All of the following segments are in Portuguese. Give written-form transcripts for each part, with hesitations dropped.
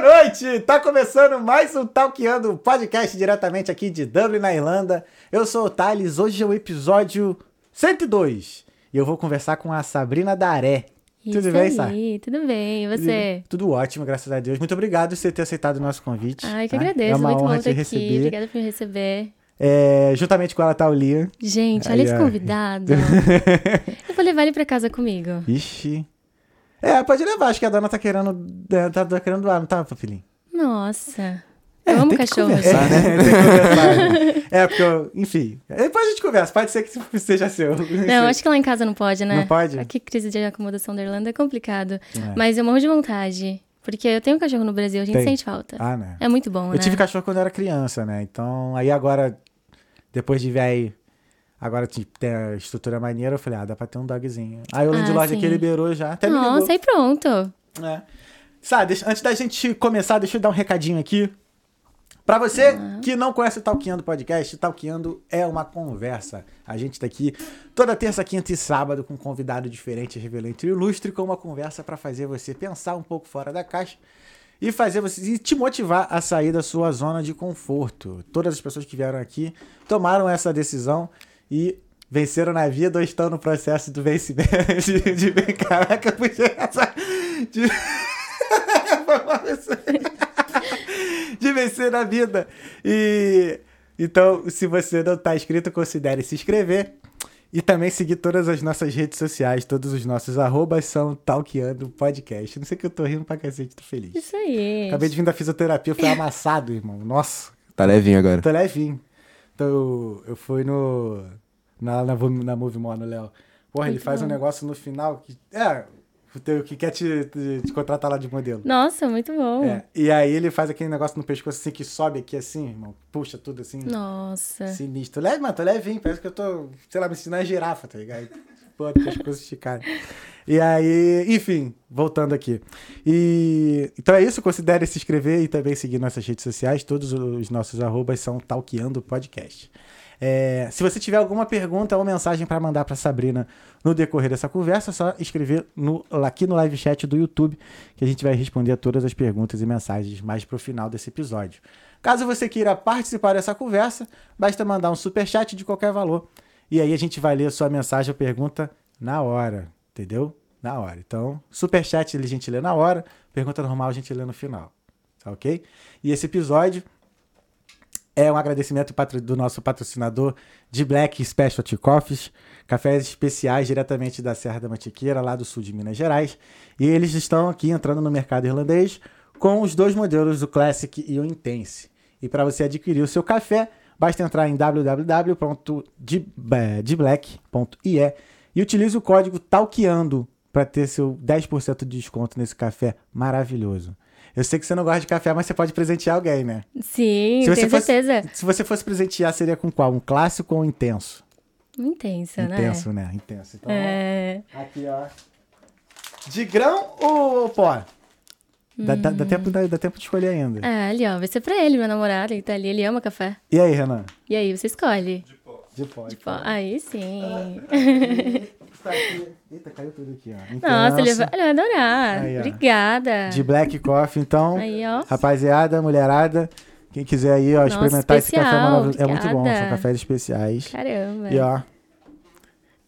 Boa noite! Tá começando mais um Talkiando, podcast diretamente aqui de Dublin, na Irlanda. Eu sou o Thales, hoje é o episódio 102 e eu vou conversar com a Sabrina Daré. Tudo bem, Sá? Tudo bem, e você? Tudo ótimo, graças a Deus. Muito obrigado por você ter aceitado o nosso convite. Ai, que agradeço, é uma muito honra bom te receber. Obrigada por me receber. Juntamente com ela tá o Lian. Gente, olha esse convidado. Eu vou levar ele pra casa comigo. Ixi. Pode levar, acho que a dona tá querendo. Tá querendo doar, não tá, filhinho? Nossa. Eu amo cachorro. Tem que conversar, né? Enfim. Depois a gente conversa, pode ser que seja seu. Não, acho que lá em casa não pode, né? Não pode? Aqui, crise de acomodação da Irlanda é complicado. Mas eu morro de vontade. Porque eu tenho um cachorro no Brasil, a gente sente falta. Né? É muito bom, né? Eu tive cachorro quando eu era criança, né? Então, aí agora, depois de ver aí. Agora, tipo, tem a estrutura maneira, eu falei, dá pra ter um dogzinho. Aí o Landlord aqui liberou já. Até me ligou. Nossa, aí pronto. Sabe, antes da gente começar, deixa eu dar um recadinho aqui. Pra você que não conhece o Talkiando Podcast, o Talkiando é uma conversa. A gente tá aqui toda terça, quinta e sábado com um convidado diferente, revelante e ilustre, com uma conversa pra fazer você pensar um pouco fora da caixa. E fazer você e te motivar a sair da sua zona de conforto. Todas as pessoas que vieram aqui tomaram essa decisão e venceram na vida ou estão no processo do vencimento de bem. Caraca, eu puxei essa. De vencer na vida. E então, se você não está inscrito, considere se inscrever. E também seguir todas as nossas redes sociais, todos os nossos arrobas são Talkiando Podcast. Não sei que eu tô rindo pra cacete, tô feliz. Isso aí. Acabei de vir da fisioterapia, eu fui amassado, irmão. Nossa. Tá levinho agora. Tô levinho. Então, eu fui no... Na Movie Mono, Léo. Porra, ele faz um negócio no final que... O que quer te contratar lá de modelo. Nossa, muito bom. E aí ele faz aquele negócio no pescoço assim, que sobe aqui assim, irmão. Puxa tudo assim. Nossa. Sinistro. Leve, mano, tô levinho. Parece que eu tô, sei lá, me ensinando a girafa, tá ligado? Pô, pescoço esticado. E aí, enfim, voltando aqui. Então é isso, considere se inscrever e também seguir nossas redes sociais. Todos os nossos arrobas são Talkiando Podcast. Se você tiver alguma pergunta ou mensagem para mandar para Sabrina no decorrer dessa conversa, é só escrever aqui no live chat do YouTube, que a gente vai responder a todas as perguntas e mensagens mais pro final desse episódio. Caso você queira participar dessa conversa, basta mandar um super chat de qualquer valor e aí a gente vai ler a sua mensagem ou pergunta na hora, entendeu? Na hora. Então, super chat a gente lê na hora, pergunta normal a gente lê no final, tá ok? E esse episódio é um agradecimento do nosso patrocinador D-Black Specialty Coffees, cafés especiais diretamente da Serra da Mantiqueira, lá do sul de Minas Gerais. E eles estão aqui entrando no mercado irlandês com os dois modelos, o Classic e o Intense. E para você adquirir o seu café, basta entrar em www.dblack.ie e utilize o código TALKIANDO para ter seu 10% de desconto nesse café maravilhoso. Eu sei que você não gosta de café, mas você pode presentear alguém, né? Sim, tenho certeza. Se você fosse presentear, seria com qual? Um clássico ou um intenso? Intenso, né? Intenso. Então, aqui, ó. De grão ou pó? Dá tempo de escolher ainda. Ali, ó. Vai ser pra ele, meu namorado. Ele tá ali, ele ama café. E aí, Renan? E aí, você escolhe? De pó. Aí sim. Tá aqui. Eita, caiu tudo aqui, ó. Intenso. Nossa, ele vai adorar. Aí, obrigada. D-Black Coffee, então. Aí, ó. Rapaziada, mulherada, quem quiser aí, ó, experimentar especial, esse café maravilhoso. É muito bom, são cafés especiais. Caramba. E, ó,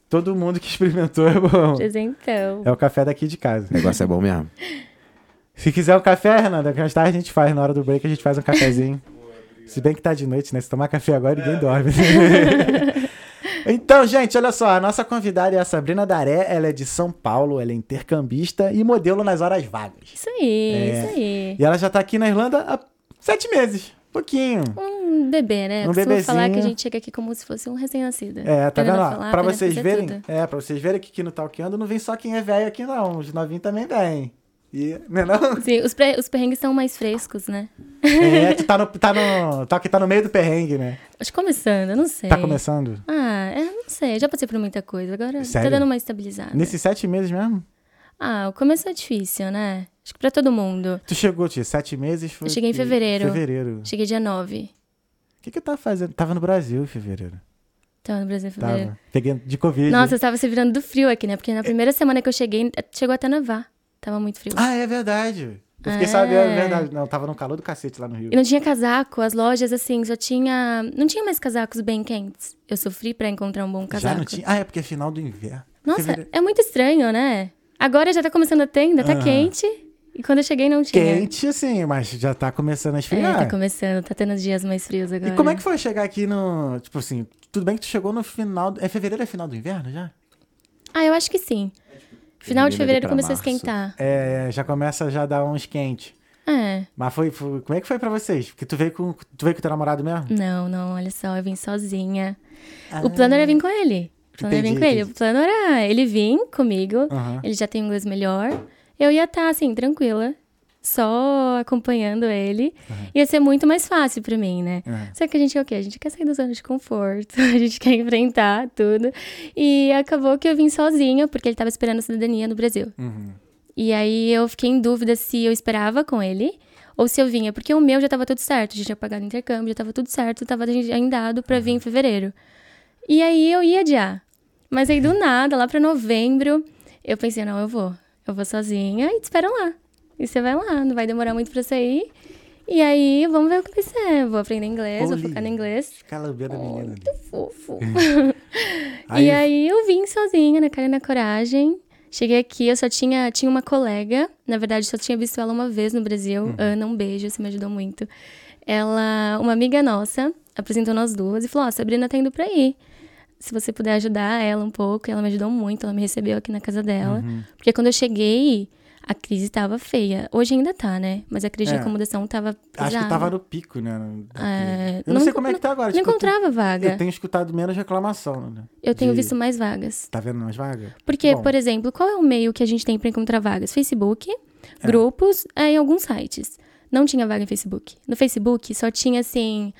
todo mundo que experimentou é bom. Presentão. É o café daqui de casa. O negócio é bom mesmo. Se quiser um café, Renanda, mais tarde a gente faz, na hora do break a gente faz um cafezinho. Se bem que tá de noite, né? Se tomar café agora, ninguém dorme. Então, gente, olha só. A nossa convidada é a Sabrina Daré. Ela é de São Paulo, ela é intercambista e modelo nas horas vagas. Isso aí. E ela já tá aqui na Irlanda há 7 meses. Pouquinho. Um bebê, né? Um bebezinho. Falar que a gente chega aqui como se fosse um recém-nascido. Tá vendo? Falar, pra vocês verem, pra vocês verem que aqui no Talkiando não vem só quem é velho aqui, não. Os novinhos também vêm. Não é não? Sim, os perrengues são mais frescos, né? Tá no meio do perrengue, né? Acho que começando, eu não sei. Tá começando? Não sei, eu já passei por muita coisa, agora tá dando uma estabilizada. Nesses 7 meses mesmo? O começo é difícil, né? Acho que pra todo mundo. Tu chegou, tia, 7 meses? Foi... Eu cheguei em fevereiro. Cheguei dia 9. O que eu tava fazendo? Tava no Brasil em fevereiro. Tava no Brasil em fevereiro. Peguei de Covid. Nossa, eu tava se virando do frio aqui, né? Porque na primeira semana que eu cheguei, chegou até nevar. Tava muito frio. É verdade. Eu fiquei sabendo, é verdade. Não, tava no calor do cacete lá no Rio. E não tinha casaco, as lojas, assim, só tinha... Não tinha mais casacos bem quentes. Eu sofri pra encontrar um bom casaco. Já não tinha? Ah, é porque é final do inverno. Nossa, é muito estranho, né? Agora já tá começando a ter, ainda tá quente. E quando eu cheguei não tinha. Quente, assim, mas já tá começando a esfriar. É, tá começando, tá tendo dias mais frios agora. E como é que foi chegar aqui no... Tipo assim, tudo bem que tu chegou no final... É fevereiro, é final do inverno já? Ah, eu acho que sim. Final de fevereiro começou a esquentar. É, já começa já a dar um esquente. É. Mas foi como é que foi pra vocês? Porque tu veio com teu namorado mesmo? Não, olha só, eu vim sozinha. Ah. O plano era vir com ele. O plano era ele vir comigo, ele já tem inglês melhor. Eu ia estar, assim, tranquila, só acompanhando ele. Uhum. Ia ser muito mais fácil pra mim, né? Uhum. Só que a gente é o quê? A gente quer sair da zona de conforto, a gente quer enfrentar tudo. E acabou que eu vim sozinha, porque ele tava esperando a cidadania no Brasil. Uhum. E aí eu fiquei em dúvida se eu esperava com ele ou se eu vinha, porque o meu já tava tudo certo. A gente tinha pagado o intercâmbio, já tava tudo certo, tava agendado pra vir em fevereiro. E aí eu ia adiar. Mas aí do nada, lá pra novembro, eu pensei, não, eu vou sozinha e te espero lá. E você vai lá, não vai demorar muito pra sair. E aí, vamos ver o que acontecer. Vou aprender inglês, vou focar no inglês. Calabia da menina. Muito fofo. E aí, eu vim sozinha, na cara e na coragem. Cheguei aqui, eu só tinha uma colega. Na verdade, só tinha visto ela uma vez no Brasil. Uhum. Ana, um beijo, você me ajudou muito. Ela, uma amiga nossa, apresentou nós duas e falou, ó, Sabrina tá indo pra aí. Se você puder ajudar ela um pouco. Ela me ajudou muito, ela me recebeu aqui na casa dela. Uhum. Porque quando eu cheguei... A crise tava feia. Hoje ainda tá, né? Mas a crise de acomodação tava pesada. Acho que tava no pico, né? Eu não sei como é que tá agora. Não tipo, encontrava vaga. Eu tenho escutado menos reclamação, né? Eu tenho visto mais vagas. Tá vendo mais vagas? Porque, por exemplo, qual é o meio que a gente tem pra encontrar vagas? Facebook, grupos, em alguns sites. Não tinha vaga em Facebook. No Facebook só tinha assim...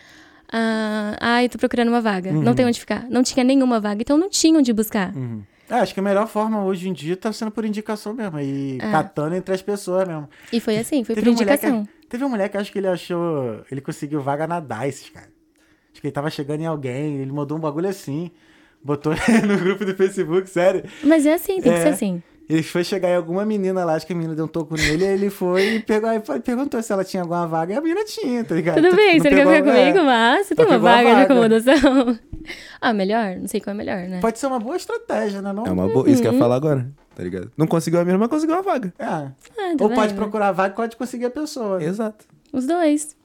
tô procurando uma vaga. Uhum. Não tem onde ficar. Não tinha nenhuma vaga. Então não tinha onde buscar. Uhum. É, acho que a melhor forma hoje em dia tá sendo por indicação mesmo. E catando entre as pessoas mesmo. E foi assim, foi por indicação. Teve um moleque, acho que ele achou... Ele conseguiu vaga na Dice, cara. Acho que ele tava chegando em alguém, ele mandou um bagulho assim. Botou no grupo do Facebook, sério. Mas é assim, tem que ser assim. Ele foi chegar em alguma menina lá, acho que a menina deu um toco nele, ele foi e perguntou se ela tinha alguma vaga, e a menina tinha, tá ligado? Tudo bem, você não quer ficar comigo, mas você tem uma vaga de acomodação. Ah, melhor? Não sei qual é melhor, né? Pode ser uma boa estratégia, né? Não? É uma boa, isso que eu ia falar agora, tá ligado? Não conseguiu a mesma, conseguiu uma vaga. É. Ou bem, pode procurar a vaga, pode conseguir a pessoa. Né? Exato. Os dois.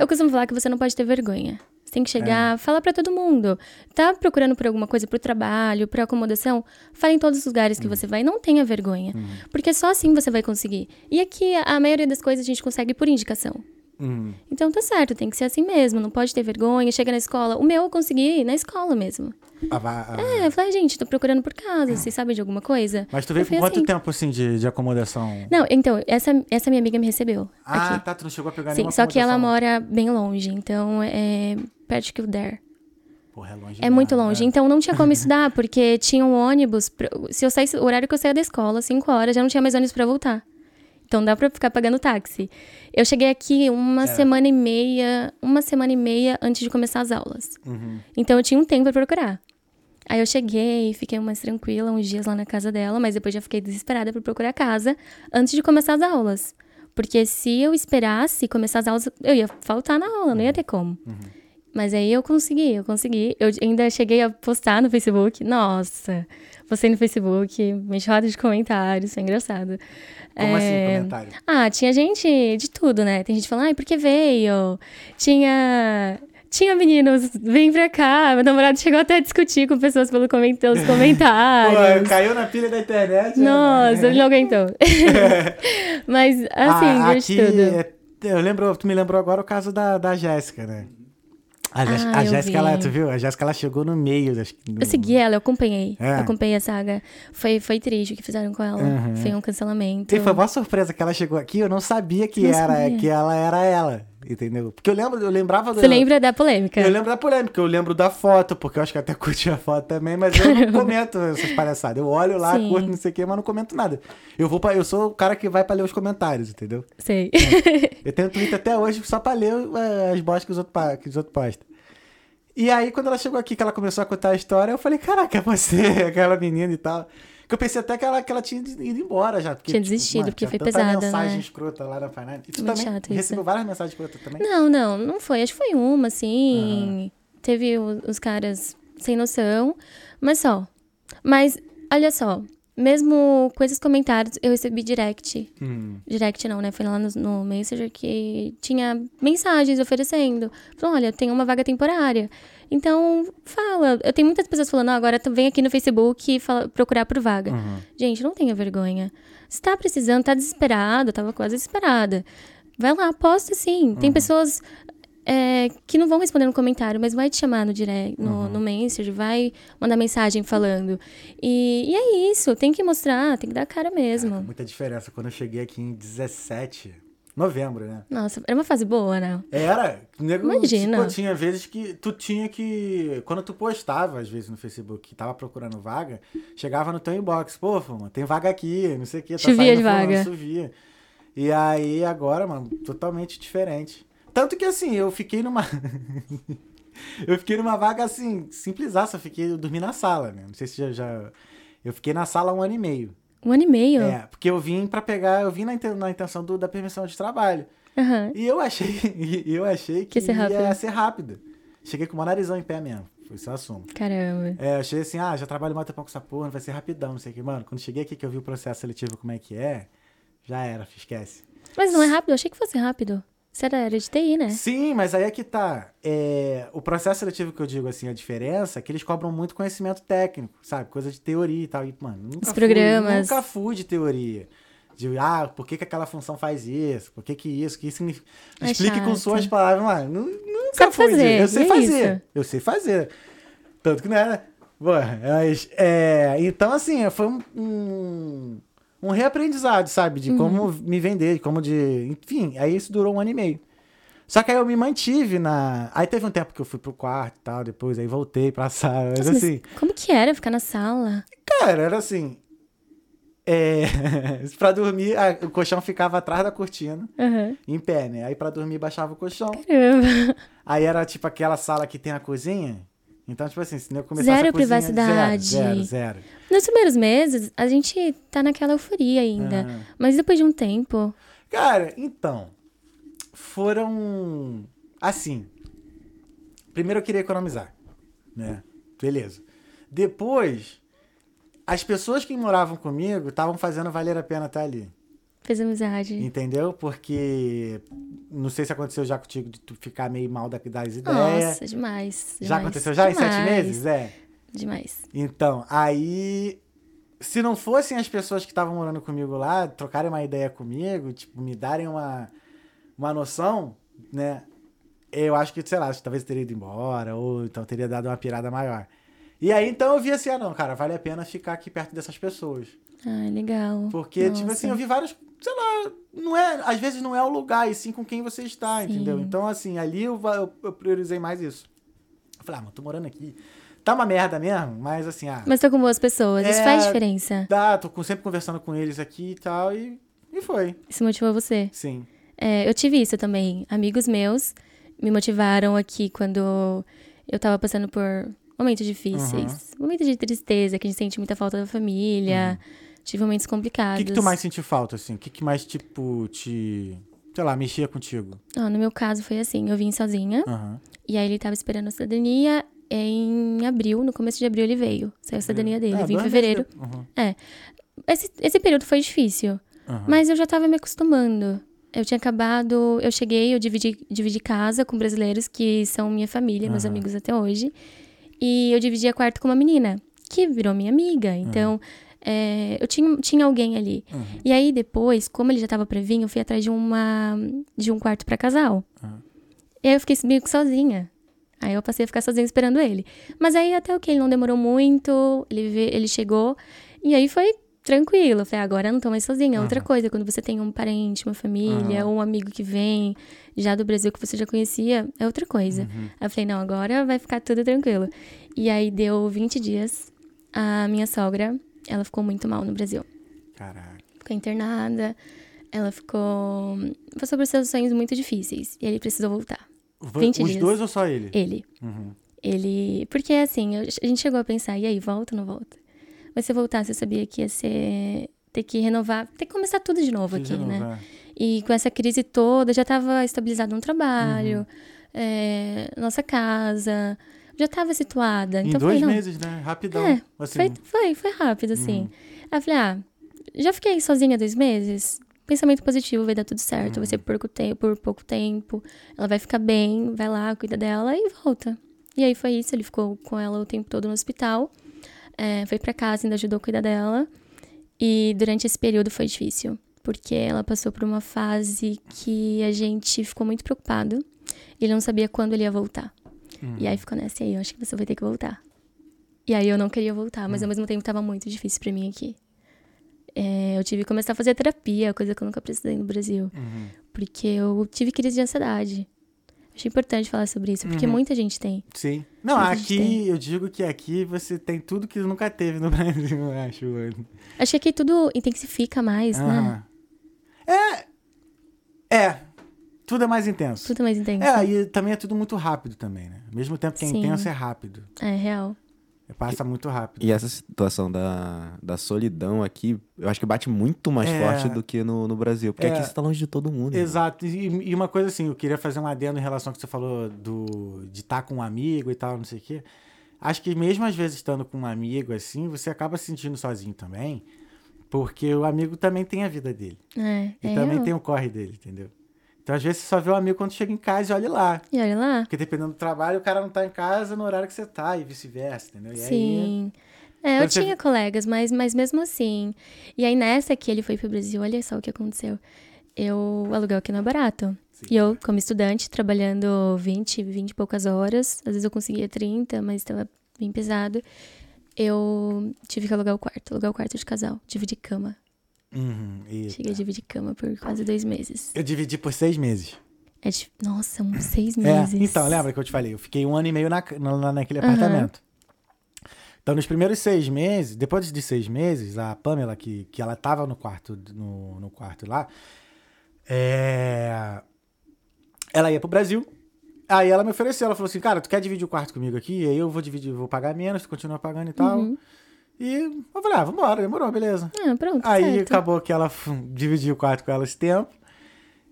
Eu costumo falar que você não pode ter vergonha. Você tem que chegar, falar pra todo mundo. Tá procurando por alguma coisa, pro trabalho, pra acomodação? Fala em todos os lugares que você vai. Não tenha vergonha. Porque só assim você vai conseguir. E aqui, a maioria das coisas a gente consegue por indicação. Então tá certo, tem que ser assim mesmo. Não pode ter vergonha. Chega na escola. O meu eu consegui na escola mesmo. Eu falei, gente, tô procurando por casa. Vocês sabem de alguma coisa? Mas tu veio com quanto tempo, assim, de acomodação? Não, então, essa minha amiga me recebeu. Ah, aqui. Tá, tu não chegou a pegar nenhuma acomodação. Sim, só que ela mora bem longe. Então, perto que eu der. Porra, é longe. É muito longe. Então, não tinha como estudar, porque tinha um ônibus. Se eu saísse, o horário que eu saía da escola, 5 horas, já não tinha mais ônibus pra voltar. Então, dá pra ficar pagando táxi. Eu cheguei aqui uma semana e meia antes de começar as aulas. Então, eu tinha um tempo pra procurar. Aí, eu cheguei, fiquei mais tranquila uns dias lá na casa dela, mas depois já fiquei desesperada pra procurar casa antes de começar as aulas. Porque se eu esperasse começar as aulas, eu ia faltar na aula, não ia ter como. Mas aí eu consegui. Eu ainda cheguei a postar no Facebook. Nossa, postei no Facebook, me enxurrada de comentários, foi engraçado. Como assim, comentário? Ah, tinha gente de tudo, né? Tem gente falando, ai, por que veio? Tinha meninos, vem pra cá. Meu namorado chegou até a discutir com pessoas pelos comentários. Pô, caiu na pilha da internet. Nossa, ele não aguentou. Mas, assim, aqui, tudo. Tu me lembrou agora o caso da Jéssica, né? A Jéssica, ela, tu viu? A Jéssica, ela chegou no meio. Eu segui ela, eu acompanhei. Eu acompanhei a saga. Foi triste o que fizeram com ela. Foi um cancelamento. E foi uma surpresa que ela chegou aqui. Eu não sabia que ela era ela. Entendeu? Porque eu lembrava... Você lembra da polêmica? Eu lembro da polêmica. Eu lembro da foto, porque eu acho que até curti a foto também, mas eu não comento essas palhaçadas. Eu olho lá, curto, não sei o quê, mas não comento nada. Eu sou o cara que vai pra ler os comentários, entendeu? Sei. Eu tenho Twitter até hoje só pra ler as bostas que os outros postam. E aí, quando ela chegou aqui, que ela começou a contar a história, eu falei, caraca, é você, aquela menina e tal... Porque eu pensei até que ela tinha ido embora já. Porque, tinha desistido, porque foi pesada. Tanta mensagem escrota lá na Finance. E tu muito também recebeu várias mensagens escrotas também? Não foi. Acho que foi uma, assim. Teve os caras sem noção. Mas só. Mas, olha só. Mesmo com esses comentários, eu recebi direct. Direct não, né? Foi lá no Messenger que tinha mensagens oferecendo. Falou, olha, tem uma vaga temporária. Então, fala. Eu tenho muitas pessoas falando, agora vem aqui no Facebook e procurar por vaga. Uhum. Gente, não tenha vergonha. Se tá precisando, tá desesperado, tava quase desesperada. Vai lá, posta sim. Uhum. Tem pessoas... que não vão responder no comentário, mas vai te chamar no direct, no Messenger, vai mandar mensagem falando. E é isso, tem que mostrar, tem que dar cara mesmo. Cara, muita diferença. Quando eu cheguei aqui em 17 de novembro, né? Nossa, era uma fase boa, né? Era. Nego, imagina. Tipo, tinha vezes que tu tinha que... Quando tu postava, às vezes, no Facebook, que tava procurando vaga, chegava no teu inbox. Pô, mano, tem vaga aqui, não sei o que. Tá chovia de vaga. Chovia. E aí, agora, mano, totalmente diferente. Tanto que, assim, eu fiquei numa... eu fiquei numa vaga, assim, simplesaça. Eu dormi na sala, né? Não sei se já... Eu fiquei na sala 1 ano e meio. 1 ano e meio? É, porque eu vim pra pegar... Eu vim na intenção da permissão de trabalho. Uhum. E eu achei que ia ser rápido. Cheguei com o maior narizão em pé mesmo. Foi esse o assunto. Caramba. É, eu achei assim, já trabalho mata pão com essa porra, vai ser rapidão, não sei o que. Mano, quando cheguei aqui que eu vi o processo seletivo como é que é, já era, esquece. Mas não é rápido? Eu achei que fosse rápido. Você era de TI, né? Sim, mas aí é que tá. O processo seletivo que eu digo, assim, a diferença é que eles cobram muito conhecimento técnico, sabe? Coisa de teoria e tal. E, mano, nunca fui de teoria. De, por que aquela função faz isso? Por que isso? Que isso explique chato. Com suas palavras. Mano, nunca fui fazer. Eu sei fazer. Isso? Eu sei fazer. Tanto que não era... Mas, então, assim, foi um reaprendizado, sabe? De como me vender, de como de... Enfim, aí isso durou 1 ano e meio. Só que aí eu me mantive na... Aí teve um tempo que eu fui pro quarto e tal, depois aí voltei pra sala, mas assim... Como que era ficar na sala? Cara, era assim... pra dormir, o colchão ficava atrás da cortina, em pé, né? Aí pra dormir baixava o colchão. Caramba! Aí era tipo aquela sala que tem a cozinha... Então, tipo assim, se eu começasse a cozinhar... Zero privacidade. Zero. Nos primeiros meses, a gente tá naquela euforia ainda. Mas depois de um tempo... Cara, então... Foram... Assim... Primeiro eu queria economizar. Né? Beleza. Depois, as pessoas que moravam comigo estavam fazendo valer a pena estar ali. Fez amizade. Entendeu? Porque... Não sei se aconteceu já contigo de tu ficar meio mal das ideias. Nossa, demais. Já aconteceu já demais, em 7 meses? É. Demais. Então, aí... Se não fossem as pessoas que estavam morando comigo lá, trocarem uma ideia comigo, tipo, me darem uma noção, né? Eu acho que, sei lá, talvez eu teria ido embora, ou então teria dado uma pirada maior. E aí, então, eu vi assim, não, cara, vale a pena ficar aqui perto dessas pessoas. Ah, legal. Porque, nossa. Tipo assim, eu vi vários... Sei lá, não é, às vezes não é o lugar, e sim com quem você está, entendeu? Então, assim, ali eu priorizei mais isso. Eu falei, mano, tô morando aqui. Tá uma merda mesmo, mas assim... Mas tô com boas pessoas, isso faz diferença. Tá, tô sempre conversando com eles aqui e tal, e foi. Isso motivou você? Sim. Eu tive isso também. Amigos meus me motivaram aqui quando eu tava passando por momentos difíceis. Momentos de tristeza, que a gente sente muita falta da família... Tive momentos complicados. O que tu mais sentiu falta, assim? O que mais, tipo, sei lá, mexia contigo? No meu caso foi assim, eu vim sozinha. E aí ele tava esperando a cidadania em abril, no começo de abril ele veio. Saiu a cidadania dele, eu vim em fevereiro. Esse período foi difícil. Mas eu já tava me acostumando. Eu tinha acabado... Eu cheguei, eu dividi casa com brasileiros que são minha família, meus amigos até hoje. E eu dividia quarto com uma menina, que virou minha amiga. Então... eu tinha alguém ali. E aí depois, como ele já tava pra vir, eu fui atrás de um quarto pra casal. E aí eu fiquei meio que sozinha. Aí eu passei a ficar sozinha esperando ele. Mas aí até ele não demorou muito, ele chegou. E aí foi tranquilo. Eu falei, agora eu não tô mais sozinha. É outra coisa, quando você tem um parente, uma família, ou um amigo que vem já do Brasil que você já conhecia, é outra coisa. Aí eu falei, não, agora vai ficar tudo tranquilo. E aí deu 20 dias, a minha sogra... Ela ficou muito mal no Brasil. Caraca. Ficou internada. Ela ficou... Passou por seus sonhos muito difíceis. E ele precisou voltar. 20 dias. Os dois ou só ele? Ele. Ele... Porque, assim, a gente chegou a pensar, e aí, volta ou não volta? Mas Mas se eu voltasse, eu sabia que ia ser... ter que renovar, ter que começar tudo de novo aqui, né? E com essa crise toda, já estava estabilizado um trabalho, nossa casa, já estava situada. Então, em dois meses, né? Rapidão. É, assim. Foi rápido, assim. Aí eu falei, já fiquei sozinha 2 meses, pensamento positivo, vai dar tudo certo, vai ser por pouco tempo, ela vai ficar bem, vai lá, cuida dela e volta. E aí foi isso, ele ficou com ela o tempo todo no hospital, foi pra casa, ainda ajudou a cuidar dela. E durante esse período foi difícil, porque ela passou por uma fase que a gente ficou muito preocupado. Ele não sabia quando ele ia voltar. E aí ficou nessa, eu acho que você vai ter que voltar. E aí eu não queria voltar, mas ao mesmo tempo estava muito difícil para mim aqui. Eu tive que começar a fazer terapia, coisa que eu nunca precisei no Brasil. Porque eu tive crise de ansiedade. Achei importante falar sobre isso, porque muita gente tem. Sim. Não, aqui, eu digo que aqui você tem tudo que nunca teve no Brasil, eu acho. Acho que aqui tudo intensifica mais, né? Tudo é mais intenso. Tudo é mais intenso. E também é tudo muito rápido também, né? Ao mesmo tempo que é intenso, é rápido. É real. Passa muito rápido. E essa situação da solidão aqui, eu acho que bate muito mais forte do que no Brasil. Porque aqui você tá longe de todo mundo. Exato. E uma coisa assim, eu queria fazer um adendo em relação ao que você falou de estar com um amigo e tal, não sei o quê. Acho que mesmo às vezes estando com um amigo assim, você acaba se sentindo sozinho também. Porque o amigo também tem a vida dele. E também tem o corre dele, entendeu? Então, às vezes, você só vê o amigo quando chega em casa e olha lá. Porque dependendo do trabalho, o cara não tá em casa no horário que você tá e vice-versa, entendeu? E sim. Aí, eu tinha colegas, mas mesmo assim... E aí, nessa que ele foi pro Brasil, olha só o que aconteceu. O aluguel aqui não é barato. Sim. E eu, como estudante, trabalhando 20 e poucas horas. Às vezes, eu conseguia 30, mas tava bem pesado. Eu tive que alugar o quarto. Alugar o quarto de casal. Tive de cama. Cheguei a dividir cama por quase 2 meses. Eu dividi por 6 meses. Nossa, 6 meses. Então, lembra que eu te falei? Eu fiquei 1 ano e meio naquele apartamento. Então, nos primeiros 6 meses, depois de 6 meses, a Pamela, que ela tava no quarto, no quarto lá, ela ia pro Brasil. Aí ela me ofereceu, ela falou assim, cara, tu quer dividir o quarto comigo aqui? Aí eu vou dividir, vou pagar menos, tu continua pagando e tal. E eu falei, vambora, demorou, beleza. Pronto, aí acabou que ela dividiu o quarto com ela esse tempo.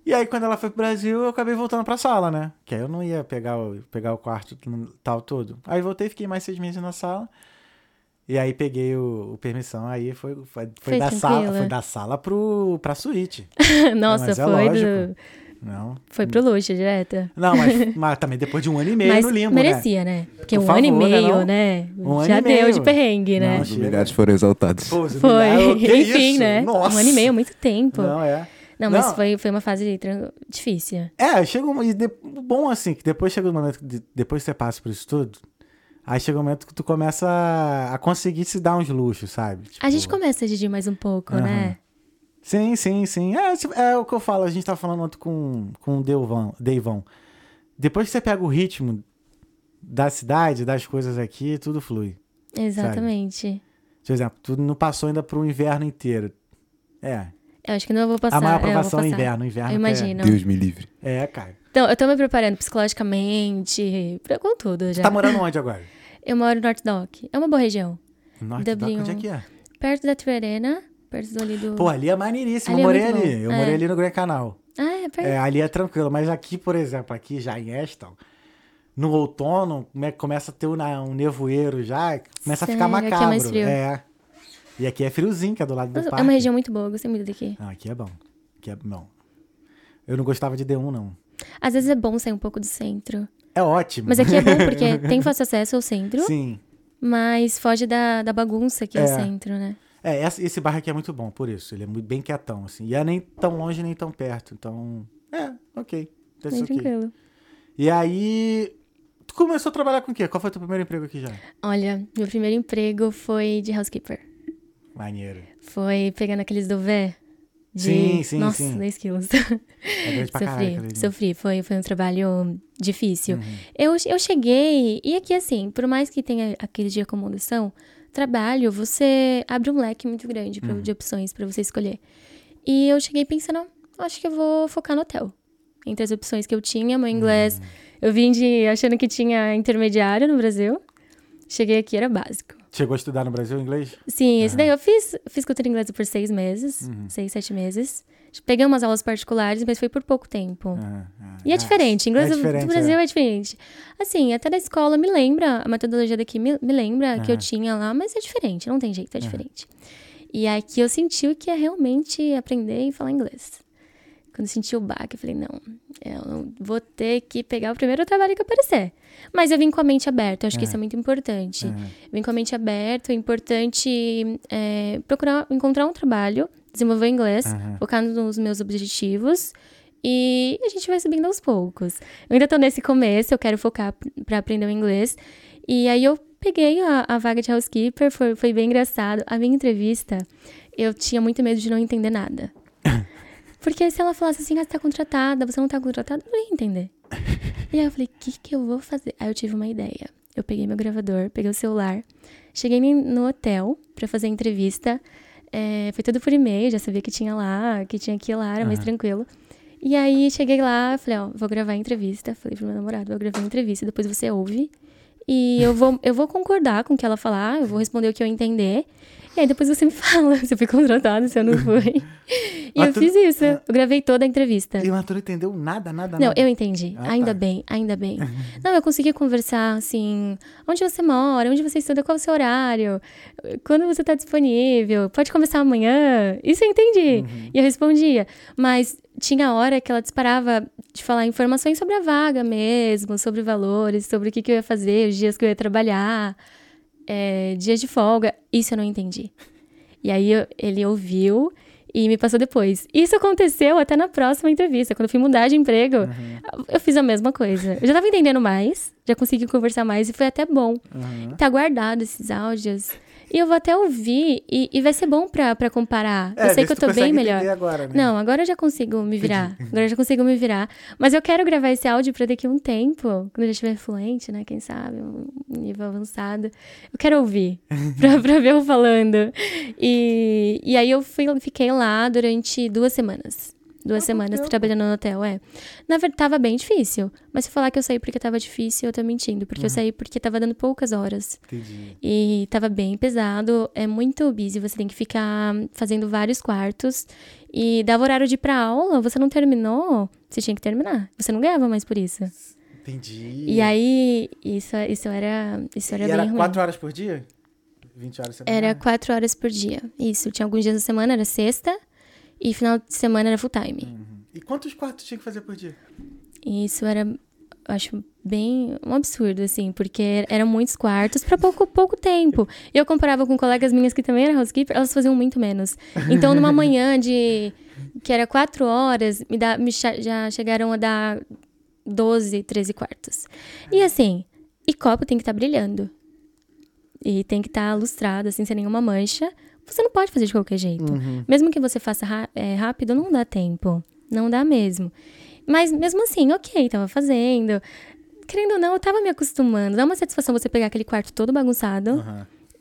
E aí, quando ela foi pro Brasil, eu acabei voltando pra sala, né? Que aí eu não ia pegar o quarto tal todo. Aí voltei, fiquei mais 6 meses na sala. E aí peguei o permissão, aí foi da sala, pra suíte. Nossa, mas foi Não. Foi pro luxo, direta. Não, mas também depois de 1 ano e meio mas no limbo, merecia, né? Porque por 1 ano e meio, né? Já deu de perrengue, né? Os humilhados foram exaltados. Foi. Enfim, isso? Né? Nossa. 1 ano e meio, muito tempo. Não, mas foi uma fase difícil. Chegou... Bom, assim, que depois chega um momento... Depois você passa por isso tudo... Aí chega um momento que tu começa a conseguir se dar uns luxos, sabe? Tipo... A gente começa a exigir mais um pouco, né? Sim. É o que eu falo, a gente tava falando ontem com o Deivão. Depois que você pega o ritmo da cidade, das coisas aqui, tudo flui. Exatamente. Sabe? Por exemplo, tu não passou ainda pro inverno inteiro. Eu acho que não vou passar. A maior aprovação é inverno. Eu imagino. Deus me livre. Cara. Então, eu tô me preparando psicologicamente, com tudo já. Tá morando onde agora? Eu moro no North Dock. É uma boa região. North Dock, onde é que é? Perto da Trerena. Pô, ali é maneiríssimo, ali eu morei ali. Eu morei ali no Grande Canal. Perfeito. Ali é tranquilo, mas aqui, por exemplo, aqui já em Ashton, no outono, começa a ter um nevoeiro já, começa a ficar macabro. Aqui é mais frio. E aqui é friozinho, que é do lado do parque. É uma região muito boa, gostei muito daqui. Aqui é bom. Aqui é bom. Eu não gostava de D1, não. Às vezes é bom sair um pouco do centro. É ótimo. Mas aqui é bom porque tem fácil acesso ao centro. Sim. Mas foge da bagunça que é o centro, né? Esse bairro aqui é muito bom, por isso. Ele é muito bem quietão, assim. E é nem tão longe, nem tão perto. Então, ok. Bem tranquilo. E aí, tu começou a trabalhar com o quê? Qual foi o teu primeiro emprego aqui já? Olha, meu primeiro emprego foi de housekeeper. Maneiro. Foi pegando aqueles dové. Sim, 10 quilos. É grande pra caralho. Sofri. Foi um trabalho difícil. Eu cheguei... E aqui, assim, por mais que tenha aquele de acomodação... Trabalho, você abre um leque muito grande de opções pra você escolher. E eu cheguei pensando, acho que eu vou focar no hotel. Entre as opções que eu tinha, meu inglês... Eu vim achando que tinha intermediário no Brasil. Cheguei aqui, era básico. Chegou a estudar no Brasil inglês? Sim, esse daí eu fiz cultura inglesa por 6 meses, 6, 7 meses. Peguei umas aulas particulares, mas foi por pouco tempo. E é diferente, inglês do Brasil é diferente. Assim, até da escola me lembra, a metodologia daqui me lembra que eu tinha lá, mas é diferente, não tem jeito, é diferente. E aqui eu senti o que é realmente aprender e falar inglês. Quando eu senti o baque, eu falei, não, eu vou ter que pegar o primeiro trabalho que aparecer. Mas eu vim com a mente aberta, eu acho que isso é muito importante. Vim com a mente aberta, é importante procurar, encontrar um trabalho, desenvolver inglês, focar nos meus objetivos e a gente vai subindo aos poucos. Eu ainda estou nesse começo, eu quero focar para aprender o inglês. E aí eu peguei a vaga de housekeeper, foi bem engraçado. A minha entrevista, eu tinha muito medo de não entender nada. Porque se ela falasse assim, ah, você tá contratada, você não tá contratada, eu não ia entender. E aí eu falei, o que eu vou fazer? Aí eu tive uma ideia. Eu peguei meu gravador, peguei o celular, cheguei no hotel pra fazer a entrevista. Foi tudo por e-mail, já sabia que tinha lá, que tinha que ir lá, era mais tranquilo. E aí cheguei lá, falei, ó, vou gravar a entrevista. Falei pro meu namorado, vou gravar a entrevista, depois você ouve. E eu vou concordar com o que ela falar, eu vou responder o que eu entender. E aí depois você me fala se eu fui contratada, se eu não fui. E mas eu fiz isso. Eu gravei toda a entrevista. E mas tu não entendeu nada? Não, eu entendi. Ainda bem. Não, eu consegui conversar, assim, onde você mora, onde você estuda, qual o seu horário, quando você tá disponível, pode começar amanhã. Isso eu entendi. E eu respondia. Mas tinha hora que ela disparava de falar informações sobre a vaga mesmo, sobre valores, sobre o que eu ia fazer, os dias que eu ia trabalhar. Dias de folga, isso eu não entendi. E aí ele ouviu e me passou depois. Isso aconteceu até na próxima entrevista, quando eu fui mudar de emprego, eu fiz a mesma coisa. Eu já tava entendendo mais, já consegui conversar mais e foi até bom. Tá guardado esses áudios. E eu vou até ouvir e vai ser bom pra comparar. Eu sei que eu tô bem melhor. Agora, né? Não, agora eu já consigo me virar. Mas eu quero gravar esse áudio pra daqui a um tempo, quando eu já estiver fluente, né? Quem sabe, um nível avançado. Eu quero ouvir pra ver eu falando. E aí eu fiquei lá durante 2 semanas. 2 semanas trabalhando no hotel, Na verdade, tava bem difícil. Mas se eu falar que eu saí porque tava difícil, eu tô mentindo. Porque eu saí porque tava dando poucas horas. Entendi. E tava bem pesado. É muito busy. Você tem que ficar fazendo vários quartos. E dava horário de ir pra aula, você não terminou, você tinha que terminar. Você não ganhava mais por isso. Entendi. E aí, isso era bem ruim. E era 4 horas por dia? 20 horas por semana? Era 4 horas por dia. Isso. Tinha alguns dias da semana, era sexta. E final de semana era full time. E quantos quartos tinha que fazer por dia? Isso era, acho, bem um absurdo, assim. Porque eram muitos quartos pra pouco tempo. E eu comparava com colegas minhas que também eram housekeeper, elas faziam muito menos. Então, numa manhã que era 4 horas, já chegaram a dar 12, 13 quartos. E assim, e copo tem que estar brilhando. E tem que estar lustrado, assim, sem nenhuma mancha. Você não pode fazer de qualquer jeito. Mesmo que você faça rápido, não dá tempo. Não dá mesmo. Mas mesmo assim, ok, tava fazendo. Querendo ou não, eu tava me acostumando. Dá uma satisfação você pegar aquele quarto todo bagunçado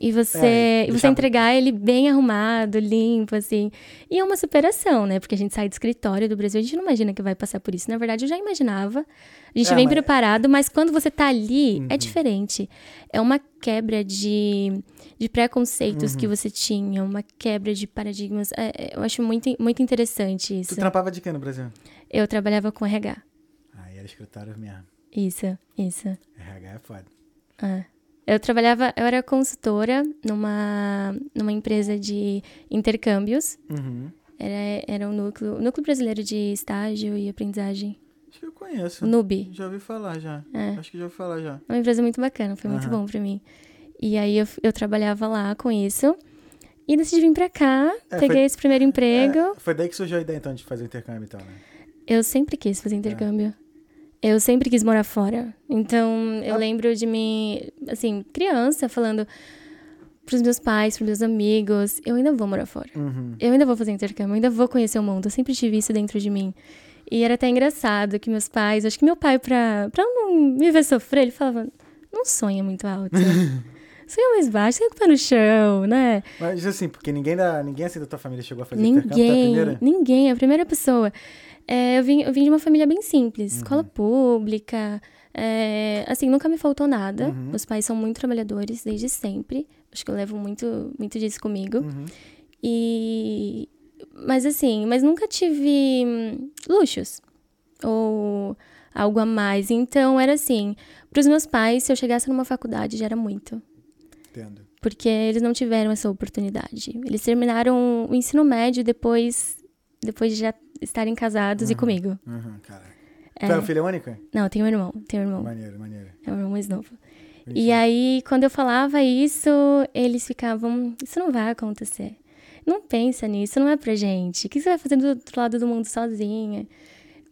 e você entregar ele bem arrumado, limpo, assim. E é uma superação, né? Porque a gente sai do escritório do Brasil, a gente não imagina que vai passar por isso. Na verdade, eu já imaginava. A gente vem preparado, mas quando você tá ali, é diferente. É uma quebra de preconceitos que você tinha, uma quebra de paradigmas. Eu acho muito, muito interessante isso. Tu trampava de quê no Brasil? Eu trabalhava com RH. Ah, era escritório mesmo. Isso. RH é foda. Eu era consultora numa empresa de intercâmbios. Era um núcleo brasileiro de estágio e aprendizagem. Acho que eu conheço. Nubi. Já ouvi falar, já. Uma empresa muito bacana, foi muito bom pra mim. E aí eu trabalhava lá com isso. E decidi vir pra cá, peguei esse primeiro emprego. Foi daí que surgiu a ideia, então, de fazer intercâmbio e tal, né? Eu sempre quis fazer intercâmbio. Eu sempre quis morar fora. Então, eu lembro de mim, assim, criança, falando pros meus pais, pros meus amigos, eu ainda vou morar fora. Eu ainda vou fazer intercâmbio, eu ainda vou conhecer o mundo. Eu sempre tive isso dentro de mim. E era até engraçado que meus pais... Acho que meu pai, pra não me ver sofrer, ele falava... Não sonha muito alto. Sonha mais baixo, sonha com o pé no chão, né? Mas assim, porque ninguém assim da tua família chegou a fazer intercâmbio? Ninguém. A primeira pessoa. Eu vim de uma família bem simples. Escola pública. Assim, nunca me faltou nada. Meus pais são muito trabalhadores desde sempre. Acho que eu levo muito disso comigo. Uhum. E... Mas assim, mas nunca tive luxos ou algo a mais. Então, era assim, para os meus pais, se eu chegasse numa faculdade, já era muito. Entendo. Porque eles não tiveram essa oportunidade. Eles terminaram o ensino médio depois de já estarem casados, uhum, e comigo. Uhum, caraca. É. Tu é filha única? Não, eu tenho um irmão. Maneiro. É um irmão mais novo. Isso. E aí, quando eu falava isso, eles ficavam... Isso não vai acontecer. Não pensa nisso, não é pra gente. O que você vai fazer do outro lado do mundo sozinha?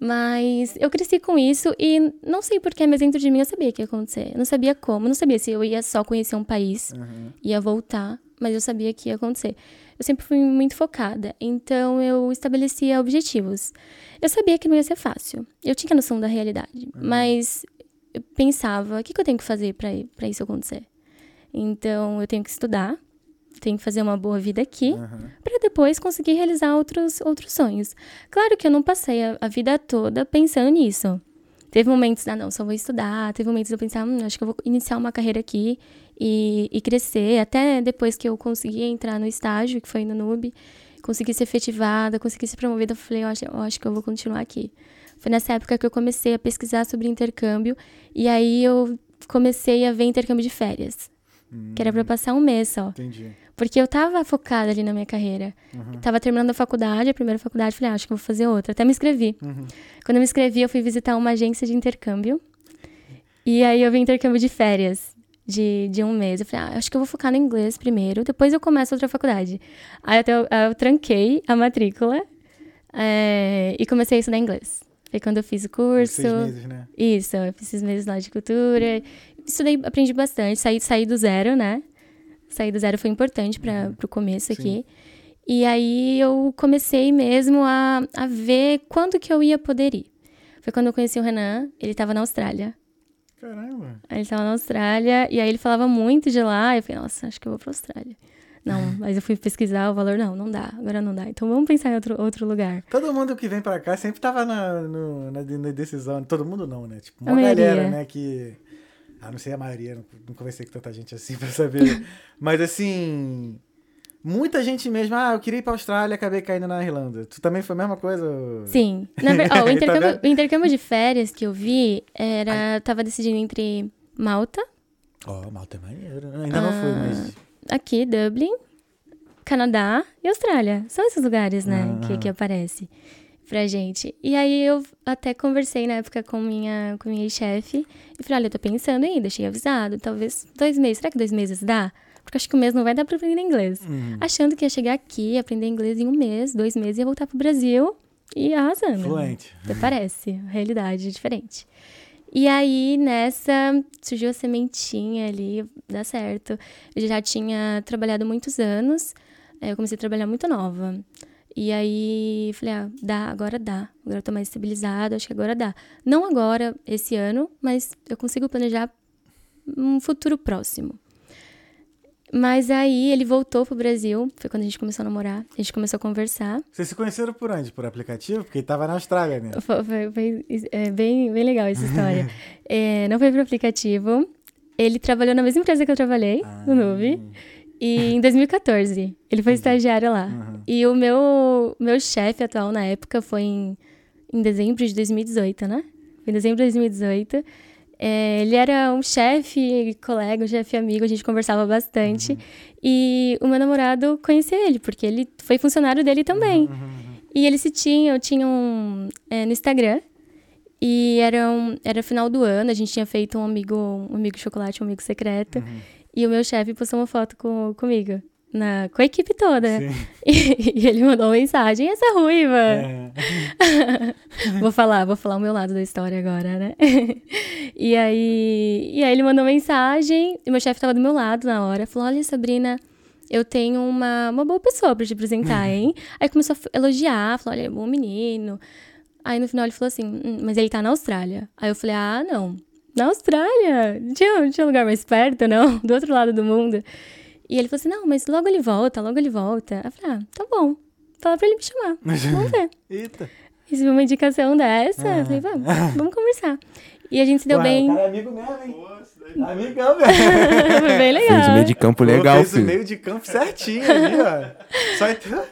Mas eu cresci com isso e não sei porquê, mas dentro de mim eu sabia que ia acontecer. Eu não sabia como, não sabia se eu ia só conhecer um país, uhum, ia voltar, mas eu sabia que ia acontecer. Eu sempre fui muito focada, então eu estabelecia objetivos. Eu sabia que não ia ser fácil, eu tinha noção da realidade, uhum, mas eu pensava, o que eu tenho que fazer pra isso acontecer? Então eu tenho que estudar, tenho que fazer uma boa vida aqui, uhum, para depois conseguir realizar outros sonhos. Claro que eu não passei a vida toda pensando nisso. Teve momentos, só vou estudar. Teve momentos eu pensar, acho que eu vou iniciar uma carreira aqui e crescer. Até depois que eu consegui entrar no estágio, que foi no Nub, consegui ser efetivada, consegui ser promovida, eu falei, eu acho que eu vou continuar aqui. Foi nessa época que eu comecei a pesquisar sobre intercâmbio, e aí eu comecei a ver intercâmbio de férias, que era pra passar um mês só. Entendi. Porque eu tava focada ali na minha carreira. Uhum. Tava terminando a primeira faculdade, falei, acho que eu vou fazer outra. Até me inscrevi. Uhum. Quando eu me inscrevi, eu fui visitar uma agência de intercâmbio. E aí eu vi intercâmbio de férias, de um mês. Eu falei, acho que eu vou focar no inglês primeiro, depois eu começo outra faculdade. Aí eu tranquei a matrícula e comecei a estudar inglês. Foi quando eu fiz o curso. 6 meses, né? Isso, eu fiz 6 meses lá de cultura. Estudei, aprendi bastante, saí do zero, né? Sair do zero foi importante para o começo aqui. Sim. E aí eu comecei mesmo a ver quando que eu ia poder ir. Foi quando eu conheci o Renan, ele estava na Austrália. Caramba! Ele estava na Austrália e aí ele falava muito de lá. Eu falei, nossa, acho que eu vou para a Austrália. Não, mas eu fui pesquisar o valor, não dá, agora não dá. Então vamos pensar em outro lugar. Todo mundo que vem para cá sempre estava na decisão. Todo mundo não, né? Tipo, uma galera, né, que... Ah, não sei a maioria, não conversei com tanta gente assim pra saber. Mas assim, muita gente mesmo, eu queria ir pra Austrália, acabei caindo na Irlanda. Tu também foi a mesma coisa? Sim. Na verdade, o intercâmbio de férias que eu vi era... Tava decidindo entre Malta. Malta é maneiro. Ainda não fui, mas... Aqui, Dublin, Canadá e Austrália. São esses lugares, né, que aparece pra gente. E aí eu até conversei na época com minha chefe e falei, olha, eu tô pensando ainda, deixei avisado, talvez 2 meses, será que 2 meses dá? Porque acho que 1 mês não vai dar pra aprender inglês. Achando que ia chegar aqui, aprender inglês em 1 mês, 2 meses, ia voltar pro Brasil e arrasando. Fluente. Até parece, realidade diferente. E aí, nessa, surgiu a sementinha ali, dá certo. Eu já tinha trabalhado muitos anos, eu comecei a trabalhar muito nova. E aí, falei, dá. Agora eu tô mais estabilizada, acho que agora dá. Não agora, esse ano, mas eu consigo planejar um futuro próximo. Mas aí, ele voltou pro Brasil, foi quando a gente começou a namorar, a gente começou a conversar. Vocês se conheceram por onde? Por aplicativo? Porque ele tava na Austrália, né? Foi bem legal essa história. Não foi por aplicativo, ele trabalhou na mesma empresa que eu trabalhei, no Nube. E em 2014, ele foi estagiário lá. Uhum. E o meu chefe atual na época foi em dezembro de 2018, né? Em dezembro de 2018. Ele era um chefe colega, um chefe amigo, a gente conversava bastante. Uhum. E o meu namorado conhecia ele, porque ele foi funcionário dele também. Uhum. E eles tinham no Instagram. E era final do ano, a gente tinha feito um amigo chocolate, um amigo secreto. Uhum. E o meu chefe postou uma foto comigo, com a equipe toda. Sim. E ele mandou uma mensagem, essa ruiva! Vou falar o meu lado da história agora, né? E aí ele mandou mensagem, e meu chefe tava do meu lado na hora, falou, olha, Sabrina, eu tenho uma boa pessoa pra te apresentar, hein? Aí começou a elogiar, falou, olha, é bom menino. Aí no final ele falou assim, mas ele tá na Austrália. Aí eu falei, não. Na Austrália, não tinha lugar mais perto, não, do outro lado do mundo. E ele falou assim, não, mas logo ele volta. Eu falei, tá bom, fala pra ele me chamar, vamos ver. Eita. Recebi uma indicação dessa, eu falei, vamos conversar. E a gente se deu bem... Cara, é amigo mesmo, hein? Amigão, velho. Bem legal. Fez o meio de campo legal, fez filho. O meio de campo certinho ali, ó. Só entrou.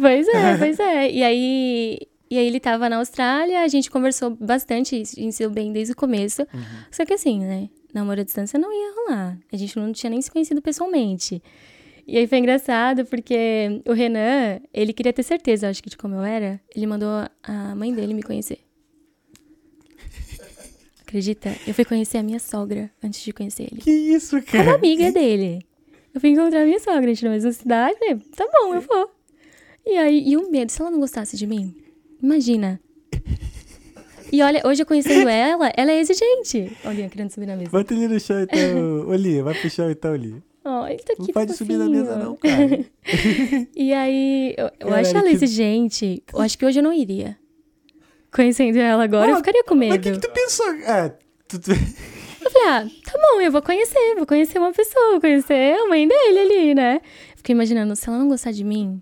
Pois é, pois é. E aí ele tava na Austrália, a gente conversou bastante, a gente se deu bem desde o começo. Uhum. Só que assim, né? Namoro à distância não ia rolar. A gente não tinha nem se conhecido pessoalmente. E aí foi engraçado, porque o Renan, ele queria ter certeza, acho que de como eu era. Ele mandou a mãe dele me conhecer. Acredita? Eu fui conhecer a minha sogra antes de conhecer ele. Que isso, cara? Uma amiga dele. Eu fui encontrar a minha sogra, a gente na mesma cidade. Falei, tá bom, eu vou. E aí, e o medo, se ela não gostasse de mim? Imagina. E olha, hoje eu conhecendo ela é exigente. Olha, querendo subir na mesa. Bota ele no chão, então, Oli. Vai pro chão, então, Oli. Oh, ele tá aqui, não pode subir na mesa, não, cara. E aí, eu acho ela exigente. Eu acho que hoje eu não iria. Conhecendo ela agora, eu ficaria com medo. Mas o que tu pensou? Eu falei, tá bom, eu vou conhecer uma pessoa, vou conhecer a mãe dele ali, né? Fiquei imaginando, se ela não gostar de mim...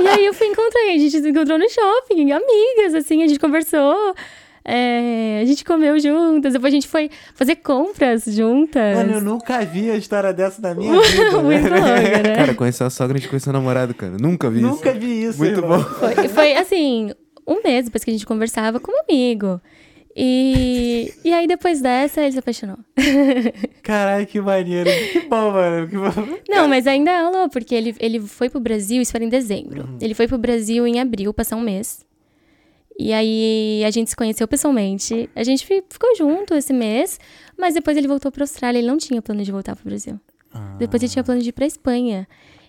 E aí eu fui encontrar, a gente se encontrou no shopping, amigas, assim, a gente conversou... É, a gente comeu juntas, depois a gente foi fazer compras juntas. Mano, eu nunca vi a história dessa na minha vida. Muito louca, né? Cara, conheceu a sogra, a gente conheceu o namorado, cara. Nunca vi isso. Muito irmão. Bom. Foi assim, um mês depois que a gente conversava como amigo. E aí depois dessa, ele se apaixonou. Caralho, que maneiro. Que bom, mano. Que bom. Não, mas ainda rolou, porque ele foi pro Brasil, isso era em dezembro. Uhum. Ele foi pro Brasil em abril, passar um mês. E aí, a gente se conheceu pessoalmente. A gente ficou junto esse mês, mas depois ele voltou pra Austrália. Ele não tinha plano de voltar pro Brasil. Ah. Depois ele tinha plano de ir pra Espanha.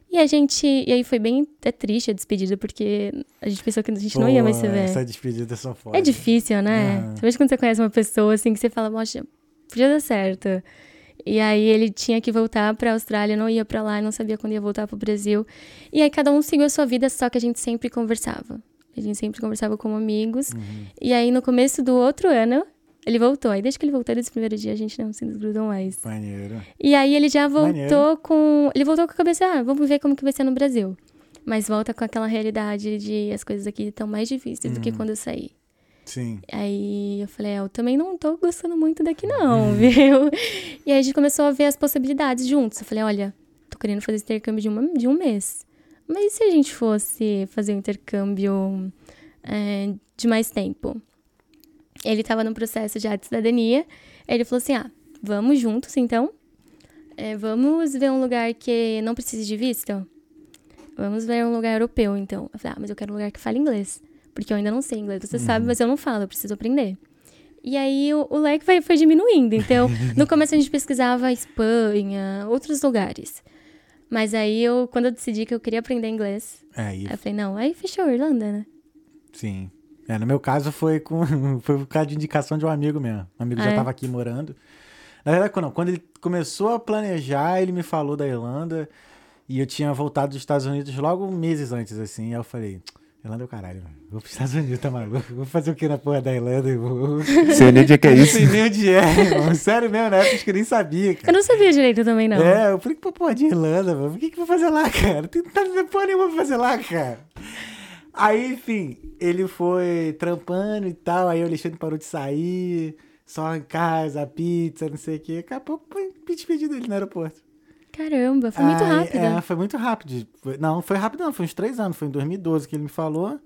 E aí foi bem triste a despedida, porque a gente pensou que a gente não ia mais se ver. Essa despedida só foda. É difícil, né? Ah. Talvez quando você conhece uma pessoa, assim, que você fala, poxa, podia dar certo. E aí, ele tinha que voltar pra Austrália, não ia pra lá, não sabia quando ia voltar pro Brasil. E aí, cada um seguiu a sua vida, só que a gente sempre conversava. A gente sempre conversava como amigos. Uhum. E aí, no começo do outro ano, ele voltou. Aí, desde que ele voltou, desde o primeiro dia, a gente não se desgrudou mais. Maneiro. E aí, ele já voltou com... Ele voltou com a cabeça, vamos ver como que vai ser no Brasil. Mas volta com aquela realidade de as coisas aqui estão mais difíceis do que quando eu saí. Sim. Aí, eu falei, eu também não tô gostando muito daqui não, viu? E aí, a gente começou a ver as possibilidades juntos. Eu falei, olha, tô querendo fazer esse intercâmbio de um mês. Mas se a gente fosse fazer um intercâmbio de mais tempo? Ele estava no processo já de cidadania. Ele falou assim, vamos juntos, então. Vamos ver um lugar que não precise de visto? Vamos ver um lugar europeu, então. Eu falei, mas eu quero um lugar que fale inglês. Porque eu ainda não sei inglês. Você sabe, mas eu não falo. Eu preciso aprender. E aí, o leque foi diminuindo. Então, no começo a gente pesquisava Espanha, outros lugares. Mas aí, quando eu decidi que eu queria aprender inglês, eu falei, não, aí fechou a Irlanda, né? Sim. No meu caso, foi por causa de indicação de um amigo mesmo. Um amigo já estava aqui morando. Na verdade, quando ele começou a planejar, ele me falou da Irlanda. E eu tinha voltado dos Estados Unidos logo meses antes, assim. E aí eu falei, Irlanda é o caralho, mano. Vou pros Estados Unidos, tá maluco? Vou fazer o que na porra da Irlanda? Sei nem onde é que é isso. Não sei nem onde é, irmão. Sério mesmo, na época acho que eu nem sabia, cara. Eu não sabia direito também, não. Eu falei, porra de Irlanda, mano. O que eu vou fazer lá, cara? Não tem porra nenhuma pra fazer lá, cara. Aí, enfim, ele foi trampando e tal. Aí o Alexandre parou de sair, só em casa, pizza, não sei o quê. Daqui a pouco, despedido dele no aeroporto. Caramba, foi muito rápido. Foi muito rápido. Não, foi rápido não, foi uns 3 anos. Foi em 2012 que ele me falou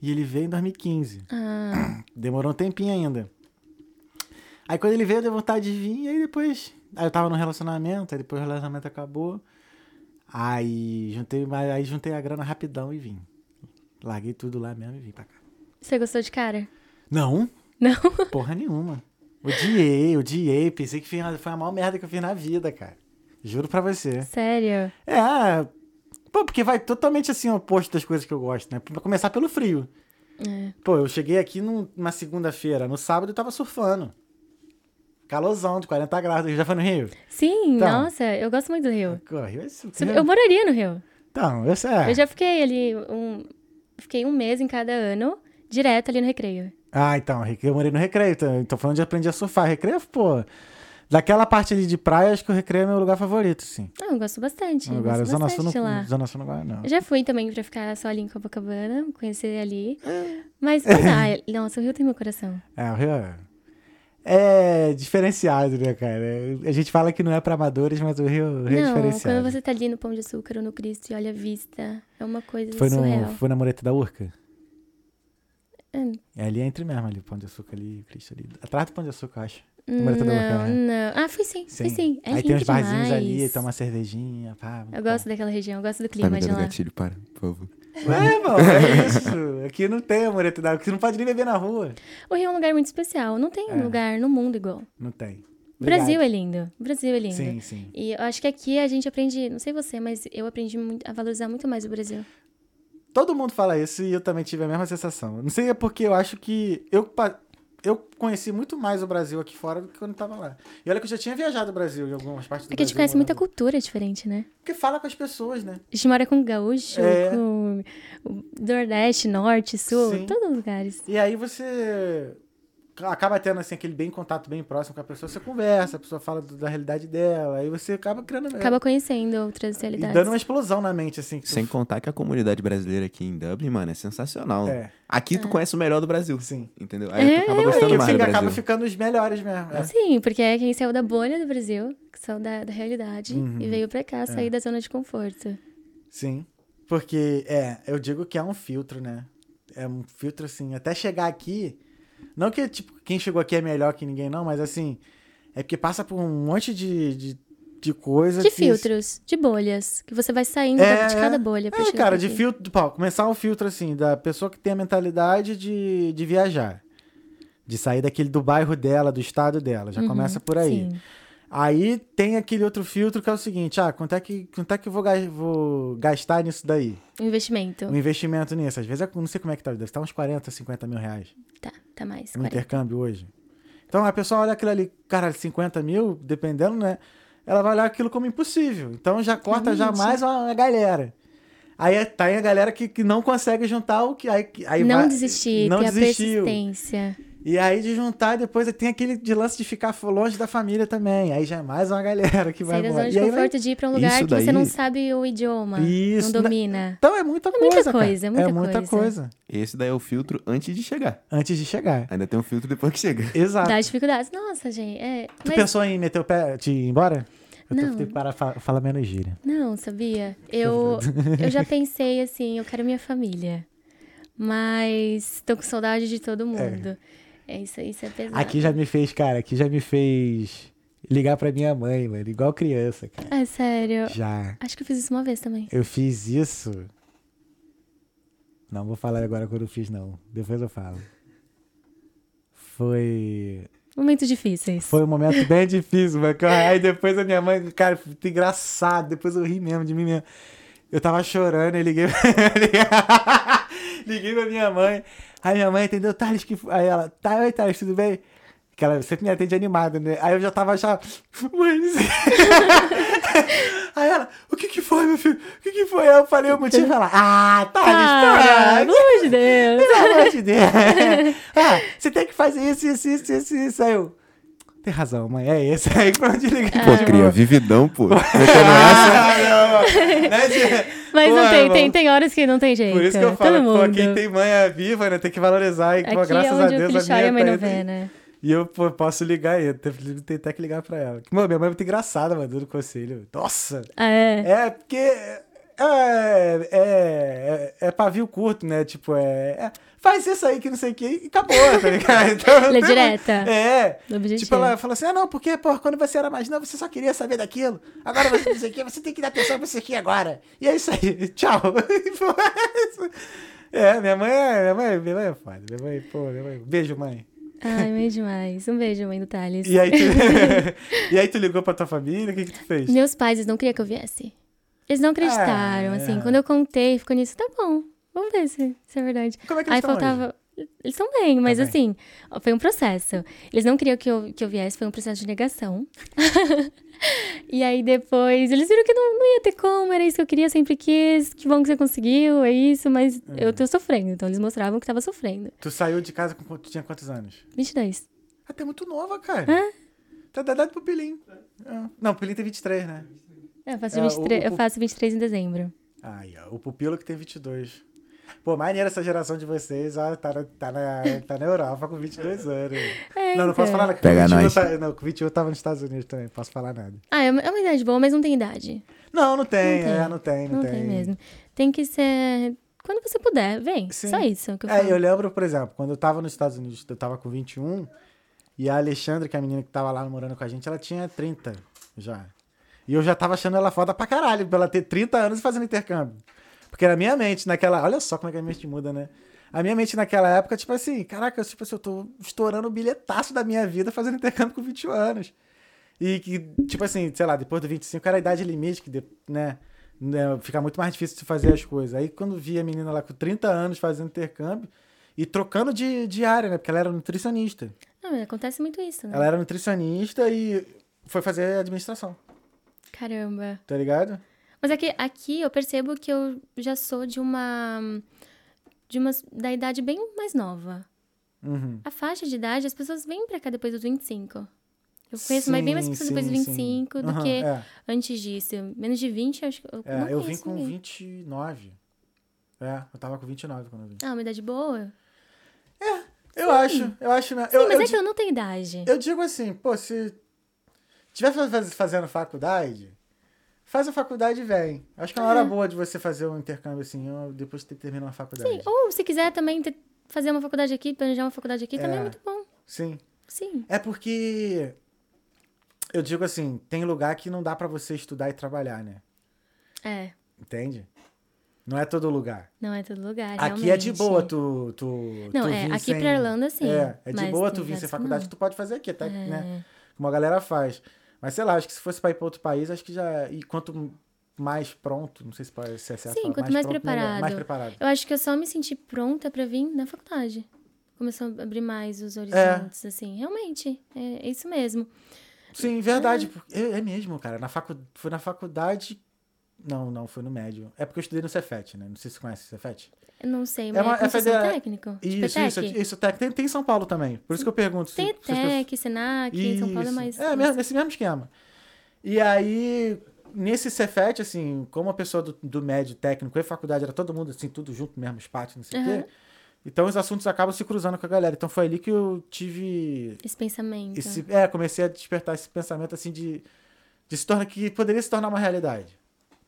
e ele veio em 2015. Demorou um tempinho ainda. Aí quando ele veio, eu dei vontade de vir e aí depois... Aí eu tava num relacionamento, aí depois o relacionamento acabou. Aí juntei a grana rapidão e vim. Larguei tudo lá mesmo e vim pra cá. Você gostou de cara? Não. Não? Porra nenhuma. Odiei. Pensei que foi a maior merda que eu fiz na vida, cara. Juro pra você. Sério? Pô, porque vai totalmente assim, oposto das coisas que eu gosto, né? Pra começar pelo frio. Pô, eu cheguei aqui numa segunda-feira. No sábado eu tava surfando. Calorzão, de 40 graus. Já foi no Rio? Sim, então, nossa, eu gosto muito do Rio. Eu moraria no Rio. Então, eu sei. Eu já fiquei ali, fiquei um mês em cada ano, direto ali no Recreio. Então, eu morei no Recreio. Então foi onde eu aprendi a surfar. Recreio, pô... Daquela parte ali de praia, acho que o Recreio é meu lugar favorito, sim. Eu gosto bastante. Agora, Zona Sul não vai, não. Eu já fui também pra ficar só ali em Copacabana, conhecer ali. Mas, nossa, o Rio tem meu coração. O Rio é... é diferenciado, né, cara? A gente fala que não é pra amadores, mas o Rio é diferenciado. Não, quando você tá ali no Pão de Açúcar ou no Cristo e olha a vista, é uma coisa surreal. Foi na Mureta da Urca? É ali entre mesmo, ali, o Pão de Açúcar ali, o Cristo ali. Atrás do Pão de Açúcar, eu acho. Não. Ah, fui sim. É. Aí tem uns barzinhos ali, toma uma cervejinha, pá. Eu gosto daquela região, eu gosto do clima de lá. Gatilho, para, por favor. É, mano, é isso. Aqui não tem a Mureta da Urca, você não pode nem beber na rua. O Rio é um lugar muito especial, não tem lugar no mundo igual. Não tem. Obrigado. Brasil é lindo. Sim, sim. E eu acho que aqui a gente aprende, não sei você, mas eu aprendi a valorizar muito mais o Brasil. Todo mundo fala isso e eu também tive a mesma sensação. Não sei, é porque eu acho que... Eu conheci muito mais o Brasil aqui fora do que quando tava lá. E olha que eu já tinha viajado o Brasil em algumas partes do Brasil. Porque a gente conhece muita cultura diferente, né? Porque fala com as pessoas, né? A gente mora com gaúcho, com Nordeste, Norte, Sul, sim, todos os lugares. E aí você acaba tendo, assim, aquele contato bem próximo com a pessoa. Você conversa, a pessoa fala da realidade dela, aí você acaba criando... Acaba conhecendo outras realidades. E dando uma explosão na mente, assim. Sem contar que a comunidade brasileira aqui em Dublin, mano, é sensacional. É. Aqui tu conhece o melhor do Brasil. Sim. Entendeu? Aí tu acaba gostando mais do Brasil. Acaba ficando os melhores mesmo. É. Sim, porque é quem saiu da bolha do Brasil, que saiu da realidade, e veio pra cá, sair da zona de conforto. Sim. Porque, eu digo que é um filtro, né? É um filtro, assim, até chegar aqui... Não que, tipo, quem chegou aqui é melhor que ninguém, não, mas, assim, é porque passa por um monte de coisa. De filtros, de bolhas, que você vai saindo de cada bolha. Pra chegar cara, de filtro, pô, começar um filtro, assim, da pessoa que tem a mentalidade de viajar, de sair daquele do bairro dela, do estado dela, já começa por aí. Sim. Aí tem aquele outro filtro que é o seguinte, quanto é que eu vou gastar nisso daí? Um investimento nisso. Às vezes, eu não sei como é que tá, deve estar uns 40, 50 mil reais. Tá mais. No intercâmbio hoje. Então, a pessoa olha aquilo ali, cara, 50 mil, dependendo, né? Ela vai olhar aquilo como impossível. Então, já corta mais uma galera. Aí tá aí a galera que não consegue juntar o que... Aí não vai, desistir, não ter desistiu. A persistência... E aí de juntar depois tem aquele de lance de ficar longe da família também. Aí já é mais uma galera que vai embora. Sai da zona de conforto de ir pra um lugar isso que daí... você não sabe o idioma, isso, não domina. Então é muita coisa, É muita coisa. Esse daí é o filtro antes de chegar. Ainda tem um filtro depois que chega. Exato. Dá dificuldades. Nossa, gente. Tu pensou em meter o pé de ir embora? Eu tenho que parar de falar menos gíria. Não, sabia? Eu já pensei assim, eu quero minha família. Mas tô com saudade de todo mundo. Isso é pesado. Aqui já me fez ligar pra minha mãe, mano. Igual criança, cara. É sério? Já. Acho que eu fiz isso uma vez também. Eu fiz isso? Não vou falar agora quando eu fiz, não. Depois eu falo. Foi... Momentos difíceis. Foi um momento bem difícil, mano. Aí depois a minha mãe... Cara, foi engraçado. Depois eu ri mesmo de mim mesmo. Eu tava chorando e liguei... Liguei pra minha mãe. Aí minha mãe entendeu, Thales, que... Aí ela, tá, oi, Thales, tudo bem? Que ela sempre me atende animada, né? Aí eu já tava achando... Mãe, aí ela, o que foi, meu filho? O que foi? Aí eu falei o motivo, ela, Thales, pelo amor de Deus. Pelo amor de Deus. Você tem que fazer isso. Aí eu, tem razão, mãe, é esse aí que eu desliguei. Pô, cria, vividão, pô. Mas não tem horas que não tem jeito. Por isso que eu falo, pô, quem tem mãe é viva, né? Tem que valorizar. E, pô, graças a Deus, a minha mãe não vê, né? E eu posso ligar aí, eu tenho até que ligar pra ela. Mano, minha mãe é muito engraçada, mano, dando conselho. Nossa! É porque... É pavio curto, né? Tipo, faz isso aí que não sei o que e acabou, tá ligado? Então, ela é direta. Tipo, ela falou assim, porque, pô, quando você era mais nova, você só queria saber daquilo. Agora você não sei o que, você tem que dar atenção pra isso aqui agora. E é isso aí, tchau. Minha mãe é foda. Minha mãe, beijo, mãe. Ai, meio demais. Um beijo, mãe do Thales. E aí tu ligou pra tua família, o que tu fez? Meus pais, eles não queriam que eu viesse. Eles não acreditaram, assim. Quando eu contei, ficou nisso, tá bom. Vamos ver se é verdade. Como é que eles estão hoje? Eles estão bem, mas assim, foi um processo. Eles não queriam que eu viesse, foi um processo de negação. E aí depois, eles viram que não ia ter como, era isso que eu queria, sempre quis. Que bom que você conseguiu, é isso, mas eu tô sofrendo. Então eles mostravam que tava sofrendo. Tu saiu de casa com... Tu tinha quantos anos? 22. Até muito nova, cara. Tá da idade pro Pilim. Não, o Pilim tem 23, né? Eu faço 23 em dezembro. O pupilo que tem 22. Pô, maneira essa geração de vocês, ó, tá na Europa com 22 anos. É, não, não posso falar nada. Pega nós. Não, com 21 eu tava nos Estados Unidos também, não posso falar nada. Ah, é uma idade boa, mas não tem idade. Não tem. Mesmo. Tem que ser... Quando você puder, vem. Sim. Só isso que eu falo. É, eu lembro, por exemplo, quando eu tava nos Estados Unidos, eu tava com 21, e a Alexandre, que é a menina que tava lá morando com a gente, ela tinha 30 já. E eu já tava achando ela foda pra caralho, pra ela ter 30 anos e fazendo intercâmbio. Porque na minha mente, naquela... Olha só como é que a minha mente muda, né? A minha mente naquela época, tipo assim, caraca, tipo assim, eu tô estourando o bilhetaço da minha vida fazendo intercâmbio com 21 anos. E que, tipo assim, sei lá, depois do 25 era a idade limite, que, né? Fica muito mais difícil de fazer as coisas. Aí quando vi a menina lá com 30 anos fazendo intercâmbio e trocando de área, né? Porque ela era nutricionista. Não, acontece muito isso, né? Ela era nutricionista e foi fazer administração. Caramba. Tá ligado? Mas aqui eu percebo que eu já sou da idade bem mais nova. Uhum. A faixa de idade, as pessoas vêm pra cá depois dos 25. Eu conheço bem mais pessoas depois dos 25 do que antes disso. Menos de 20, acho que eu não conheço. Eu vim com 29. Eu tava com 29 quando eu vim. Ah, uma idade boa? Eu acho. Né? Mas eu não tenho idade. Eu digo assim, pô, se tiver fazendo faculdade... Faz a faculdade e vem. Acho que é uma hora boa de você fazer um intercâmbio assim, depois de terminar uma faculdade. Sim, ou se quiser também fazer uma faculdade aqui, planejar uma faculdade aqui, também é muito bom. Sim. É porque, eu digo assim, tem lugar que não dá pra você estudar e trabalhar, né? É. Entende? Não é todo lugar. Realmente. Aqui é de boa tu não, vir aqui sem... pra Irlanda, sim. É de boa tu vir sem faculdade, que tu pode fazer aqui, até, né? Como a galera faz. Mas sei lá, acho que se fosse para ir para outro país, acho que já... E quanto mais pronto, não sei se pode ser certo. Sim, quanto mais preparado. Eu acho que eu só me senti pronta para vir na faculdade. Começou a abrir mais os horizontes, assim. Realmente, é isso mesmo. Sim, verdade. É mesmo, cara. Foi na faculdade... Não, foi no médio. É porque eu estudei no CEFET, né? Não sei se você conhece o CEFET. Não sei, mas é federal... técnico. Isso, técnico. Tem em São Paulo também. Por isso que eu pergunto. Tem TEC, SENAC, em São Paulo é mais... nesse mesmo esquema. E aí, nesse CEFET, assim, como a pessoa do médio técnico e faculdade era todo mundo, assim, tudo junto, mesmo, os pátios, não sei o quê. Então, os assuntos acabam se cruzando com a galera. Então, foi ali que eu tive... Esse pensamento. Comecei a despertar esse pensamento, assim, de se tornar... Que poderia se tornar uma realidade.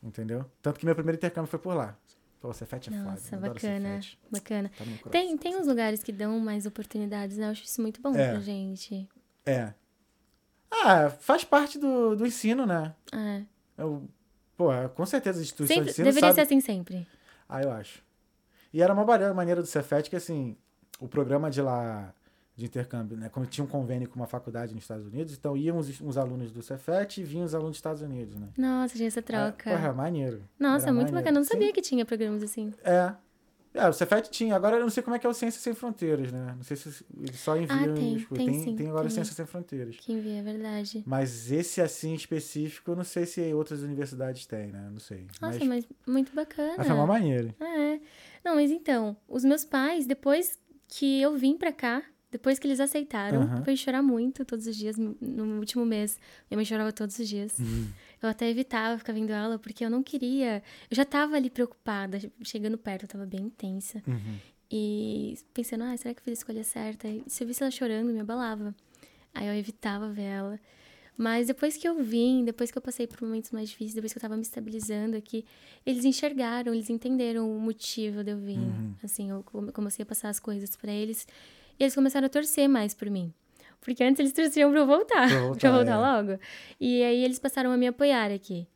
Entendeu? Tanto que meu primeiro intercâmbio foi por lá. Pô, Cefet é foda. Nossa, bacana. Tá no coração, tem uns lugares que dão mais oportunidades, né? Eu acho isso muito bom pra gente. Faz parte do ensino, né? Com certeza as instituições de ensino deveria ser assim sempre. Eu acho. E era uma maneira do Cefet que, assim, o programa de lá, de intercâmbio, né? Como tinha um convênio com uma faculdade nos Estados Unidos, então iam uns alunos do CEFET e vinham os alunos dos Estados Unidos, né? Nossa, tinha essa troca. Maneiro. Nossa, era muito bacana. Eu não sabia que tinha programas assim. O CEFET tinha. Agora eu não sei como é que é o Ciências Sem Fronteiras, né? Não sei se eles só enviam... Tem o Ciências Sem Fronteiras. Que envia, é verdade. Mas esse, assim, específico, eu não sei se outras universidades têm, né? Não sei. Nossa, mas muito bacana. Mas é uma maneira. Não, mas então, os meus pais, depois que eu vim pra cá, depois que eles aceitaram, depois de chorar muito todos os dias, no último mês, minha mãe chorava todos os dias. Eu até evitava ficar vendo aula, porque eu não queria... Eu já tava ali preocupada, chegando perto, eu tava bem intensa. E pensando, será que eu fiz a escolha certa? E se eu visse ela chorando, me abalava. Aí eu evitava ver ela. Mas depois que eu vim, depois que eu passei por momentos mais difíceis, depois que eu tava me estabilizando aqui, eles enxergaram, eles entenderam o motivo de eu vir. Assim, eu comecei a passar as coisas pra eles... E eles começaram a torcer mais por mim. Porque antes eles torciam pra eu voltar. Pra eu voltar logo. E aí eles passaram a me apoiar aqui.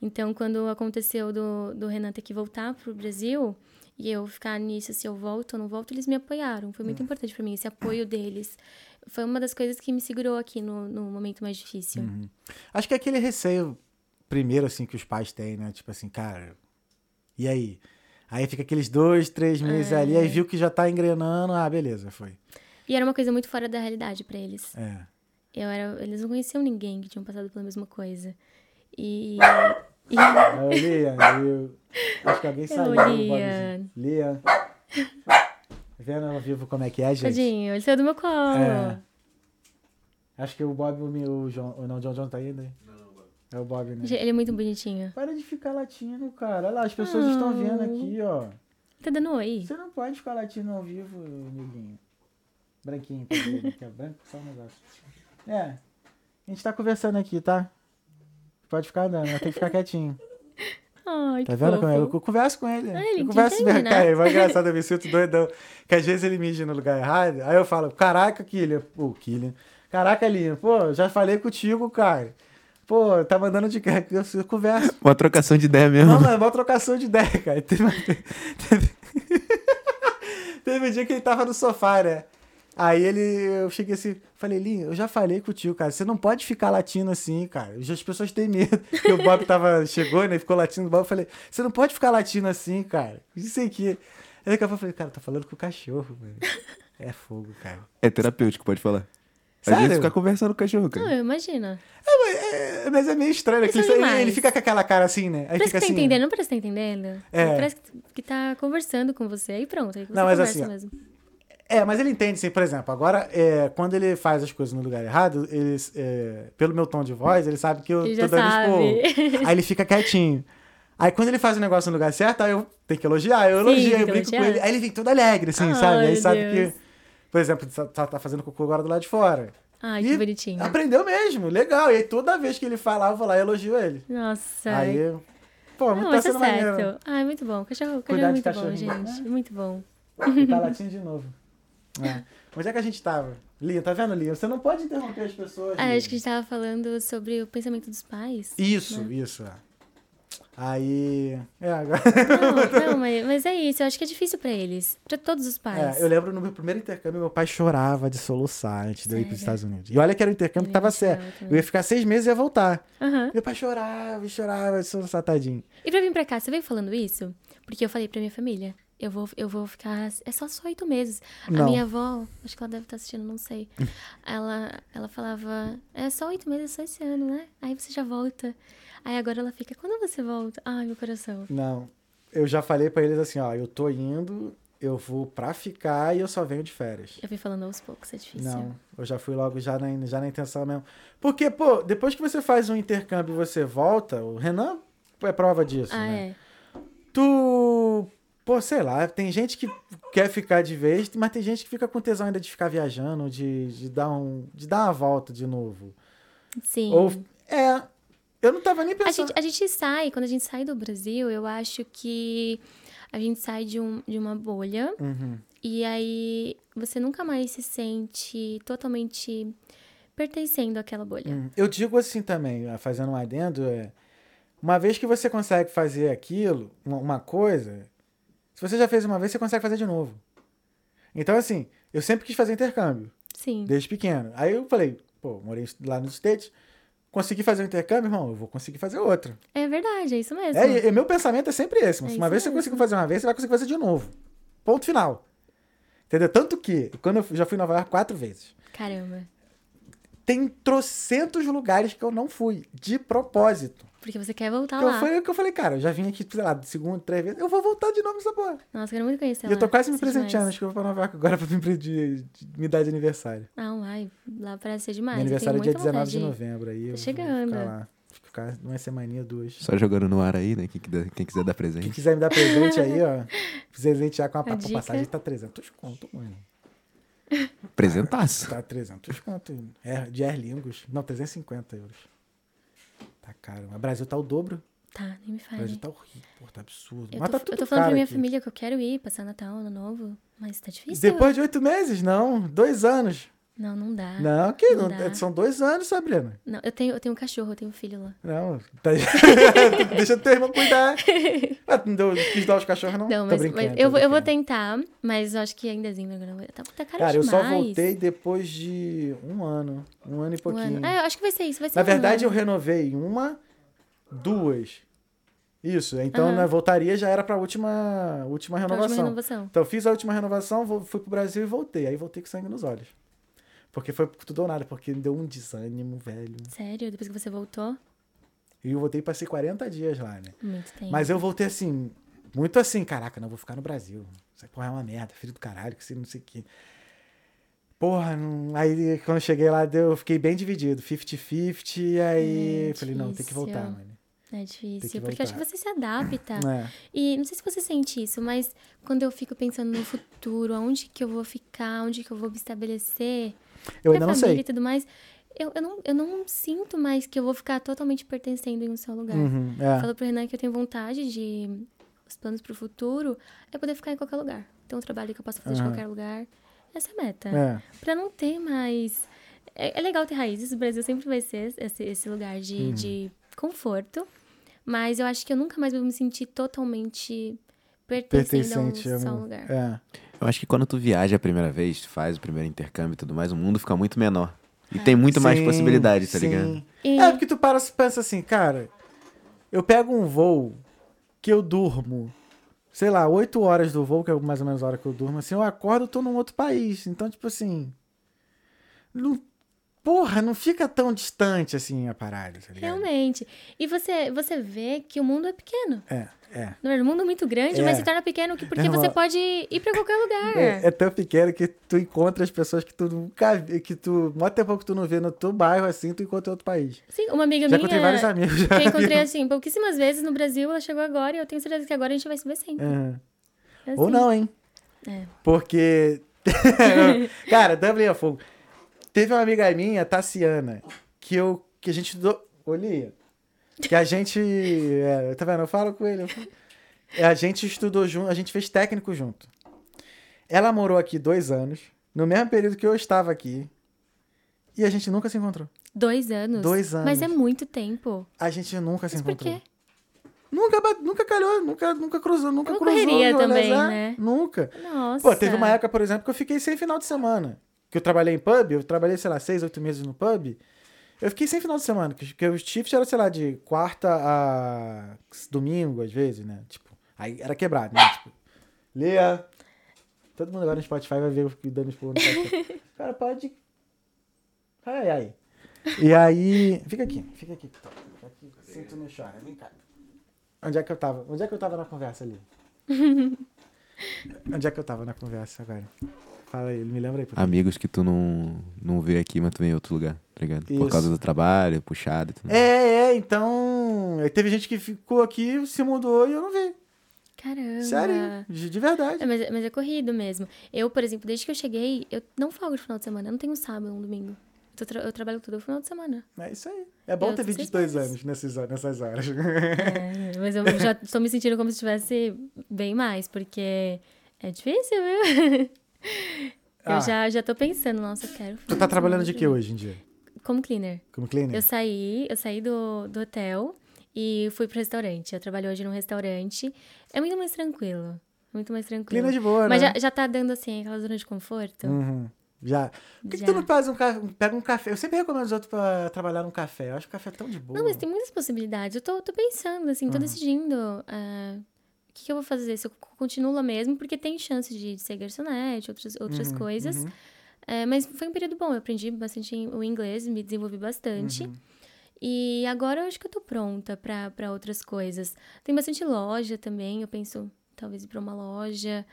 Então, quando aconteceu do Renan ter que voltar pro Brasil, e eu ficar nisso, se eu volto ou não volto, eles me apoiaram. Foi muito importante pra mim, esse apoio deles. Foi uma das coisas que me segurou aqui no momento mais difícil. Acho que é aquele receio, primeiro, assim, que os pais têm, né? Tipo assim, cara, e aí? Aí fica aqueles 2, 3 meses ali, aí viu que já tá engrenando, beleza, foi. E era uma coisa muito fora da realidade pra eles. Eles não conheciam ninguém que tinham passado pela mesma coisa. Eu acho que alguém saiu. Lian. Vendo ao vivo como é que é, gente? Tadinho, ele saiu do meu colo. Acho que o Bob, o John, não, o John tá indo, hein? É o Bob, né? Ele é muito bonitinho. Para de ficar latindo, cara. Olha lá, as pessoas estão vendo aqui, ó. Tá dando oi. Você não pode ficar latindo ao vivo, neguinho. Branquinho, tá vendo? Que é branco, só um negócio. É. A gente tá conversando aqui, tá? Pode ficar andando, mas tem que ficar quietinho. Ai, tá vendo como eu converso com ele? Ai, eu converso com ele, cara. É engraçado, eu me sinto doidão. Que às vezes ele me diz no lugar errado, aí eu falo, caraca, Kylian. Pô, Kylian. Caraca, Linho, pô, já falei contigo, cara. Pô, tá mandando de cara, eu converso. Uma trocação de ideia mesmo. Não, mano, uma trocação de ideia, cara. Teve um dia que ele tava no sofá, né? Aí eu cheguei assim, falei, Linho, eu já falei contigo, cara, você não pode ficar latindo assim, cara, as pessoas têm medo, porque o Bob chegou, né, ficou latindo, o Bob, eu falei, você não pode ficar latindo assim, cara, não sei o quê. Aí daqui a pouco eu falei, cara, tá falando com o cachorro, mano, é fogo, cara. É terapêutico, pode falar. Sério? A gente fica conversando com o cachorro, cara. Não, eu imagino. Mas é meio estranho, que ele fica com aquela cara assim, né? Aí parece fica que tá assim, entendendo, né? Não parece que tá entendendo. É. Parece que tá conversando com você, aí pronto, aí você não, mas conversa assim, mesmo. É, mas ele entende, assim, por exemplo, agora, quando ele faz as coisas no lugar errado, ele, pelo meu tom de voz, ele sabe que eu tô dando esporro. Aí ele fica quietinho. Aí quando ele faz o negócio no lugar certo, aí eu tenho que elogiar, eu elogio, eu brinco com ele. Aí ele vem todo alegre, assim, sabe? Aí ele sabe que, por exemplo, tá fazendo cocô agora do lado de fora. Ai, que bonitinho. Aprendeu mesmo, legal. E aí toda vez que ele falar, eu vou lá e elogio ele. Nossa. Aí, pô, não tá sendo maneiro. Ai, muito bom. Cachorro é muito bom, gente. Muito bom. E tá latindo de novo. É. Onde é que a gente tava? Lia, tá vendo, Lia? Você não pode interromper as pessoas. Ah, acho que a gente tava falando sobre o pensamento dos pais. Isso, né? Isso. Aí... É, agora... Não, mas é isso. Eu acho que é difícil pra eles. Pra todos os pais. É, eu lembro no meu primeiro intercâmbio, meu pai chorava de soluçar antes de eu ir pros Estados Unidos. E olha que era um intercâmbio que tava certo. Eu ia ficar 6 meses e ia voltar. Uhum. Meu pai chorava de soluçar, tadinho. E pra vir pra cá, você veio falando isso? Porque eu falei pra minha família. Eu vou ficar... É só 8 meses. Não. A minha avó, acho que ela deve estar assistindo, não sei. Ela falava, é só 8 meses, é só esse ano, né? Aí você já volta. Aí agora ela fica, quando você volta? Ai, meu coração. Não, eu já falei pra eles assim, ó, eu tô indo, eu vou pra ficar e eu só venho de férias. Eu vim falando aos poucos, é difícil. Não, eu já fui logo, já na intenção mesmo. Porque, pô, depois que você faz um intercâmbio e você volta, o Renan é prova disso, né? Ah, é. Pô, sei lá, tem gente que quer ficar de vez, mas tem gente que fica com tesão ainda de ficar viajando, de dar uma volta de novo. Sim. Ou, eu não tava nem pensando... Quando a gente sai do Brasil, eu acho que a gente sai de uma bolha, e aí você nunca mais se sente totalmente pertencendo àquela bolha. Eu digo assim também, fazendo um adendo, uma vez que você consegue fazer aquilo, uma coisa... Se você já fez uma vez, você consegue fazer de novo. Então, assim, eu sempre quis fazer intercâmbio. Sim. Desde pequeno. Aí eu falei, pô, morei lá nos States, consegui fazer um intercâmbio, irmão, eu vou conseguir fazer outro. É verdade, é isso mesmo. E meu pensamento é sempre esse. Mas uma vez você conseguiu fazer uma vez, você vai conseguir fazer de novo. Ponto final. Entendeu? Tanto que, quando eu já fui em Nova York 4 vezes. Caramba. Tem trocentos lugares que eu não fui, de propósito. Porque você quer voltar lá. Foi o que eu falei, cara, eu já vim aqui, sei lá, de segunda, 3 vezes, eu vou voltar de novo nessa porra. Nossa, eu quero muito conhecer ela. E eu tô quase me presenteando, acho que eu vou pra Nova York agora pra me dar de aniversário. Ah, uai, lá parece ser demais. Meu aniversário é dia 19 de novembro, aí eu vou ficar lá. Ficar uma semaninha, 2. Só jogando no ar aí, né? Quem quiser dar presente. Quem quiser me dar presente aí, ó, presentear com uma passagem, tá 300 conto, mano. Presentaço. Tá 300 conto. De Aerlingus. Não, 350 €. Tá caro. O Brasil tá o dobro. Tá, nem me fale. O Brasil tá horrível, pô, tá absurdo. Mas tá tudo. Eu tô falando pra minha família que eu quero ir, passar Natal, Ano Novo, mas tá difícil. Depois de 8 meses? Não, 2 anos. Não, não dá. Não, que não dá. São 2 anos, Sabrina. Não, eu tenho um cachorro, eu tenho um filho lá. Não, tá... Deixa o teu irmão cuidar. Não quis dar os cachorros, não? Não, mas eu vou tentar, mas acho que ainda assim, tá caro. Cara, demais. Eu só voltei depois de 1 ano. 1 ano e pouquinho. Um ano. Ah, eu acho que vai ser isso. Vai ser Na verdade, ano. Eu renovei 1, 2. Isso, então eu voltaria, já era pra última renovação. Pra última renovação. Então eu fiz a última renovação, fui pro Brasil e voltei. Aí voltei com sangue nos olhos. Porque foi tudo ou nada, porque deu um desânimo, velho. Sério? Depois que você voltou? Eu voltei e passei 40 dias lá, né? Muito tempo. Mas eu voltei assim, muito assim, caraca, não vou ficar no Brasil. Isso aí, porra, é uma merda, filho do caralho, que não sei o quê. Porra, não... Aí quando eu cheguei lá, eu fiquei bem dividido, 50-50, aí falei, não, tem que voltar, mano. É difícil, porque eu acho que você se adapta. É. E não sei se você sente isso, mas quando eu fico pensando no futuro, aonde que eu vou ficar, onde que eu vou me estabelecer, eu ainda não sei. E tudo mais, eu não sinto mais que eu vou ficar totalmente pertencendo em um só lugar. Uhum, é. Eu falo pro Renan que eu tenho vontade de... Os planos pro futuro é poder ficar em qualquer lugar. Ter um trabalho que eu possa fazer de qualquer lugar. Essa é a meta. É. Pra não ter mais... É legal ter raízes. O Brasil sempre vai ser esse lugar de conforto. Mas eu acho que eu nunca mais vou me sentir totalmente pertencente a um só lugar. É. Eu acho que quando tu viaja a primeira vez, tu faz o primeiro intercâmbio e tudo mais, o mundo fica muito menor. E tem muito mais possibilidades, tá ligado? E... É, porque tu para e pensa assim, cara, eu pego um voo que eu durmo, sei lá, 8 horas do voo, que é mais ou menos a hora que eu durmo, assim, eu acordo, eu tô num outro país. Então, tipo assim... Não fica tão distante, assim, a parada, tá ligado? Realmente. E você vê que o mundo é pequeno. É. Não é um mundo muito grande, mas se torna pequeno porque você pode ir pra qualquer lugar. É tão pequeno que tu encontra as pessoas que tu nunca vê, que tu, mó tempo que tu não vê no teu bairro, assim, tu encontra em outro país. Sim, uma amiga minha... Já encontrei vários amigos. Já que eu encontrei, assim, pouquíssimas vezes no Brasil, ela chegou agora e eu tenho certeza que agora a gente vai se ver sempre. É assim. Ou não, hein? É. Porque... Cara, Dublin é fogo. Teve uma amiga minha, Tassiana, que a gente... Olha, que a gente... tá vendo? Eu falo com ele. A gente estudou junto, a gente fez técnico junto. Ela morou aqui 2 anos, no mesmo período que eu estava aqui, e a gente nunca se encontrou. 2 anos? 2 anos. Mas é muito tempo. A gente nunca se encontrou. Por quê? Nunca calhou, nunca cruzou, nunca cruzou. Correria também, né? Nunca. Nossa. Pô, teve uma época, por exemplo, que eu fiquei sem final de semana. Que eu trabalhei em pub, eu trabalhei, sei lá, 6, 8 meses no pub, eu fiquei sem final de semana, porque os shifts eram, sei lá, de quarta a domingo, às vezes, né? Tipo, aí era quebrado, né? Tipo, Lia, todo mundo agora no Spotify vai ver eu dando esporro no Spotify. Cara, pode... Ai. E aí... Fica aqui. Sinto no chão, vem cá. Onde é que eu tava na conversa ali? Onde é que eu tava na conversa agora? Fala aí, me lembra aí. Amigos que tu não vê aqui, mas tu vem em outro lugar, tá ligado? Isso. Por causa do trabalho, puxado e tudo. Então... Teve gente que ficou aqui, se mudou e eu não vi. Caramba. Sério, de verdade. Mas é corrido mesmo. Eu, por exemplo, desde que eu cheguei, eu não folgo de final de semana. Eu não tenho um sábado, um domingo. Eu trabalho todo final de semana. É isso aí. É bom ter 22 anos nessas horas. Mas eu já estou me sentindo como se estivesse bem mais, porque é difícil, viu? Eu já tô pensando, nossa, eu quero... Tu tá trabalhando de que hoje em dia? Como cleaner. Eu saí do hotel e fui pro restaurante. Eu trabalho hoje num restaurante. É muito mais tranquilo. Cleaner de boa, mas né? Mas já tá dando, assim, aquela zona de conforto. Uhum. Já. Por que tu não faz pega um café? Eu sempre recomendo os outros pra trabalhar num café. Eu acho que o café é tão de boa. Não, mas tem muitas possibilidades. Eu tô pensando, assim, tô decidindo... O que eu vou fazer? Se eu continuo lá mesmo, porque tem chance de ser garçonete, outras coisas. Mas foi um período bom. Eu aprendi bastante o inglês, me desenvolvi bastante. E agora eu acho que eu tô pronta pra outras coisas. Tem bastante loja também. Eu penso, talvez, ir pra uma loja.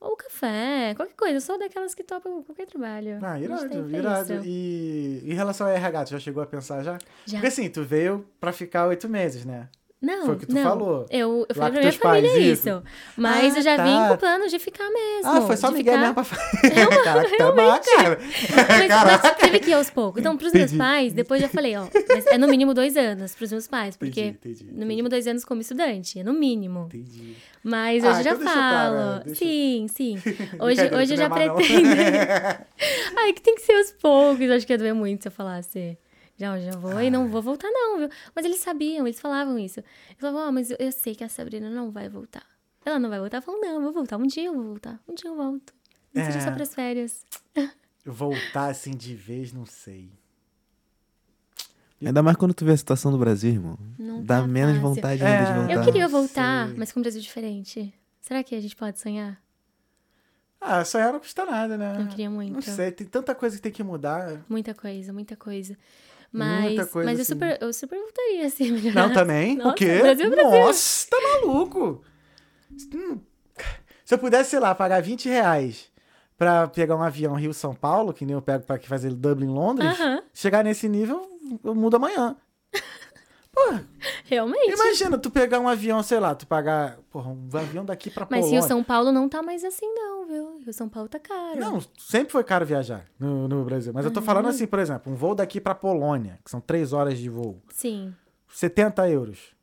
Ou café, qualquer coisa. Eu sou daquelas que topam qualquer trabalho. Irado. E em relação ao RH, tu já chegou a pensar já? Já. Porque assim, tu veio pra ficar 8 meses, né? Não, foi o que tu falou. Eu falei pra minha família isso. Mas eu já vim com o plano de ficar mesmo. Foi só Miguel mesmo pra fazer. Caraca, tá bom, cara. Mas teve que ir aos poucos. Então, pros meus pais, depois já falei, mas é no mínimo 2 anos pros meus pais. Porque entendi. No mínimo 2 anos como estudante, é no mínimo. Entendi. Mas hoje eu já falo. Sim. Hoje eu já pretendo. Que tem que ser aos poucos. Acho que ia doer muito se eu falasse... Já vou e não vou voltar não, viu? Mas eles sabiam, eles falavam isso. Eles falavam, mas eu sei que a Sabrina não vai voltar. Ela não vai voltar? Eu falo, não, eu vou voltar. Um dia eu volto. Não seja só pras férias. Voltar assim de vez, não sei. Ainda mais quando tu vê a situação do Brasil, irmão. Não dá tá menos fácil. Vontade ainda de voltar. Eu queria voltar, mas com um Brasil diferente. Será que a gente pode sonhar? Sonhar não custa nada, né? Eu queria muito. Não sei, tem tanta coisa que tem que mudar. Muita coisa. Mas assim. eu super voltaria, assim. Mas... Não, também? Nossa, o quê? Brasil. Nossa, tá maluco? Se eu pudesse, sei lá, pagar R$20 pra pegar um avião Rio-São Paulo, que nem eu pego pra fazer Dublin-Londres, chegar nesse nível, eu mudo amanhã. Pô, realmente. Imagina tu pegar um avião, sei lá, tu pagar, porra, um avião daqui pra Polônia. Mas Rio-São Paulo não tá mais assim não, viu? Rio-São Paulo tá caro. Não, sempre foi caro viajar no Brasil. Mas eu tô falando assim, por exemplo, um voo daqui pra Polônia, que são 3 horas de voo. Sim. 70 euros.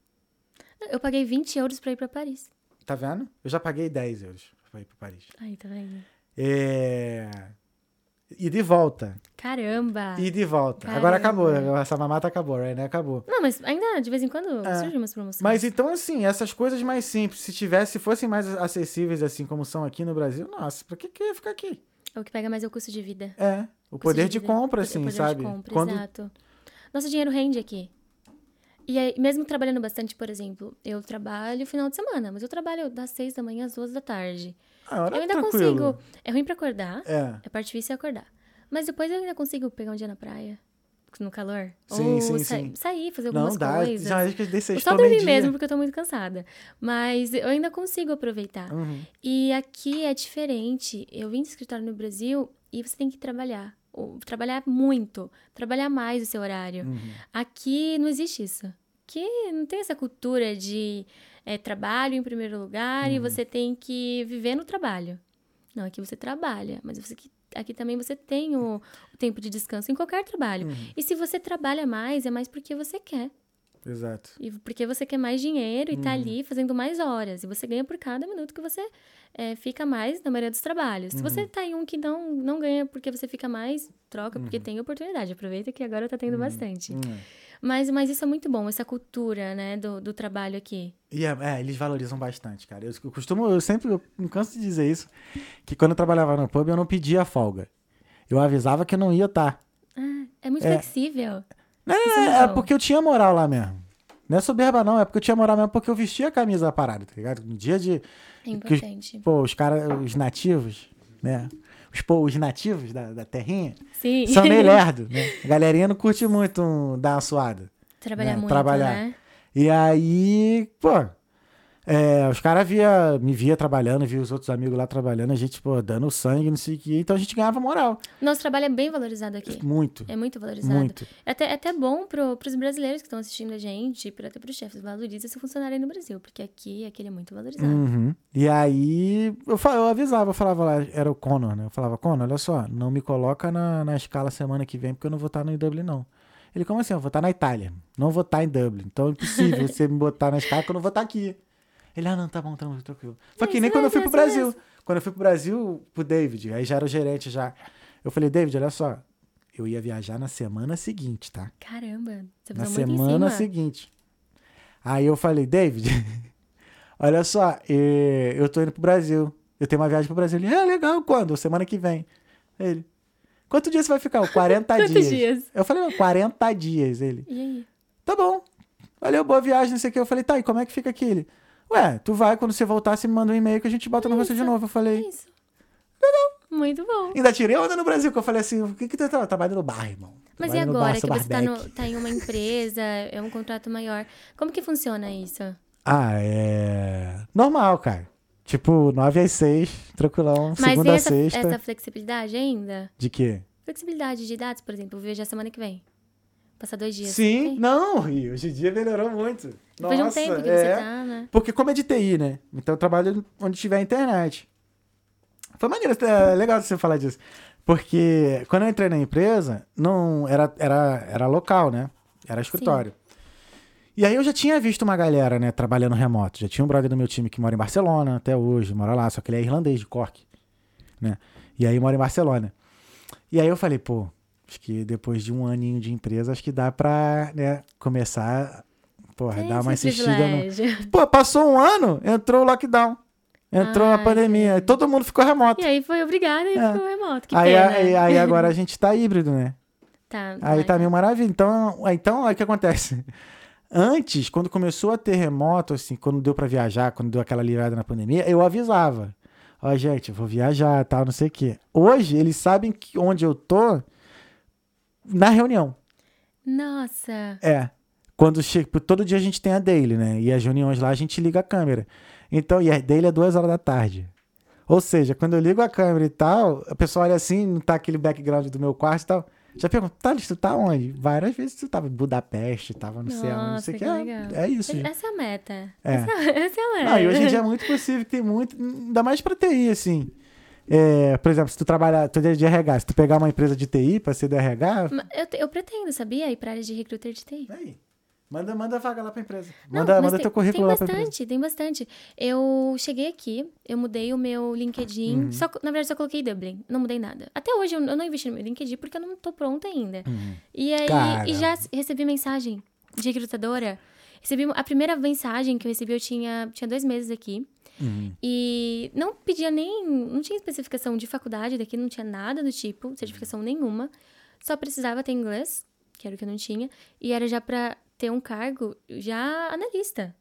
Eu paguei 20 euros pra ir pra Paris. Tá vendo? Eu já paguei 10 euros pra ir pra Paris. Ai, tá vendo? E de volta. Caramba! E de volta. Caramba. Agora acabou. Essa mamata acabou, né? Acabou. Não, mas ainda de vez em quando surgem umas promoções. Mas então, assim, essas coisas mais simples, se fossem mais acessíveis, assim, como são aqui no Brasil, nossa, pra que eu ia ficar aqui? É o que pega mais é o custo de vida. É. O poder de compra, assim, sabe? O poder de compra, exato. Nosso dinheiro rende aqui. E aí, mesmo trabalhando bastante, por exemplo, eu trabalho final de semana, mas eu trabalho das 6 da manhã às 2 da tarde. Eu ainda consigo... É ruim pra acordar. É. A parte difícil é acordar. Mas depois eu ainda consigo pegar um dia na praia, no calor. Sim, ou sim. Sair, fazer algumas coisas. Não, dá. Só dormir mesmo, porque eu tô muito cansada. Mas eu ainda consigo aproveitar. Uhum. E aqui é diferente. Eu vim de escritório no Brasil e você tem que trabalhar. Trabalhar muito, trabalhar mais o seu horário. Uhum. Aqui não existe isso. Aqui não tem essa cultura de trabalho em primeiro lugar e você tem que viver no trabalho. Não, aqui você trabalha, mas aqui também você tem o tempo de descanso em qualquer trabalho. Uhum. E se você trabalha mais, é mais porque você quer. Exato. E porque você quer mais dinheiro e tá ali fazendo mais horas. E você ganha por cada minuto que você fica mais na maioria dos trabalhos. Se você tá em um que não ganha porque você fica mais, troca porque tem oportunidade. Aproveita que agora tá tendo bastante. Mas isso é muito bom, essa cultura, né, do trabalho aqui. E eles valorizam bastante, cara. Eu não canso de dizer isso, que quando eu trabalhava no pub, eu não pedia folga. Eu avisava que eu não ia estar. Ah, é muito flexível. É porque eu tinha moral lá mesmo. Não é soberba, não. É porque eu tinha moral mesmo, porque eu vestia a camisa da parada, tá ligado? No dia de... É importante. Os caras, os nativos, né? Os nativos da terrinha, sim, são meio lerdo, né? A galerinha não curte muito dar uma suada. Trabalhar muito, né? E aí, os caras me via trabalhando, via os outros amigos lá trabalhando, a gente, dando sangue, não sei o que, então a gente ganhava moral. Nosso trabalho é bem valorizado aqui. Muito. É muito valorizado. Muito. É até bom pros brasileiros que estão assistindo a gente, até pros chefes, valoriza esse funcionário aí no Brasil, porque aqui ele é muito valorizado. Uhum. E aí, eu avisava, eu falava lá, era o Conor, né? Eu falava, Conor, olha só, não me coloca na escala semana que vem, porque eu não vou estar no Dublin, não. Ele, como assim? Eu vou estar na Itália, não vou estar em Dublin, então é impossível você me botar na escala que eu não vou estar aqui. Ele, não, tá bom, tranquilo. Só que nem quando eu fui pro Brasil. Mesmo. Quando eu fui pro Brasil, pro David, aí já era o gerente já. Eu falei, David, olha só, eu ia viajar na semana seguinte, tá? Caramba, você na semana seguinte. Aí eu falei, David, olha só, eu tô indo pro Brasil. Eu tenho uma viagem pro Brasil. Ele, legal, quando? Semana que vem. Ele, quanto dia você vai ficar? 40 dias. Quantos dias? Eu falei, 40 dias. Ele, e aí? Tá bom, valeu, boa viagem, não sei o que. Eu falei, tá, e como é que fica aqui? Ele, ué, tu vai, quando você voltar, você me manda um e-mail que a gente bota no rosto de novo. Eu falei... Isso. Não. Muito bom. Ainda tirei onda no Brasil, que eu falei assim, o que tu trabalha no bar, irmão? Mas trabalho e agora, que você tá em uma empresa, é um contrato maior, como que funciona isso? Normal, cara. Tipo, 9 às 6, tranquilão, mas segunda a sexta. Mas essa flexibilidade ainda? De quê? Flexibilidade de datas, por exemplo, viajar semana que vem. Passar 2 dias. Sim, okay? Não, e hoje em dia melhorou muito. Depois de um tempo que você tá, né? Porque como é de TI, né? Então eu trabalho onde tiver internet. Foi maneiro, é legal você falar disso. Porque quando eu entrei na empresa, não, era local, né? Era escritório. Sim. E aí eu já tinha visto uma galera, né, trabalhando remoto. Já tinha um brother do meu time que mora em Barcelona até hoje, mora lá, só que ele é irlandês, de Cork, né? E aí mora em Barcelona. E aí eu falei, acho que depois de um aninho de empresa, acho que dá pra, né, começar, dar uma assistida. No... passou um ano, entrou o lockdown, entrou a pandemia, e todo mundo ficou remoto. E aí foi obrigado e ficou remoto, que pena. Aí agora a gente tá híbrido, né? Tá. Aí tá meio maravilha. Então, o que acontece? Antes, quando começou a ter remoto, assim, quando deu pra viajar, quando deu aquela livrada na pandemia, eu avisava. Ó, gente, eu vou viajar, tal, não sei o quê. Hoje, eles sabem que onde eu tô... Na reunião. Nossa. Quando chega... Todo dia a gente tem a daily, né? E as reuniões lá a gente liga a câmera. Então, e a daily é 2 horas da tarde. Ou seja, quando eu ligo a câmera e tal, a pessoa olha assim, não tá aquele background do meu quarto e tal. Já perguntou, Thales, tu tá onde? Várias vezes tu tava em Budapeste, tava no céu, não sei o que. É isso. Essa é a meta. Essa é a meta. Não, e hoje em dia é muito possível que tem muito, ainda mais pra TI, assim. É, por exemplo, se tu trabalhar, tu é de RH, se tu pegar uma empresa de TI pra ser do RH... Eu pretendo, sabia? Ir pra área de recruiter de TI. Aí. Manda a vaga lá pra empresa. Manda teu currículo lá pra empresa. Tem bastante. Eu cheguei aqui, eu mudei o meu LinkedIn. Uhum. Na verdade, só coloquei Dublin. Não mudei nada. Até hoje, eu não investi no meu LinkedIn porque eu não tô pronta ainda. Uhum. E aí, já recebi mensagem de recrutadora. Recebi a primeira mensagem que eu recebi, eu tinha 2 meses aqui. Uhum. E não pedia nem... Não tinha especificação de faculdade daqui, não tinha nada do tipo, certificação nenhuma. Só precisava ter inglês, que era o que eu não tinha. E era já pra... ter um cargo já analista.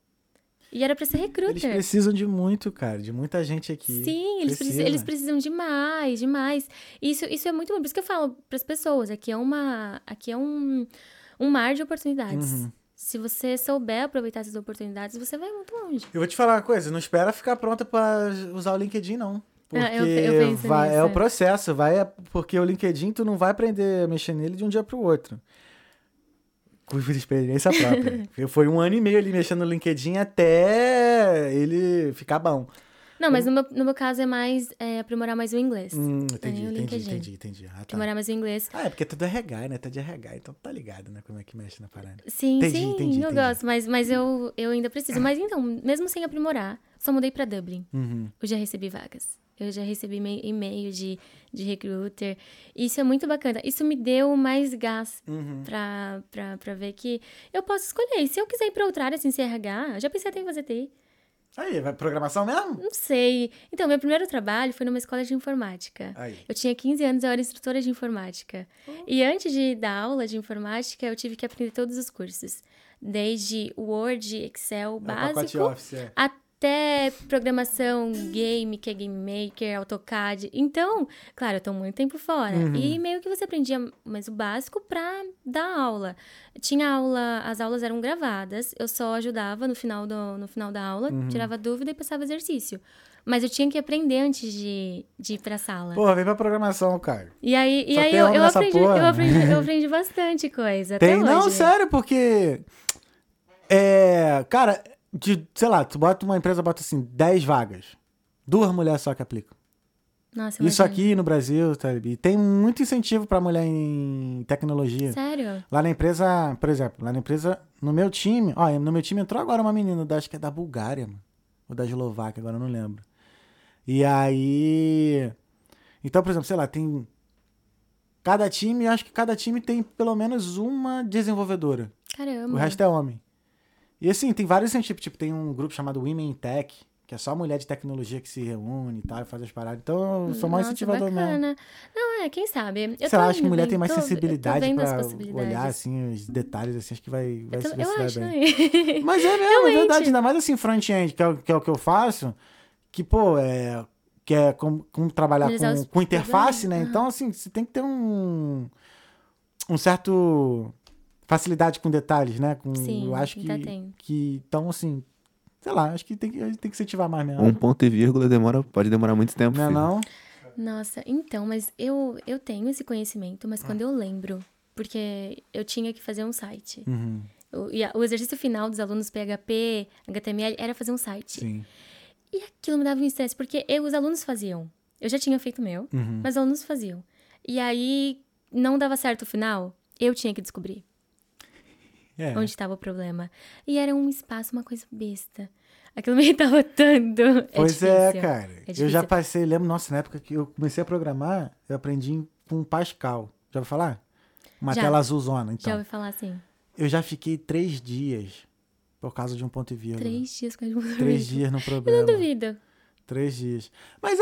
E era pra ser recruiter. Eles precisam de muito, cara. De muita gente aqui. Sim, eles precisam demais, demais. Isso é muito bom. Por isso que eu falo pras pessoas. Aqui é um mar de oportunidades. Uhum. Se você souber aproveitar essas oportunidades, você vai muito longe. Eu vou te falar uma coisa. Não espera ficar pronta pra usar o LinkedIn, não. Porque é o processo. Porque o LinkedIn, tu não vai aprender a mexer nele de um dia pro outro. Por experiência própria. Eu fui 1 ano e meio ali mexendo no LinkedIn até ele ficar bom. Não, mas no meu caso é mais aprimorar mais o inglês. Entendi. Ah, tá. Aprimorar mais o inglês. Ah, é porque tudo é RH, né? Tá de RH, então tá ligado, né? Como é que mexe na parada. Sim, entendi. Gosto, mas eu ainda preciso. Mas então, mesmo sem aprimorar, só mudei pra Dublin. Uhum. Eu já recebi vagas. Eu já recebi e-mail de recruiter. Isso é muito bacana. Isso me deu mais gás pra ver que eu posso escolher. Se eu quiser ir pra outra área, assim, CRH, eu já pensei até em fazer TI. Aí, vai programação mesmo? Não sei. Então, meu primeiro trabalho foi numa escola de informática. Aí. Eu tinha 15 anos, eu era instrutora de informática. E antes de dar aula de informática, eu tive que aprender todos os cursos. Desde Word, Excel, básico, até programação, game, que é Game Maker, AutoCAD. Então, claro, eu tô muito tempo fora. Uhum. E meio que você aprendia mais o básico pra dar aula. As aulas eram gravadas, eu só ajudava no final da aula, tirava dúvida e passava exercício. Mas eu tinha que aprender antes de ir pra sala. Porra, vem pra programação, cara. E aí eu aprendi bastante coisa. Até hoje. Não, sério, porque... Cara... sei lá, tu bota uma empresa, bota assim, 10 vagas. 2 mulheres só que aplicam. Nossa, isso aqui no Brasil, tá? E tem muito incentivo pra mulher em tecnologia. Sério? Lá na empresa, por exemplo, no meu time entrou agora uma menina, acho que é da Bulgária, mano. Ou da Eslováquia, agora eu não lembro. E aí... Então, por exemplo, sei lá, tem... Acho que cada time tem pelo menos uma desenvolvedora. Caramba. O resto é homem. E assim, tem vários tipos. Tipo, tem um grupo chamado Women in Tech, que é só mulher de tecnologia que se reúne e tal, e faz as paradas. Então, eu sou mais incentivador mesmo. Não, quem sabe? Eu acho que mulher tem mais sensibilidade pra olhar, assim, os detalhes, assim, acho que vai se dar bem. Mas é mesmo, é verdade. Ainda mais assim, front-end, que é o que eu faço, que, pô, é como trabalhar com interface, né? Então, assim, você tem que ter um certo... facilidade com detalhes, né? Sim, eu acho que então, assim, sei lá, acho que tem que incentivar mais mesmo. Um ponto e vírgula pode demorar muito tempo. Não? Nossa, então, mas eu tenho esse conhecimento, mas quando eu lembro, porque eu tinha que fazer um site. Uhum. O exercício final dos alunos PHP, HTML, era fazer um site. Sim. E aquilo me dava um estresse, porque os alunos faziam. Eu já tinha feito o meu, mas os alunos faziam. E aí, não dava certo o final, eu tinha que descobrir. Onde estava o problema. E era um espaço, uma coisa besta. Aquilo me irritava tanto. Pois é, cara. Eu já passei, lembro, nossa, na época que eu comecei a programar, eu aprendi com Pascal. Já ouviu falar? Uma tela azulzona, então. Já ouvi falar, sim. Eu já fiquei 3 dias por causa de um ponto e vírgula. 3 dias por causa de um ponto e vírgula. 3 dias no problema. Eu não duvido. 3 dias. Mas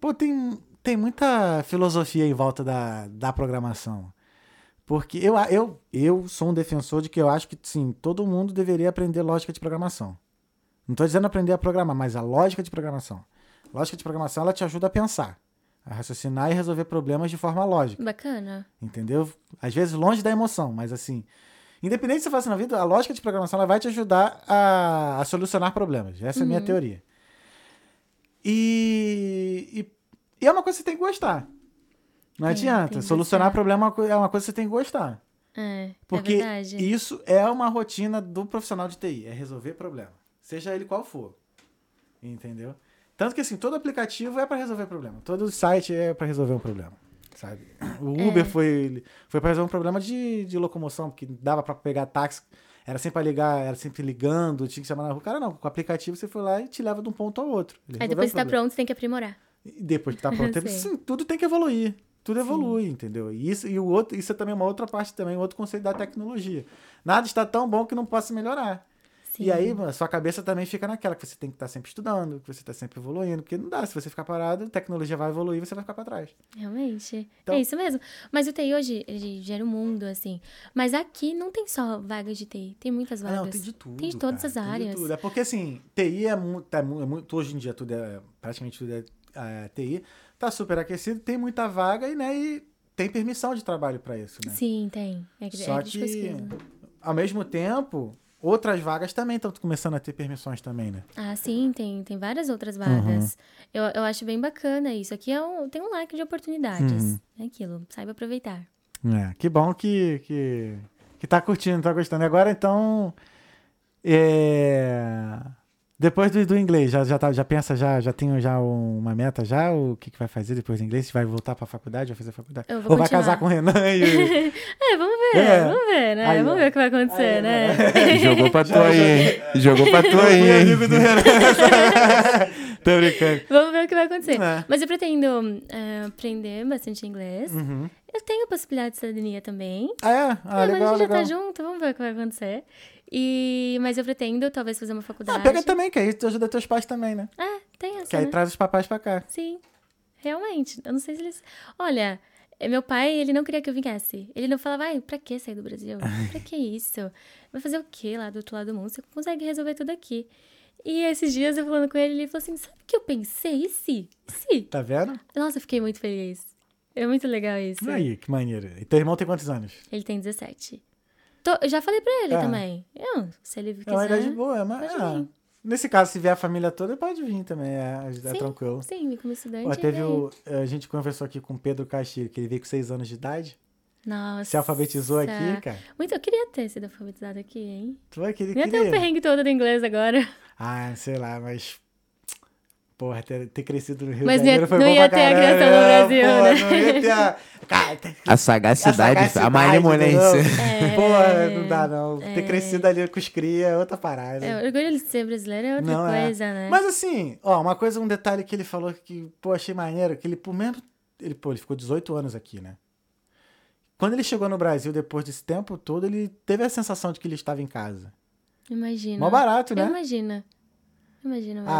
Pô, tem muita filosofia em volta da programação. Porque eu sou um defensor de que eu acho que, sim, todo mundo deveria aprender lógica de programação. Não estou dizendo aprender a programar, mas a lógica de programação. Lógica de programação, ela te ajuda a pensar, a raciocinar e resolver problemas de forma lógica. Bacana. Entendeu? Às vezes longe da emoção, mas assim... Independente do que você faça na vida, a lógica de programação ela vai te ajudar a solucionar problemas. Essa é a minha teoria. E é uma coisa que você tem que gostar. Não adianta. Solucionar problema é uma coisa que você tem que gostar. É, porque é verdade. Porque isso é uma rotina do profissional de TI, é resolver problema. Seja ele qual for. Entendeu? Tanto que, assim, todo aplicativo é para resolver problema. Todo site é para resolver um problema, sabe? O Uber foi para resolver um problema de locomoção, porque dava para pegar táxi, era sempre para ligar, era sempre ligando, tinha que chamar na rua. Cara, não, com o aplicativo você foi lá e te leva de um ponto ao outro. Aí depois que tá pronto, você tem que aprimorar. E depois que tá pronto, sim, tudo tem que evoluir. Tudo evolui, entendeu? E isso é também uma outra parte, também um outro conceito da tecnologia. Nada está tão bom que não possa melhorar. Sim. E aí, a sua cabeça também fica naquela que você tem que estar sempre estudando, que você está sempre evoluindo, porque não dá. Se você ficar parado, a tecnologia vai evoluir e você vai ficar para trás. Realmente. Então, é isso mesmo. Mas o TI hoje ele gera o mundo, assim. Mas aqui não tem só vagas de TI. Tem muitas vagas. Não, tem de tudo. Tem de todas as áreas. Tem de tudo. É porque, assim, TI é muito... Hoje em dia, praticamente tudo é TI. Tá super aquecido, tem muita vaga e tem permissão de trabalho para isso, né? Sim, tem. Só que, ao mesmo tempo... Outras vagas também estão começando a ter permissões também, né? Ah, sim, tem várias outras vagas. Uhum. Eu acho bem bacana isso. Aqui tem um leque de oportunidades. É aquilo, saiba aproveitar. É, que bom que tá curtindo, tá gostando. E agora, então, depois do inglês, já pensa, já tem uma meta já? O que vai fazer depois do inglês? Se vai voltar pra faculdade, vai fazer a faculdade? Ou continuar. Vai casar com o Renan e... Vamos ver, né? Aí, vamos ver o que vai acontecer, né? Jogou pra tu aí, hein? Tô brincando. Vamos ver o que vai acontecer. É. Mas eu pretendo aprender bastante inglês. Uhum. Eu tenho a possibilidade de cidadania também. Ah, é? Ah, legal, mas a gente já tá junto, vamos ver o que vai acontecer. Mas eu pretendo, talvez, fazer uma faculdade. Ah, pega também, que aí tu ajuda teus pais também, né? É, tem essa, que aí traz os papais pra cá. Sim, realmente. Eu não sei se eles... Olha... Meu pai, ele não queria que eu viesse. Ele não falava, pra que sair do Brasil? Pra que isso? Vai fazer o quê lá do outro lado do mundo? Você consegue resolver tudo aqui. E esses dias eu falando com ele, ele falou assim, sabe o que eu pensei? E se? Tá vendo? Nossa, eu fiquei muito feliz. É muito legal isso. E aí, que maneiro. E teu irmão tem quantos anos? Ele tem 17. Eu já falei pra ele também. Se ele quiser... É uma idade boa, é uma... Nesse caso, se vier a família toda, pode vir também, é tranquilo. Sim, como estudante. A gente conversou aqui com o Pedro Caxi, que ele veio com 6 anos de idade. Nossa. Se alfabetizou aqui, cara. Muito, eu queria ter sido alfabetizado aqui, hein? Eu ia ter o perrengue todo do inglês agora. Ah, sei lá, mas... Porra, ter crescido no Rio de Janeiro foi bom pra caramba. Mas não ia ter a criação no Brasil, né? Não ia ter a sagacidade, a malemolência. Porra, não dá não. Ter crescido ali com os cria é outra parada. O orgulho de ser brasileiro é outra coisa, né? Mas assim, um detalhe que ele falou que, achei maneiro, que ele, por menos... Ele ficou 18 anos aqui, né? Quando ele chegou no Brasil, depois desse tempo todo, ele teve a sensação de que ele estava em casa. Imagina. Mó barato, né? Imagina.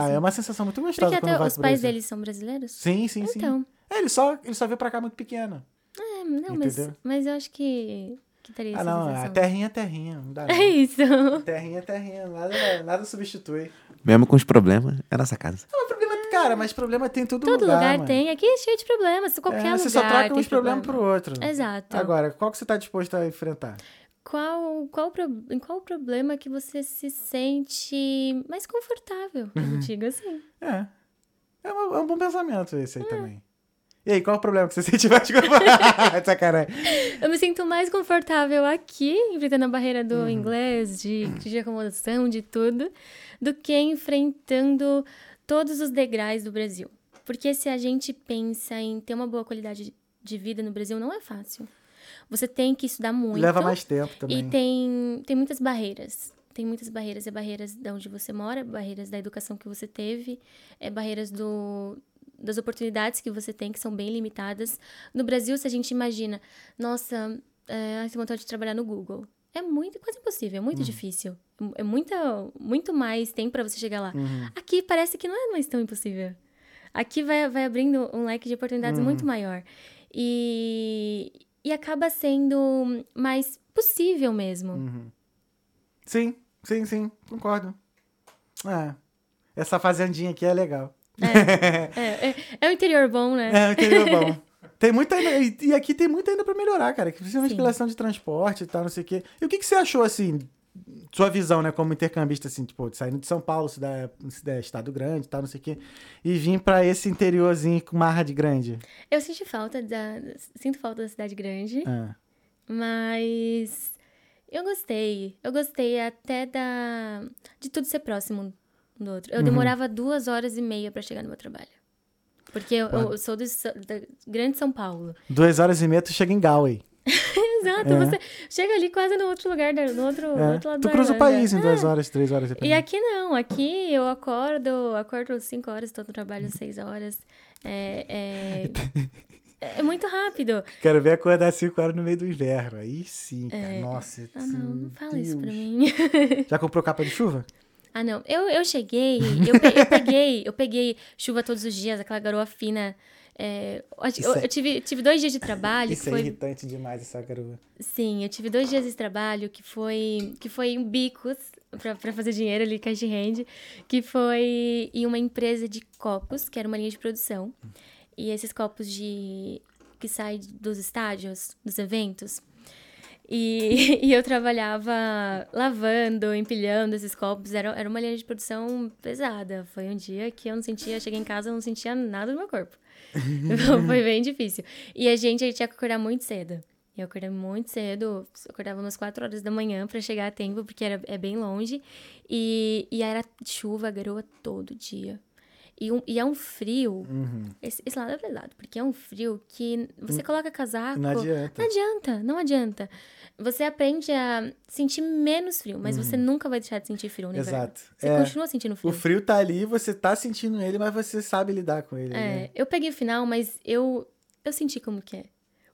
É uma sensação muito gostosa. Porque até os pais deles são brasileiros? Sim. Então. Ele só veio pra cá muito pequeno. Não, mas eu acho que teria essa sensação. Terrinha, não dá não. É isso. Terrinha, nada substitui. Mesmo com os problemas, é nossa casa. Mas problema tem em todo lugar. Todo lugar tem. Aqui é cheio de problemas, qualquer lugar. Você só troca uns problemas pro outro. Exato. Agora, qual que você tá disposto a enfrentar? Qual o problema que você se sente mais confortável? Eu digo assim. É um bom pensamento esse aí também. E aí, qual o problema que você sente mais confortável? Sacanagem. Eu me sinto mais confortável aqui, enfrentando a barreira do inglês, de acomodação, de tudo, do que enfrentando todos os degraus do Brasil. Porque se a gente pensa em ter uma boa qualidade de vida no Brasil, não é fácil. Você tem que estudar muito. Leva mais tempo também. E tem muitas barreiras. Tem muitas barreiras. É barreiras de onde você mora, barreiras da educação que você teve, barreiras das oportunidades que você tem, que são bem limitadas. No Brasil, se a gente imagina, nossa, eu tenho vontade de trabalhar no Google. É quase impossível, é muito difícil. É muito mais tempo para você chegar lá. Aqui parece que não é mais tão impossível. Aqui vai abrindo um leque de oportunidades muito maior. E acaba sendo mais possível mesmo. Sim. Concordo. Essa fazendinha aqui é legal. É um interior bom, né? É um interior bom. Tem muita ainda, e aqui tem muito ainda pra melhorar, cara. Principalmente pela questão de transporte e tal, não sei o quê. E o que você achou, assim, sua visão, né, como intercambista, assim, tipo, saindo de São Paulo, se der estado grande e tal, não sei o quê, e vim pra esse interiorzinho com marra de grande? Eu sinto falta da cidade grande, mas eu gostei até de tudo ser próximo um do outro. Eu demorava 2h30 pra chegar no meu trabalho. Porque eu sou da grande São Paulo. 2h30 tu chega em Galway. Exato, você chega ali quase no outro lugar, no outro lado do país. Tu cruza o país em 2 horas, 3 horas. E aqui não, aqui eu acordo 5 horas, estou no trabalho 6 horas. É muito rápido. Quero ver acordar 5 horas no meio do inverno. Aí sim, cara, nossa. Ah, não fala isso pra mim. Já comprou capa de chuva? Ah, não. Eu cheguei, eu peguei chuva todos os dias, aquela garoa fina. Eu tive 2 dias de trabalho. Isso foi irritante demais, essa garoa. Sim, eu tive 2 dias de trabalho que foi em bicos, pra fazer dinheiro ali, cash hand, que foi em uma empresa de copos, que era uma linha de produção. E esses copos que saem dos estádios, dos eventos. E eu trabalhava lavando, empilhando esses copos. Era uma linha de produção pesada. Foi um dia que cheguei em casa, eu não sentia nada no meu corpo. Foi bem difícil. E a gente tinha que acordar muito cedo. E eu acordava muito cedo, acordava umas 4 horas da manhã pra chegar a tempo, porque é bem longe. E era chuva, garoa todo dia. E é um frio... Esse lado é verdade, porque é um frio que você coloca casaco... Não adianta. Você aprende a sentir menos frio, mas você nunca vai deixar de sentir frio no inverno. Exato. Você continua sentindo frio. O frio tá ali, você tá sentindo ele, mas você sabe lidar com ele. Né? Eu peguei o final, mas eu senti como que é.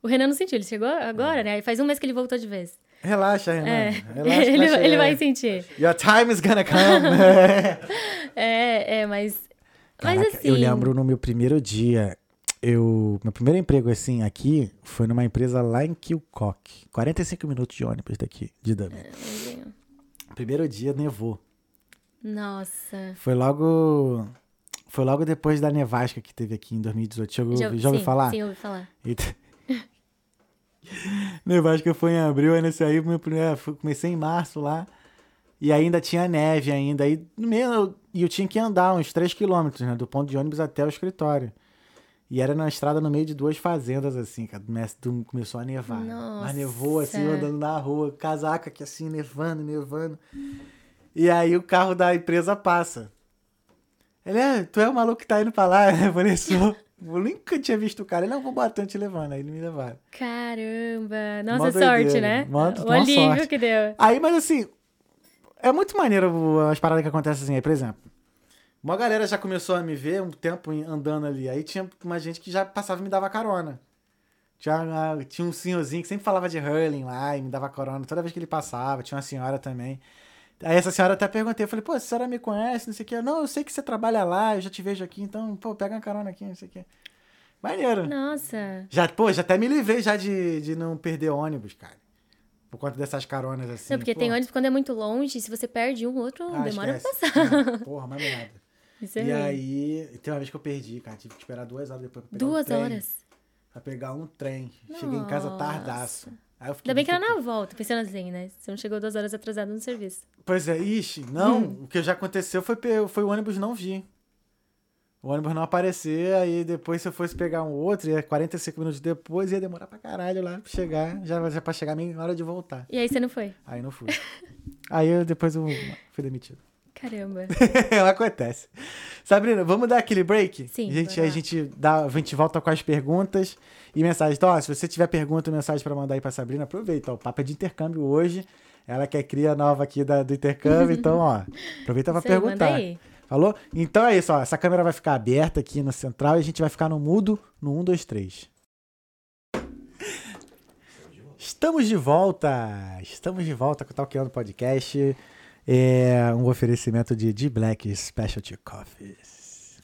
O Renan não sentiu, ele chegou agora, né? Faz um mês que ele voltou de vez. Relaxa, Renan. Relaxa, ele vai sentir. Your time is gonna come. Mas... Caraca, mas assim... Eu lembro no meu primeiro dia, meu primeiro emprego assim aqui foi numa empresa lá em Kilcock, 45 minutos de ônibus daqui, de Dublin. Primeiro dia nevou. Nossa. Foi logo depois da nevasca que teve aqui em 2018. Já ouviu falar? Sim, ouvi falar. Nevasca foi em abril, aí nesse aí comecei em março lá. E ainda tinha neve ainda. E eu tinha que andar uns 3 quilômetros, né? Do ponto de ônibus até o escritório. E era na estrada no meio de 2 fazendas, assim, cara. Começou a nevar. Nossa. Mas nevou, assim, andando na rua. Casaca aqui, assim, nevando. E aí o carro da empresa passa. Ele, tu é o maluco que tá indo pra lá? Eu falei, sou. Eu nunca tinha visto o cara. Ele, não, vou botar, te levando. Aí ele me levaram. Caramba. Nossa, sorte, né? O alívio que deu. Aí, mas assim... É muito maneiro as paradas que acontecem assim. Aí, por exemplo, uma galera já começou a me ver um tempo andando ali. Aí tinha uma gente que já passava e me dava carona. Tinha um senhorzinho que sempre falava de hurling lá e me dava carona toda vez que ele passava. Tinha uma senhora também. Aí essa senhora até perguntei. Eu falei, pô, a senhora me conhece, não sei o quê. Não, eu sei que você trabalha lá, eu já te vejo aqui. Então, pô, pega uma carona aqui, não sei o quê. Maneiro. Nossa. Já até me livrei já de não perder ônibus, cara. Por conta dessas caronas, assim. Não, porque tem ônibus quando é muito longe, se você perde um, outro demora pra passar. Porra, mais nada. Isso é ruim. E aí, tem uma vez que eu perdi, cara. Tive que esperar 2 horas depois pra pegar um trem. 2 horas? Pra pegar um trem. Nossa. Cheguei em casa tardaço. Aí eu fiquei... Ainda bem que era na volta, pensando assim, né? Você não chegou 2 horas atrasado no serviço. Pois é, ixi, não. O que já aconteceu foi o ônibus não vir. O ônibus não aparecer, aí depois se eu fosse pegar um outro, ia 45 minutos depois, ia demorar pra caralho lá pra chegar, já pra chegar meio na hora de voltar. E aí você não foi? Aí não fui. Aí depois eu fui demitido. Caramba. Acontece. Sabrina, vamos dar aquele break? Sim. A gente volta com as perguntas e mensagens. Então, se você tiver pergunta ou mensagem pra mandar aí pra Sabrina, aproveita. O papo é de intercâmbio hoje. Ela que é cria nova aqui do intercâmbio, então, aproveita pra perguntar. Manda aí. Falou? Então é isso, essa câmera vai ficar aberta aqui na central e a gente vai ficar no mudo no 1, 2, 3. Estamos de volta com o Talkiando Podcast. É um oferecimento de D-Black Specialty Coffees.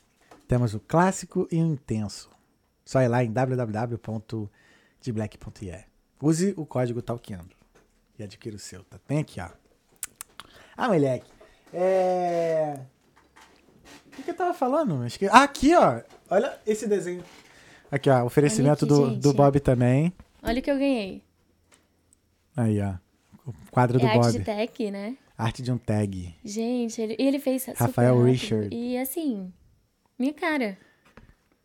Temos o clássico e o intenso. Só ir lá em www.dblack.ie. Use o código Talkiando e adquira o seu. Tá? Tem aqui, ó. Ah, moleque. O que eu tava falando? Aqui, ó. Olha esse desenho. Aqui, ó. Oferecimento do Bob também. Olha o que eu ganhei. Aí, ó. O quadro do Bob. Arte de tag, né? Arte de um tag. Gente, ele fez Rafael super Richard. E assim, minha cara.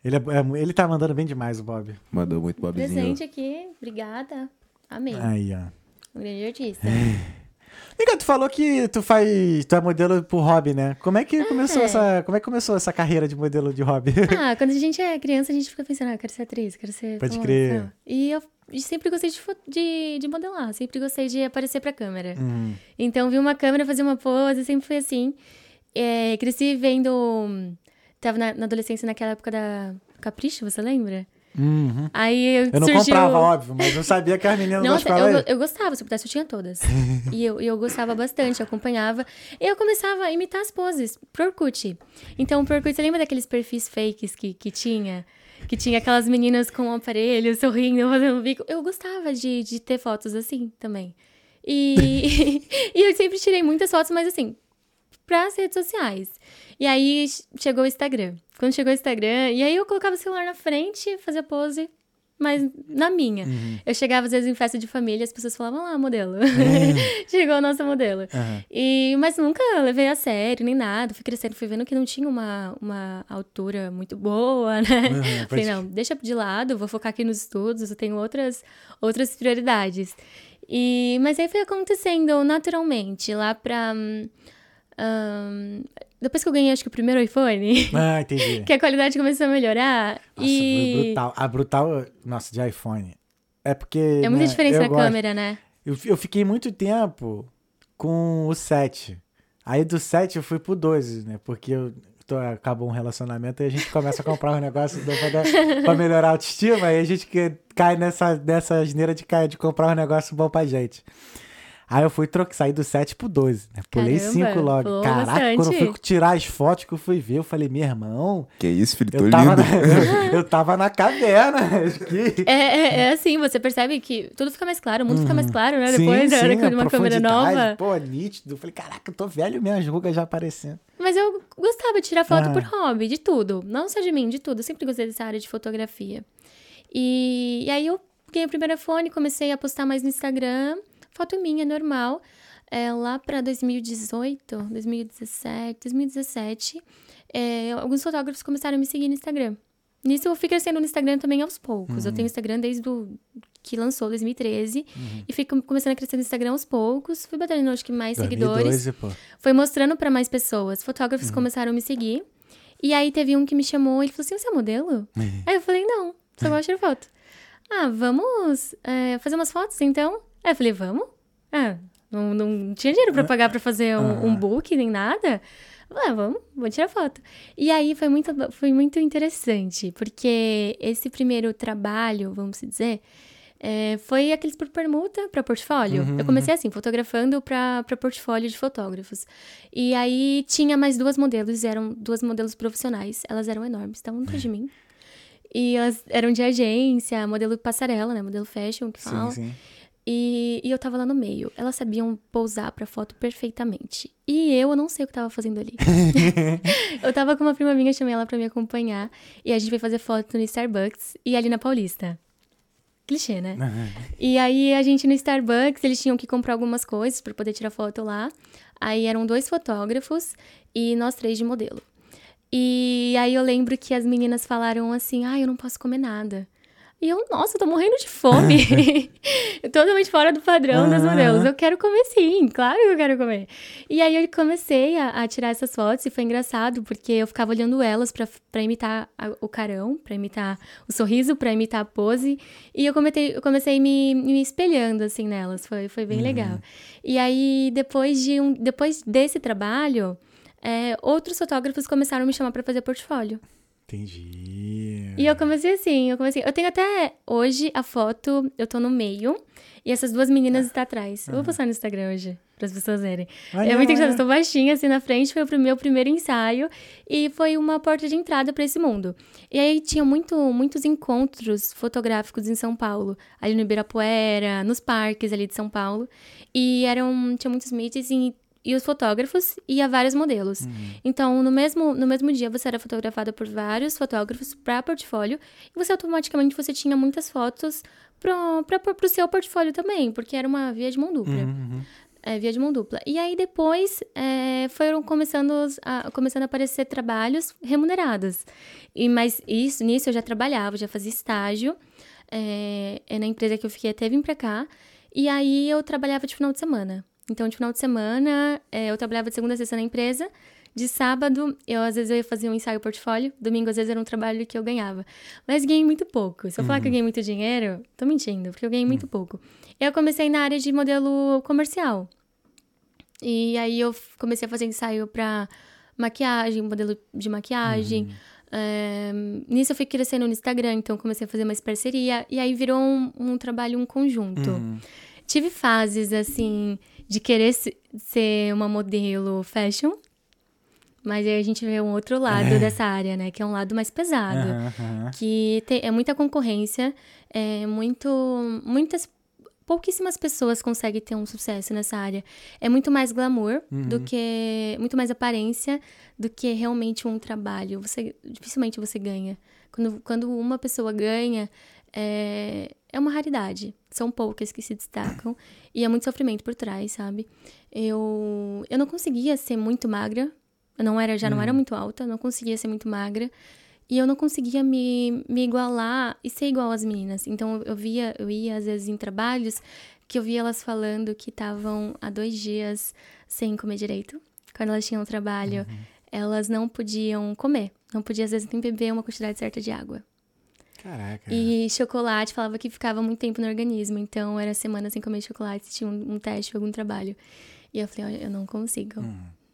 Ele tá mandando bem demais, o Bob. Mandou muito Bobzinho. Presente aqui, obrigada. Amei. Aí, ó. Um grande artista. Amiga, tu falou que tu é modelo por hobby, né? Como é que começou essa carreira de modelo de hobby? Ah, quando a gente é criança, a gente fica pensando, quero ser atriz, quero ser... Pode crer. Tá. E eu sempre gostei de modelar, sempre gostei de aparecer pra câmera. Então, vi uma câmera, fazer uma pose, sempre foi assim. Cresci vendo... Tava na adolescência, naquela época da Capricho, você lembra? Uhum. Aí eu não comprava, óbvio, mas eu sabia que as meninas não gostavam. Eu gostava, se eu pudesse, eu tinha todas. E eu gostava bastante, eu acompanhava. E eu começava a imitar as poses pro Orkut. Então, pro Orkut, você lembra daqueles perfis fakes que tinha? Que tinha aquelas meninas com um aparelho, sorrindo, fazendo bico. Eu gostava de ter fotos assim também. E, e eu sempre tirei muitas fotos, mas assim, pras redes sociais. E aí, chegou o Instagram. Quando chegou o Instagram, e aí eu colocava o celular na frente, fazia pose, mas na minha. Uhum. Eu chegava, às vezes, em festa de família, as pessoas falavam, lá, modelo. Chegou a nossa modelo. Uhum. Mas nunca levei a sério, nem nada. Fui crescendo, fui vendo que não tinha uma altura muito boa, né? Uhum, falei, não, deixa de lado, vou focar aqui nos estudos, eu tenho outras prioridades. Mas aí foi acontecendo naturalmente, lá pra... depois que eu ganhei, acho que o primeiro iPhone... Ah, entendi. Que a qualidade começou a melhorar. Nossa, foi brutal. A brutal... Nossa, de iPhone. É porque... É muita diferença na câmera, né? Eu fiquei muito tempo com o 7. Aí do 7 eu fui pro 12, né? Porque acabou um relacionamento e a gente começa a comprar um negócio pra melhorar a autoestima. E a gente cai nessa asneira de comprar um negócio bom pra gente. Aí eu saí do 7 pro 12, né? Pulei 5 logo. Caraca, bastante. Quando eu fui tirar as fotos que eu fui ver, eu falei, meu irmão... Que isso, filho, tô lindo. Eu tava na caverna. É assim, você percebe que tudo fica mais claro, o mundo fica mais claro, né? Depois, na hora que uma câmera nova... Pô, nítido. Eu falei, caraca, eu tô velho, minhas rugas já aparecendo. Mas eu gostava de tirar foto por hobby, de tudo. Não só de mim, de tudo. Eu sempre gostei dessa área de fotografia. E aí eu ganhei o primeiro iPhone, comecei a postar mais no Instagram... Foto minha, normal, lá para 2017, alguns fotógrafos começaram a me seguir no Instagram. Nisso eu fui crescendo no Instagram também aos poucos. Eu tenho Instagram desde que lançou, 2013, e fui começando a crescer no Instagram aos poucos, fui batendo acho que mais 2012, seguidores, pô. Foi mostrando para mais pessoas, fotógrafos começaram a me seguir, e aí teve um que me chamou, ele falou assim, você é modelo? Aí eu falei, não, só gosto de foto. Ah, vamos fazer umas fotos então? Aí eu falei, vamos? Não tinha dinheiro pra pagar pra fazer um book, nem nada. Vamos, vou tirar foto. E aí foi muito interessante, porque esse primeiro trabalho, vamos dizer, foi aqueles por permuta pra portfólio. Eu comecei assim, fotografando pra portfólio de fotógrafos. E aí tinha mais duas modelos, eram duas modelos profissionais. Elas eram enormes, estavam longe de mim. E elas eram de agência, modelo passarela, né? Modelo fashion, que fala. Sim, sim. E eu tava lá no meio. Elas sabiam pousar pra foto perfeitamente. E eu não sei o que tava fazendo ali. Eu tava com uma prima minha, chamei ela pra me acompanhar. E a gente foi fazer foto no Starbucks e ali na Paulista. Clichê, né? E aí a gente no Starbucks, eles tinham que comprar algumas coisas pra poder tirar foto lá. Aí eram 2 fotógrafos e nós 3 de modelo. E aí eu lembro que as meninas falaram assim, eu não posso comer nada. E eu, nossa, eu tô morrendo de fome. Totalmente fora do padrão das modelos. Eu quero comer sim, claro que eu quero comer. E aí eu comecei a tirar essas fotos e foi engraçado, porque eu ficava olhando elas pra imitar o carão, pra imitar o sorriso, pra imitar a pose. E eu comecei me espelhando, assim, nelas. Foi bem legal. E aí, depois desse trabalho, outros fotógrafos começaram a me chamar pra fazer portfólio. Entendi. E eu comecei assim, eu tenho até hoje a foto, eu tô no meio, e essas duas meninas estão atrás. Eu vou postar no Instagram hoje, para as pessoas verem. É muito engraçado, eu tô baixinha assim na frente, foi o meu primeiro ensaio, e foi uma porta de entrada para esse mundo. E aí tinha muitos encontros fotográficos em São Paulo, ali no Ibirapuera, nos parques ali de São Paulo, e tinha muitos meetings e e os fotógrafos e a vários modelos. Então, no mesmo dia, você era fotografada por vários fotógrafos para portfólio e você automaticamente você tinha muitas fotos para o seu portfólio também, porque era uma via de mão dupla. E aí, depois, foram começando a aparecer trabalhos remunerados. Nisso eu já trabalhava, já fazia estágio. Na empresa que eu fiquei até vim pra cá. E aí, eu trabalhava de final de semana. Então, de final de semana, eu trabalhava de segunda a sexta na empresa. De sábado, às vezes eu ia fazer um ensaio portfólio. Domingo, às vezes, era um trabalho que eu ganhava. Mas ganhei muito pouco. Se eu falar que eu ganhei muito dinheiro, tô mentindo, porque eu ganhei muito pouco. Eu comecei na área de modelo comercial. E aí, eu comecei a fazer ensaio pra maquiagem, modelo de maquiagem. Nisso, eu fui crescendo no Instagram. Então, eu comecei a fazer mais parceria. E aí, virou um trabalho, um conjunto. Tive fases, assim, de querer ser uma modelo fashion. Mas aí a gente vê um outro lado dessa área, né? Que é um lado mais pesado. Que é muita concorrência. Pouquíssimas pessoas conseguem ter um sucesso nessa área. É muito mais glamour do que... Muito mais aparência do que realmente um trabalho. Dificilmente você ganha. Quando uma pessoa ganha, é uma raridade. São poucas que se destacam. E é muito sofrimento por trás, sabe? Eu não conseguia ser muito magra. Eu não era muito alta, não conseguia ser muito magra. E eu não conseguia me igualar e ser igual às meninas. Então, eu ia às vezes em trabalhos que eu via elas falando que estavam há 2 dias sem comer direito. Quando elas tinham trabalho, elas não podiam comer. Não podia, às vezes, nem beber uma quantidade certa de água. Caraca. E chocolate, falava que ficava muito tempo no organismo. Então, era semana sem comer chocolate, se tinha um teste, algum trabalho. E eu falei, olha, eu não consigo.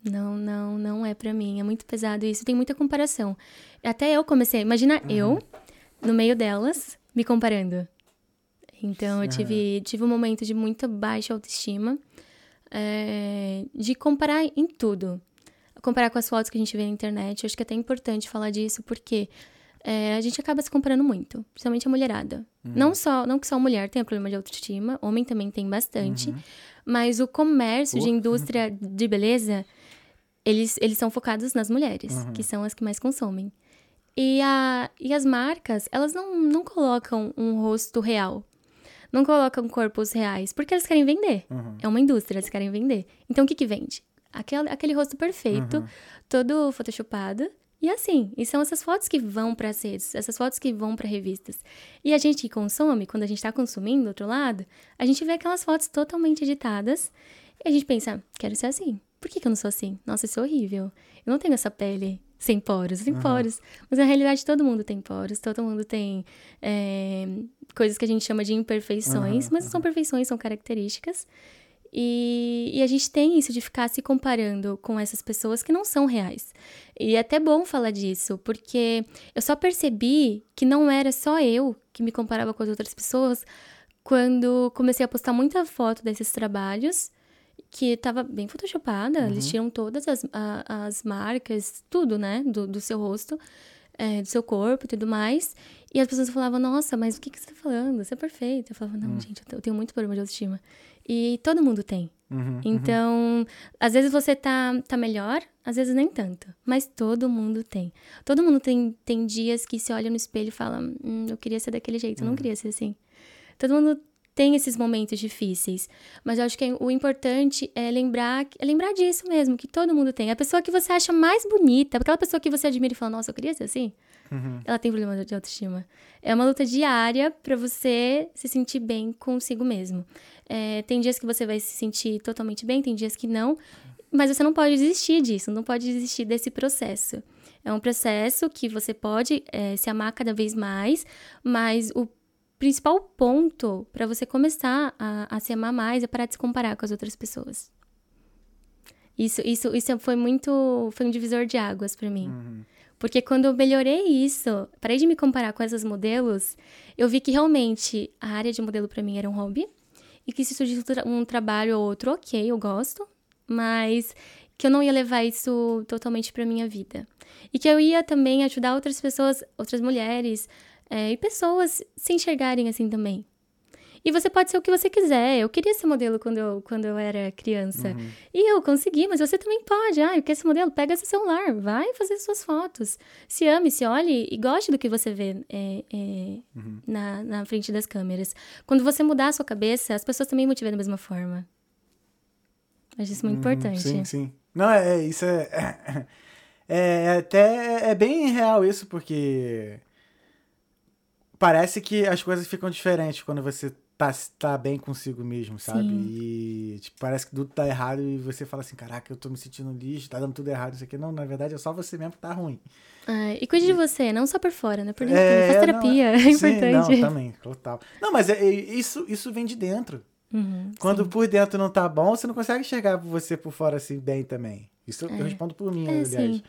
Não é pra mim, é muito pesado isso, tem muita comparação. Até eu comecei, imagina eu, no meio delas, me comparando. Então, eu tive um momento de muita baixa autoestima, de comparar em tudo. Comparar com as fotos que a gente vê na internet, eu acho que é até importante falar disso, porque a gente acaba se comparando muito, principalmente a mulherada. Não que só mulher tenha problema de autoestima, homem também tem bastante, mas o comércio de indústria de beleza... Eles são focados nas mulheres, que são as que mais consomem. E as marcas, elas não colocam um rosto real. Não colocam corpos reais, porque elas querem vender. É uma indústria, elas querem vender. Então, o que vende? Aquele rosto perfeito, todo photoshopado. E assim, e são essas fotos que vão para as redes, essas fotos que vão para revistas. E a gente que consome, quando a gente está consumindo, do outro lado, a gente vê aquelas fotos totalmente editadas. E a gente pensa, quero ser assim. Por que eu não sou assim? Nossa, isso é horrível. Eu não tenho essa pele sem poros. Poros. Mas, na realidade, todo mundo tem poros. Todo mundo tem coisas que a gente chama de imperfeições. Mas são perfeições, são características. E a gente tem isso de ficar se comparando com essas pessoas que não são reais. E é até bom falar disso, porque eu só percebi que não era só eu que me comparava com as outras pessoas quando comecei a postar muita foto desses trabalhos... que tava bem photoshopada, eles tiram todas as marcas, tudo, né, do seu rosto, do seu corpo e tudo mais, e as pessoas falavam, nossa, mas o que você tá falando? Você é perfeita. Eu falava, não, gente, eu tenho muito problema de autoestima, e todo mundo tem, então, às vezes você tá melhor, às vezes nem tanto, mas todo mundo tem dias que se olha no espelho e fala, eu queria ser daquele jeito, eu não queria ser assim, todo mundo tem esses momentos difíceis, mas eu acho que o importante é lembrar disso mesmo, que todo mundo tem. A pessoa que você acha mais bonita, aquela pessoa que você admira e fala, nossa, eu queria ser assim, ela tem problema de autoestima. É uma luta diária para você se sentir bem consigo mesmo. Tem dias que você vai se sentir totalmente bem, tem dias que não, mas você não pode desistir disso, não pode desistir desse processo. É um processo que você pode se amar cada vez mais, mas o principal ponto para você começar a se amar mais é parar de se comparar com as outras pessoas. Isso foi um divisor de águas para mim. Porque quando eu melhorei isso, parei de me comparar com essas modelos, eu vi que realmente a área de modelo para mim era um hobby e que se surgisse um trabalho ou outro, ok, eu gosto, mas que eu não ia levar isso totalmente para minha vida. E que eu ia também ajudar outras pessoas, outras mulheres, e pessoas se enxergarem assim também. E você pode ser o que você quiser. Eu queria esse modelo quando eu era criança. Uhum. E eu consegui, mas você também pode. Ah, eu quero esse modelo. Pega seu celular, vai fazer suas fotos. Se ame, se olhe e goste do que você vê uhum. na frente das câmeras. Quando você mudar a sua cabeça, as pessoas também vão te ver da mesma forma. Acho isso muito importante. Sim, sim. Não, isso é bem real isso, porque parece que as coisas ficam diferentes quando você tá bem consigo mesmo, sabe? Sim. E tipo, parece que tudo tá errado e você fala assim, caraca, eu tô me sentindo lixo, tá dando tudo errado, isso aqui. Não, na verdade é só você mesmo que tá ruim. Ah, e cuide de você, não só por fora, né? Por dentro, faz terapia, é importante. Sim, não, também, total. Não, mas isso vem de dentro. Uhum, quando sim. Por dentro não tá bom, você não consegue enxergar você por fora assim bem também. Isso eu respondo por mim, aliás.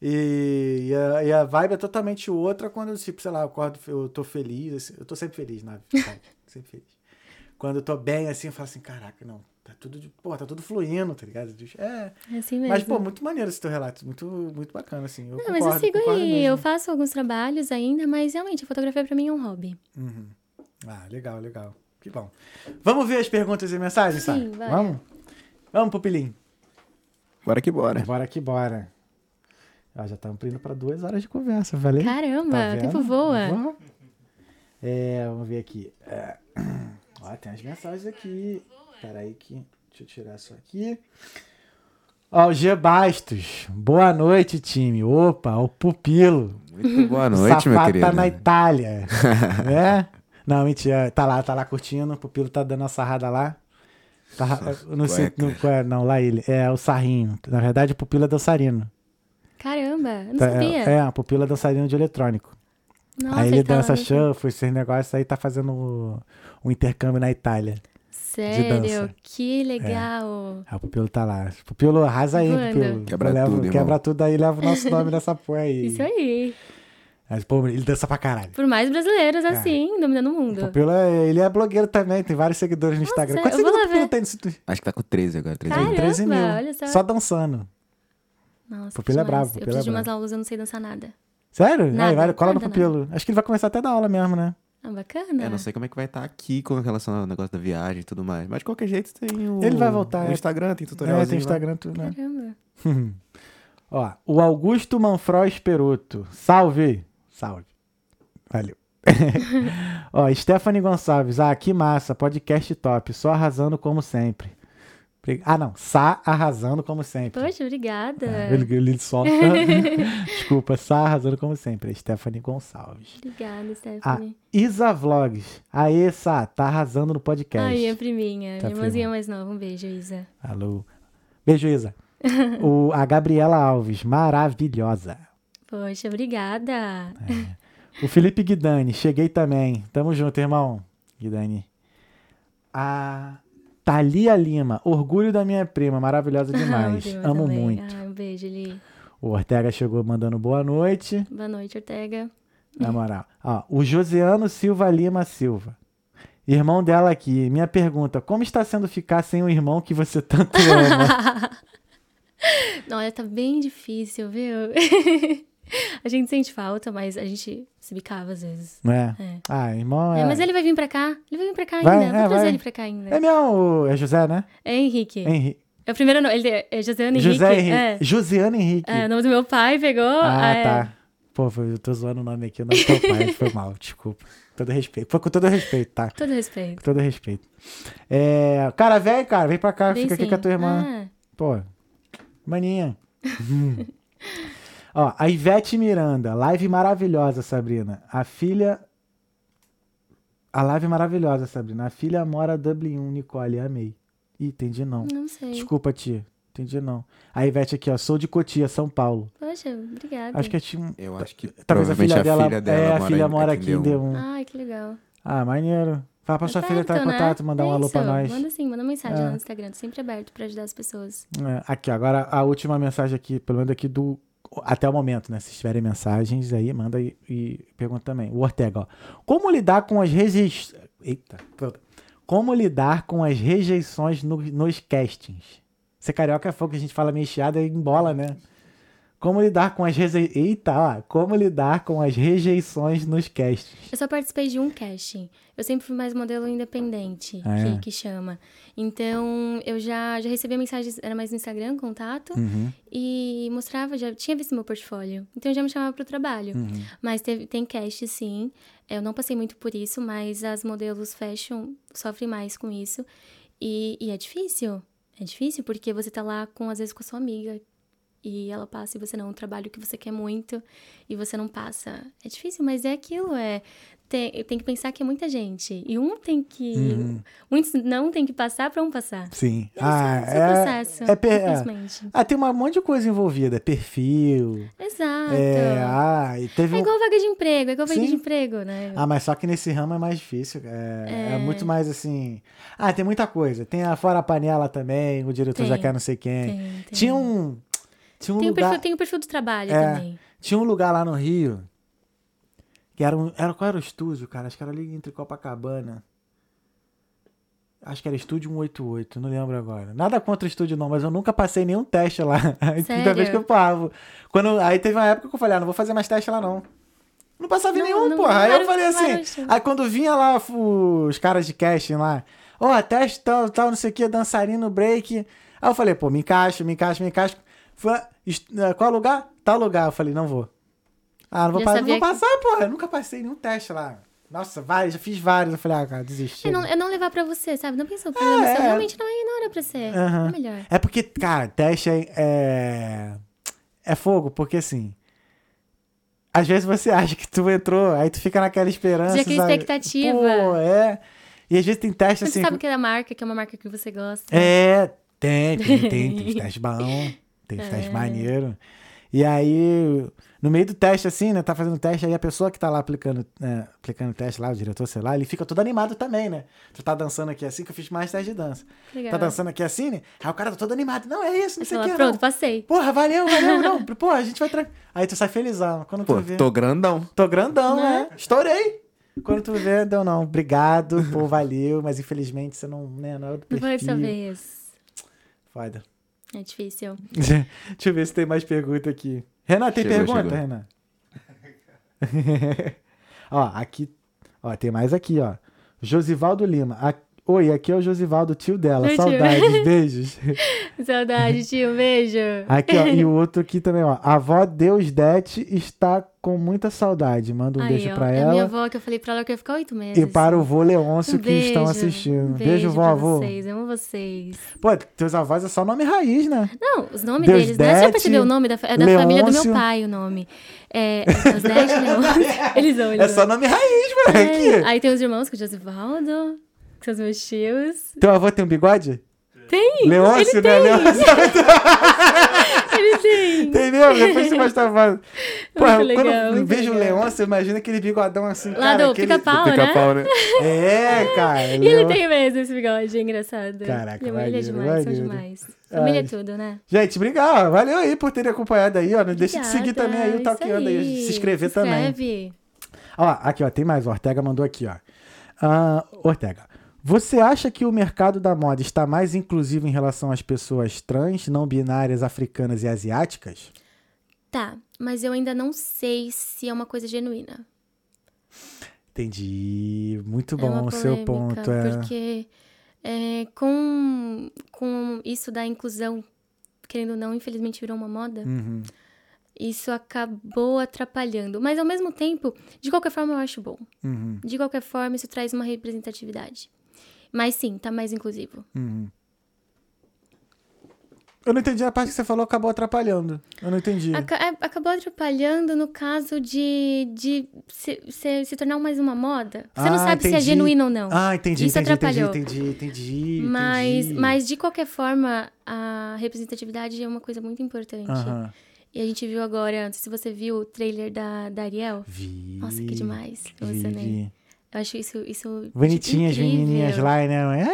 E a vibe é totalmente outra quando eu, tipo, sei lá, eu acordo, eu tô feliz, assim, eu tô sempre feliz, né? Sempre feliz. Quando eu tô bem, assim, eu falo assim, caraca, não, tá tudo fluindo, tá ligado? É assim mesmo. Mas, pô, muito maneiro esse teu relato, muito, muito bacana, assim. Eu não, concordo, mas eu sigo aí, mesmo. Eu faço alguns trabalhos ainda, mas realmente a fotografia pra mim é um hobby. Uhum. Ah, legal, legal. Que bom. Vamos ver as perguntas e mensagens, sabe? Sim, vai. Vamos, pupilinho. Bora que bora. Bora que bora. Ah, já tá ampliando pra 2 horas de conversa, valeu? Caramba, tá, o tempo voa. Vamos ver aqui. Ó, tem as mensagens aqui. Peraí que... Deixa eu tirar isso aqui. Ó, o G Bastos. Boa noite, time. Opa, o Pupilo. Muito boa noite, meu querido. O safado tá na Itália. Né? Não, mentira. Tá lá curtindo. O Pupilo tá dando uma sarrada lá. Tá, não sei qual é. Não, lá ele. É o Sarrinho. Na verdade, o Pupilo é dançarino. Caramba, não sabia. A Pupilo é dançarino de eletrônico. Nossa, aí ele dança shuffle, esses negócios. Aí tá fazendo um intercâmbio na Itália. Sério? Que legal. A Pupilo tá lá. Pupilo, arrasa aí, Pupilo. Quebra tudo aí, leva o nosso nome nessa porra aí. Isso aí. Mas, pô, ele dança pra caralho. Por mais brasileiros, assim, dominando o mundo. O Pupilo, ele é blogueiro também, tem vários seguidores no Instagram. Quantos seguidores o Pupilo tem no Twitter? Acho que tá com 13 agora. 13 mil. Olha só. Só dançando. Nossa, Pupilo é bravo. Eu preciso de umas aulas, eu não sei dançar nada. Sério? Nada, vai, cola no Pupilo. Nada. Acho que ele vai começar até a dar aula mesmo, né? Ah, bacana. Eu não sei como é que vai estar aqui com relação ao negócio da viagem e tudo mais. Mas, de qualquer jeito, tem o... Ele vai voltar. O Instagram, tem tutorial. Tem Instagram, tudo, né? Caramba. Ó, o Augusto Manfrois Peruto. Salve! Salve. Valeu. Ó, Stephanie Gonçalves. Ah, que massa. Podcast top. Só arrasando como sempre. Ah, não. Sá arrasando como sempre. Poxa, obrigada. Ah, ele solta. Desculpa. Sá arrasando como sempre. Stephanie Gonçalves. Obrigada, Stephanie. A Isa Vlogs. Aê, Sá. Tá arrasando no podcast. Ai, é priminha. Tá, minha irmãzinha mais nova. Um beijo, Isa. Alô. Beijo, Isa. A Gabriela Alves. Maravilhosa. Poxa, obrigada. O Felipe Guidani, cheguei também. Tamo junto, irmão. Guidani. A Thalia Lima, orgulho da minha prima, maravilhosa demais. Amo também. Muito. Um beijo, Li. O Ortega chegou mandando boa noite. Boa noite, Ortega. Na moral. Ó, o Josiano Silva Lima Silva. Irmão dela aqui. Minha pergunta, como está sendo ficar sem o irmão que você tanto ama? Não, olha, tá bem difícil, viu? A gente sente falta, mas a gente se bicava às vezes. Ah, irmão é... Mas ele vai vir pra cá. Ele vai vir pra cá ainda. Vou trazer ele pra cá ainda. É mesmo? É José, né? É Henrique. É o primeiro nome. Ele é Josiano Henrique. José Henrique. Josiano Henrique. É, o nome do meu pai pegou. Tá. Pô, eu tô zoando o nome aqui. O nome do teu pai foi mal, desculpa. Todo respeito. Foi com todo respeito, tá? Todo respeito. Com todo respeito. Cara, velho, cara, vem pra cá. Bem, fica sim. Aqui com a tua irmã. Pô, maninha. Ó, a Ivete Miranda, live maravilhosa, Sabrina. A live maravilhosa, Sabrina. A filha mora Dublin 1, Nicole, amei. Ih, entendi não. Não sei. Desculpa, tia. Entendi não. A Ivete aqui, ó, sou de Cotia, São Paulo. Poxa, obrigada. Acho que a tia... Eu acho que talvez a filha dela mora aqui em D1. Ai, que legal. Ah, maneiro. Fala pra sua filha entrar em contato, mandar um alô pra nós. Manda sim, manda mensagem lá no Instagram. Tô sempre aberto pra ajudar as pessoas. Aqui, agora a última mensagem aqui, pelo menos aqui do... Até o momento, né? Se tiverem mensagens aí, manda e pergunta também. O Ortega, ó. Como lidar com as rejeições nos castings? Você carioca é fogo, a gente fala meio chiado e embola, né? Como lidar com as rejeições nos castings? Eu só participei de um casting. Eu sempre fui mais modelo independente, que chama. Então, eu já recebia mensagens, era mais no Instagram, contato, e mostrava, já tinha visto meu portfólio. Então, eu já me chamava para o trabalho. Mas tem casting, sim. Eu não passei muito por isso, mas as modelos fashion sofrem mais com isso. E é difícil. É difícil porque você tá lá, às vezes, com a sua amiga, e ela passa e você não, um trabalho que você quer muito e você não passa. É difícil, mas é aquilo, tem que pensar que é muita gente. E um tem que... Muitos não tem que passar pra um passar. Sim. Processo, infelizmente. Tem um monte de coisa envolvida. Perfil. Exato. É igual vaga de emprego, né? Mas só que nesse ramo é mais difícil. É muito mais assim... tem muita coisa. Tem a Fora a Panela também, o diretor já quer não sei quem. Tinha um... Tem o perfil do trabalho também. Tinha um lugar lá no Rio, que qual era o estúdio, cara? Acho que era ali entre Copacabana. Acho que era estúdio 188, não lembro agora. Nada contra o estúdio não, mas eu nunca passei nenhum teste lá. Toda vez que eu parava. Aí teve uma época que eu falei, não vou fazer mais teste lá não. Não passava nenhum, porra. Aí eu falei assim, aí quando vinha lá os caras de casting lá, teste tal, não sei o que, dançarino, break. Aí eu falei, me encaixo. Qual lugar? Tal lugar. Eu falei, não vou. Não vou passar, porra. Eu nunca passei nenhum teste lá. Nossa, já fiz vários. Eu falei, cara, desisti. Eu não levar pra você, sabe? Não pensou. Realmente não era pra ser. É melhor. É porque, cara, teste é fogo, porque assim... Às vezes você acha que tu entrou, aí tu fica naquela esperança, aquela expectativa. E às vezes tem teste assim... Você sabe que é da marca, que é uma marca que você gosta. Tem os testes balão. Tem os testes maneiros. E aí, no meio do teste, assim, né? Tá fazendo teste, aí a pessoa que tá lá aplicando o teste lá, o diretor, sei lá, ele fica todo animado também, né? Tu tá dançando aqui assim, que eu fiz mais teste de dança. Legal. Tá dançando aqui assim, né? Aí o cara tá todo animado. Não, é isso, não sei o que. Pronto, passei. Porra, valeu, não. Porra, a gente vai... Aí tu sai felizão. Quando tu vê... Tô grandão, né? Estourei. Quando tu vê, deu não. Obrigado, valeu. Mas infelizmente você não... Né, não é do perfil. Não foi dessa vez. Foda. É difícil. Deixa eu ver se tem mais pergunta aqui. Renan, tem pergunta, Renan? Aqui. Tem mais aqui, ó. Josivaldo Lima. Oi, aqui é o Josivaldo, tio dela. Meu saudades, tio. Beijos. Saudade, tio, beijo. Aqui, ó. E o outro aqui também, ó. A avó Deusdete está com muita saudade. Manda um beijo pra ela. É a minha avó, que eu falei pra ela que ia ficar 8 meses. E para o vô Leôncio, que estão assistindo. Beijo, vó, avô. Vocês, amo vocês. Teus avós é só nome raiz, né? Não, os nomes deles, né? Você já percebeu o nome? É da Leôncio, família do meu pai, o nome. Deusdete, Leôncio. Eles só nome raiz, moleque. Aí tem os irmãos com o Josivaldo, que são os meus tios. Teu avô tem um bigode? Tem! Leôncio, né? Ele tem. Entendeu? Depois você vai estar falando. Pô, quando eu vejo o Leôncio, imagina aquele bigodão assim, lá do pica-pau, aquele... né? Cara. E ele tem mesmo esse bigode, é engraçado. Caraca, família é demais, são demais. Família é tudo, né? Gente, obrigado. Valeu aí por terem acompanhado aí, ó. Não deixa de seguir também aí o Talkiando aí. Se inscrever também. Se inscreve. Aqui, ó. Tem mais. O Ortega mandou aqui, ó. Ortega. Você acha que o mercado da moda está mais inclusivo em relação às pessoas trans, não binárias, africanas e asiáticas? Tá, mas eu ainda não sei se é uma coisa genuína. Entendi. Muito bom o seu ponto. Porque com isso da inclusão, querendo ou não, infelizmente virou uma moda, isso acabou atrapalhando. Mas ao mesmo tempo, de qualquer forma eu acho bom. De qualquer forma, isso traz uma representatividade. Mas sim, tá mais inclusivo. Eu não entendi a parte que você falou, acabou atrapalhando. Eu não entendi. Acabou atrapalhando no caso de se tornar mais uma moda. Você não sabe se é genuíno ou não. Entendi. Isso atrapalhou. Entendi. Mas de qualquer forma, a representatividade é uma coisa muito importante. E a gente viu agora, não sei se você viu o trailer da Ariel. Vi. Nossa, que demais. Eu emocionei. Eu acho isso bonitinhas, incrível. Menininhas lá, né?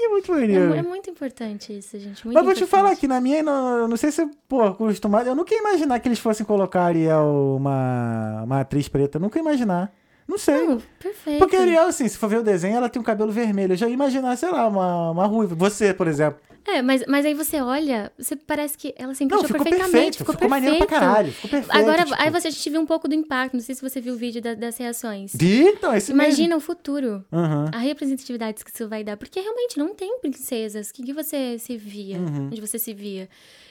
É muito bonito. É muito importante isso, gente. Muito Mas vou importante. Te falar que na minha, não sei se, acostumado. Eu nunca ia imaginar que eles fossem colocar a Ariel, uma atriz preta. Nunca ia imaginar. Não sei. Perfeito. Porque a Ariel, assim, se for ver o desenho, ela tem um cabelo vermelho. Eu já ia imaginar, sei lá, uma ruiva. Você, por exemplo. É, mas aí você olha, você parece que ela se encaixou perfeitamente. Ficou perfeito. Maneiro pra caralho. Ficou perfeito. Agora, tipo... aí você teve um pouco do impacto. Não sei se você viu o vídeo das reações. Então, é isso mesmo. Imagina o futuro. Uhum. A representatividade que isso vai dar. Porque realmente não tem princesas. O que você se via? Uhum. Onde você se via?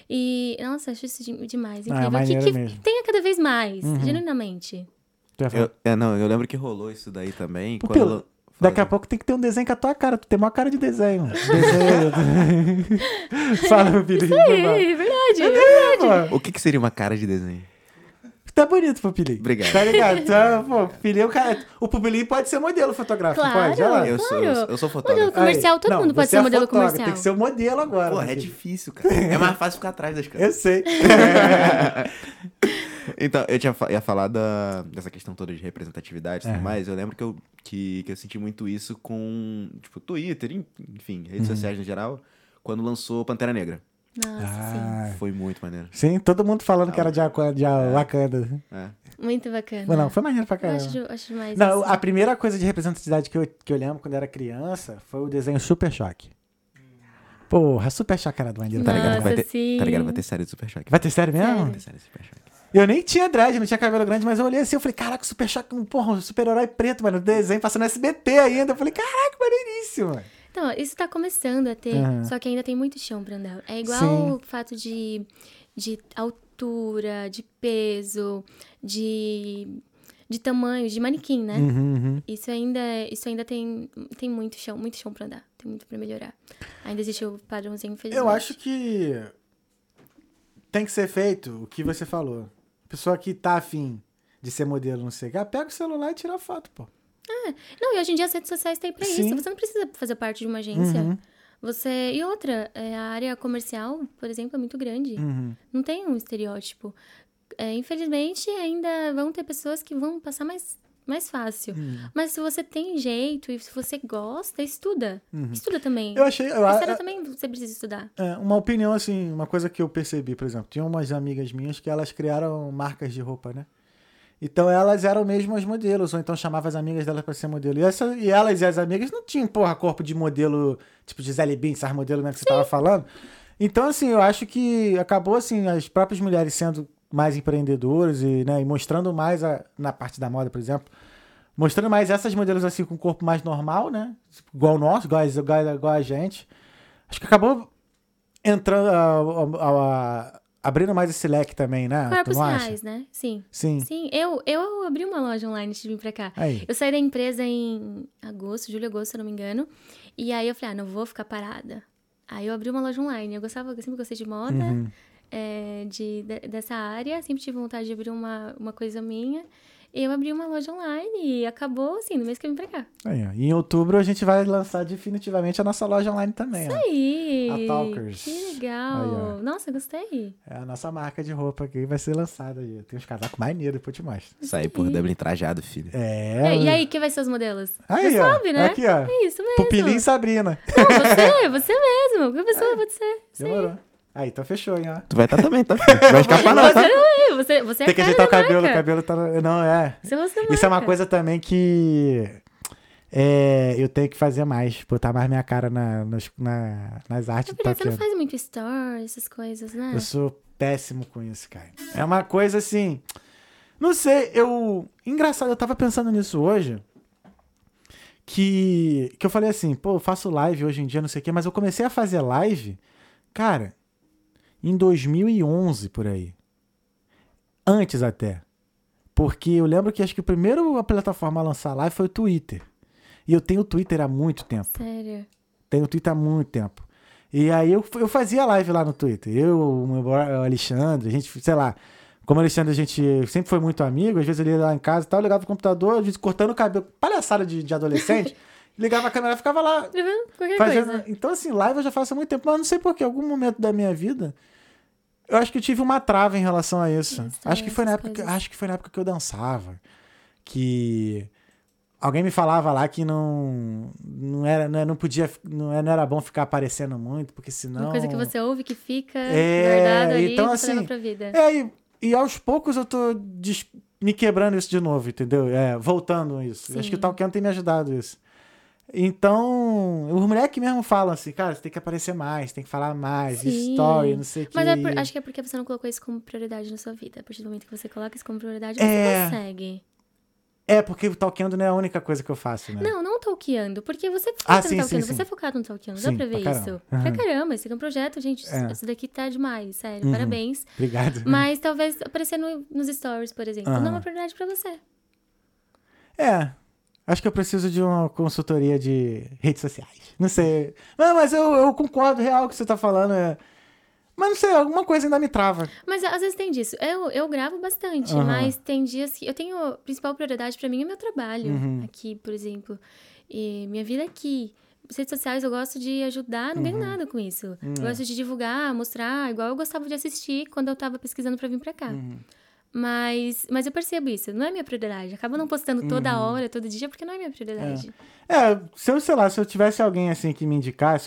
E, nossa, acho isso demais. Incrível. Que tenha cada vez mais, genuinamente. Eu lembro que rolou isso daí também. Daqui a pouco tem que ter um desenho com a tua cara. Tu tem uma cara de desenho. Fala, Pili. Isso aí, verdade. O que seria uma cara de desenho? Tá bonito, Pupili. Obrigado. Tá ligado? Então, pô, Pupili é o cara... O Pupili pode ser modelo fotográfico, claro, pode? Claro. Eu sou fotógrafo. Modelo comercial, todo mundo pode ser modelo comercial. Tem que ser o modelo agora. Pô, é difícil, cara. É mais fácil ficar atrás das câmeras. Eu sei. Então, eu ia falar dessa questão toda de representatividade e tudo mais. Eu lembro que eu senti muito isso com, tipo, Twitter, enfim, redes sociais no geral, quando lançou Pantera Negra. Nossa, sim. Foi muito maneiro. Sim, todo mundo falando que era de Wakanda. É. Muito bacana. Mas não, foi maneiro pra caramba. Eu acho demais. Não, assim. A primeira coisa de representatividade que eu lembro quando eu era criança foi o desenho Super Choque. Porra, Super Choque era do maneiro. Nossa, tá ligado, vai ter série do Super Choque. Vai ter série mesmo? Vai ter série do Super Choque. Eu nem tinha dread, não tinha cabelo grande, mas eu olhei assim, eu falei, caraca, Super Choque, porra, um super-herói preto, mano, desenho passando no SBT ainda. Eu falei, caraca, maneiríssimo, mano. Então, isso tá começando a ter, só que ainda tem muito chão pra andar. É igual o fato de altura, de peso, de tamanho, de manequim, né? Isso ainda tem muito chão pra andar, tem muito pra melhorar. Ainda existe o padrãozinho, infelizmente. Eu acho que tem que ser feito o que você falou. A pessoa que tá afim de ser modelo, não sei o que, pega o celular e tira a foto, pô. Ah, não, e hoje em dia as redes sociais têm pra isso. Você não precisa fazer parte de uma agência. Você... E outra, a área comercial, por exemplo, é muito grande. Não tem um estereótipo. Infelizmente, ainda vão ter pessoas que vão passar mais fácil. Mas se você tem jeito e se você gosta, estuda. Estuda também. Também você precisa estudar. Uma opinião, assim, uma coisa que eu percebi, por exemplo, tinha umas amigas minhas que elas criaram marcas de roupa, né? Então elas eram mesmo as modelos, ou então chamavam as amigas delas pra ser modelo. E elas e as amigas não tinham, porra, corpo de modelo, tipo de Gisele Bündchen, essas modelos, né, que você tava falando. Então, assim, eu acho que acabou, assim, as próprias mulheres sendo mais empreendedoras e, né, e mostrando mais, na parte da moda, por exemplo, mostrando mais essas modelos, assim, com um corpo mais normal, né, igual o nosso, igual a gente. Acho que acabou entrando abrindo mais esse leque também, né? Corpos reais, né? Sim. Eu abri uma loja online antes de vir pra cá. Aí. Eu saí da empresa em julho, agosto, se eu não me engano. E aí eu falei, não vou ficar parada. Aí eu abri uma loja online. Eu sempre gostei de moda, dessa área. Sempre tive vontade de abrir uma coisa minha. Eu abri uma loja online e acabou, assim, no mês que eu vim pra cá. Aí, ó. Em outubro, a gente vai lançar definitivamente a nossa loja online também. Isso aí! A Talkers. Que legal! Aí, nossa, gostei. É a nossa marca de roupa que vai ser lançada aí. Tem uns casacos maneiros, depois te mostro. Isso aí, por Dublin trajado, filho. E aí, quem vai ser os modelos? Aí, você sabe, né? Aqui, ó. É isso mesmo. Pupilinho e Sabrina. Não, você mesmo. Que pessoa pode ser? Demorou. Aí, então fechou, hein? Ó. Tu vai estar também, tá? Tu vai escapar não, tá? Você tem que ajeitar o cabelo, marca. O cabelo tá... Não, é. Isso é uma coisa também que... eu tenho que fazer mais, botar mais minha cara nas artes. Porque você não faz muito stories, essas coisas, né? Eu sou péssimo com isso, cara. É uma coisa assim... Não sei, Engraçado, eu tava pensando nisso hoje... Que eu falei assim, eu faço live hoje em dia, não sei o quê, mas eu comecei a fazer live... Cara, em 2011, por aí. Antes até. Porque eu lembro que acho que a primeira plataforma a lançar live foi o Twitter. E eu tenho o Twitter há muito tempo. Sério? Tenho o Twitter há muito tempo. E aí eu fazia live lá no Twitter. O Alexandre, a gente, sei lá. Como o Alexandre, a gente sempre foi muito amigo. Às vezes ele ia lá em casa e tal, ligava pro computador, às vezes cortando o cabelo. Palhaçada de adolescente. Ligava a câmera e ficava lá. Coisa. Então, assim, live eu já faço há muito tempo, mas não sei porquê. Em algum momento da minha vida, eu acho que eu tive uma trava em relação a isso. Acho que foi na época que eu dançava. Que alguém me falava lá que não era bom ficar aparecendo muito, porque senão... Uma coisa que você ouve que fica guardado ali, então, assim, pra vida. E aos poucos eu tô me quebrando isso de novo, entendeu? Voltando isso. Acho que o Talkiando tem me ajudado isso. Então, os moleques mesmo falam assim, cara, você tem que aparecer mais, tem que falar mais, sim, story, não sei o que. Mas acho que é porque você não colocou isso como prioridade na sua vida. A partir do momento que você coloca isso como prioridade, você consegue. É, porque o talkiando não é a única coisa que eu faço, né? Não talkiando, porque você fica você é focado no talkiando, dá pra ver pra isso? Uhum. Pra caramba, esse aqui é um projeto, gente, isso daqui tá demais, sério, parabéns. Obrigado. Mas talvez aparecer nos stories, por exemplo, não é uma prioridade pra você. É, acho que eu preciso de uma consultoria de redes sociais, não sei. Não, mas eu concordo real com o que você tá falando, Mas não sei, alguma coisa ainda me trava. Mas às vezes tem disso. Eu gravo bastante, mas tem dias que... Eu tenho... A principal prioridade pra mim é meu trabalho aqui, por exemplo. E minha vida aqui. As redes sociais eu gosto de ajudar, não ganho nada com isso. Eu gosto de divulgar, mostrar, igual eu gostava de assistir quando eu tava pesquisando pra vir pra cá. Mas eu percebo isso, não é minha prioridade. Acabo não postando toda hora, todo dia, porque não é minha prioridade. Se eu tivesse alguém assim que me indicasse,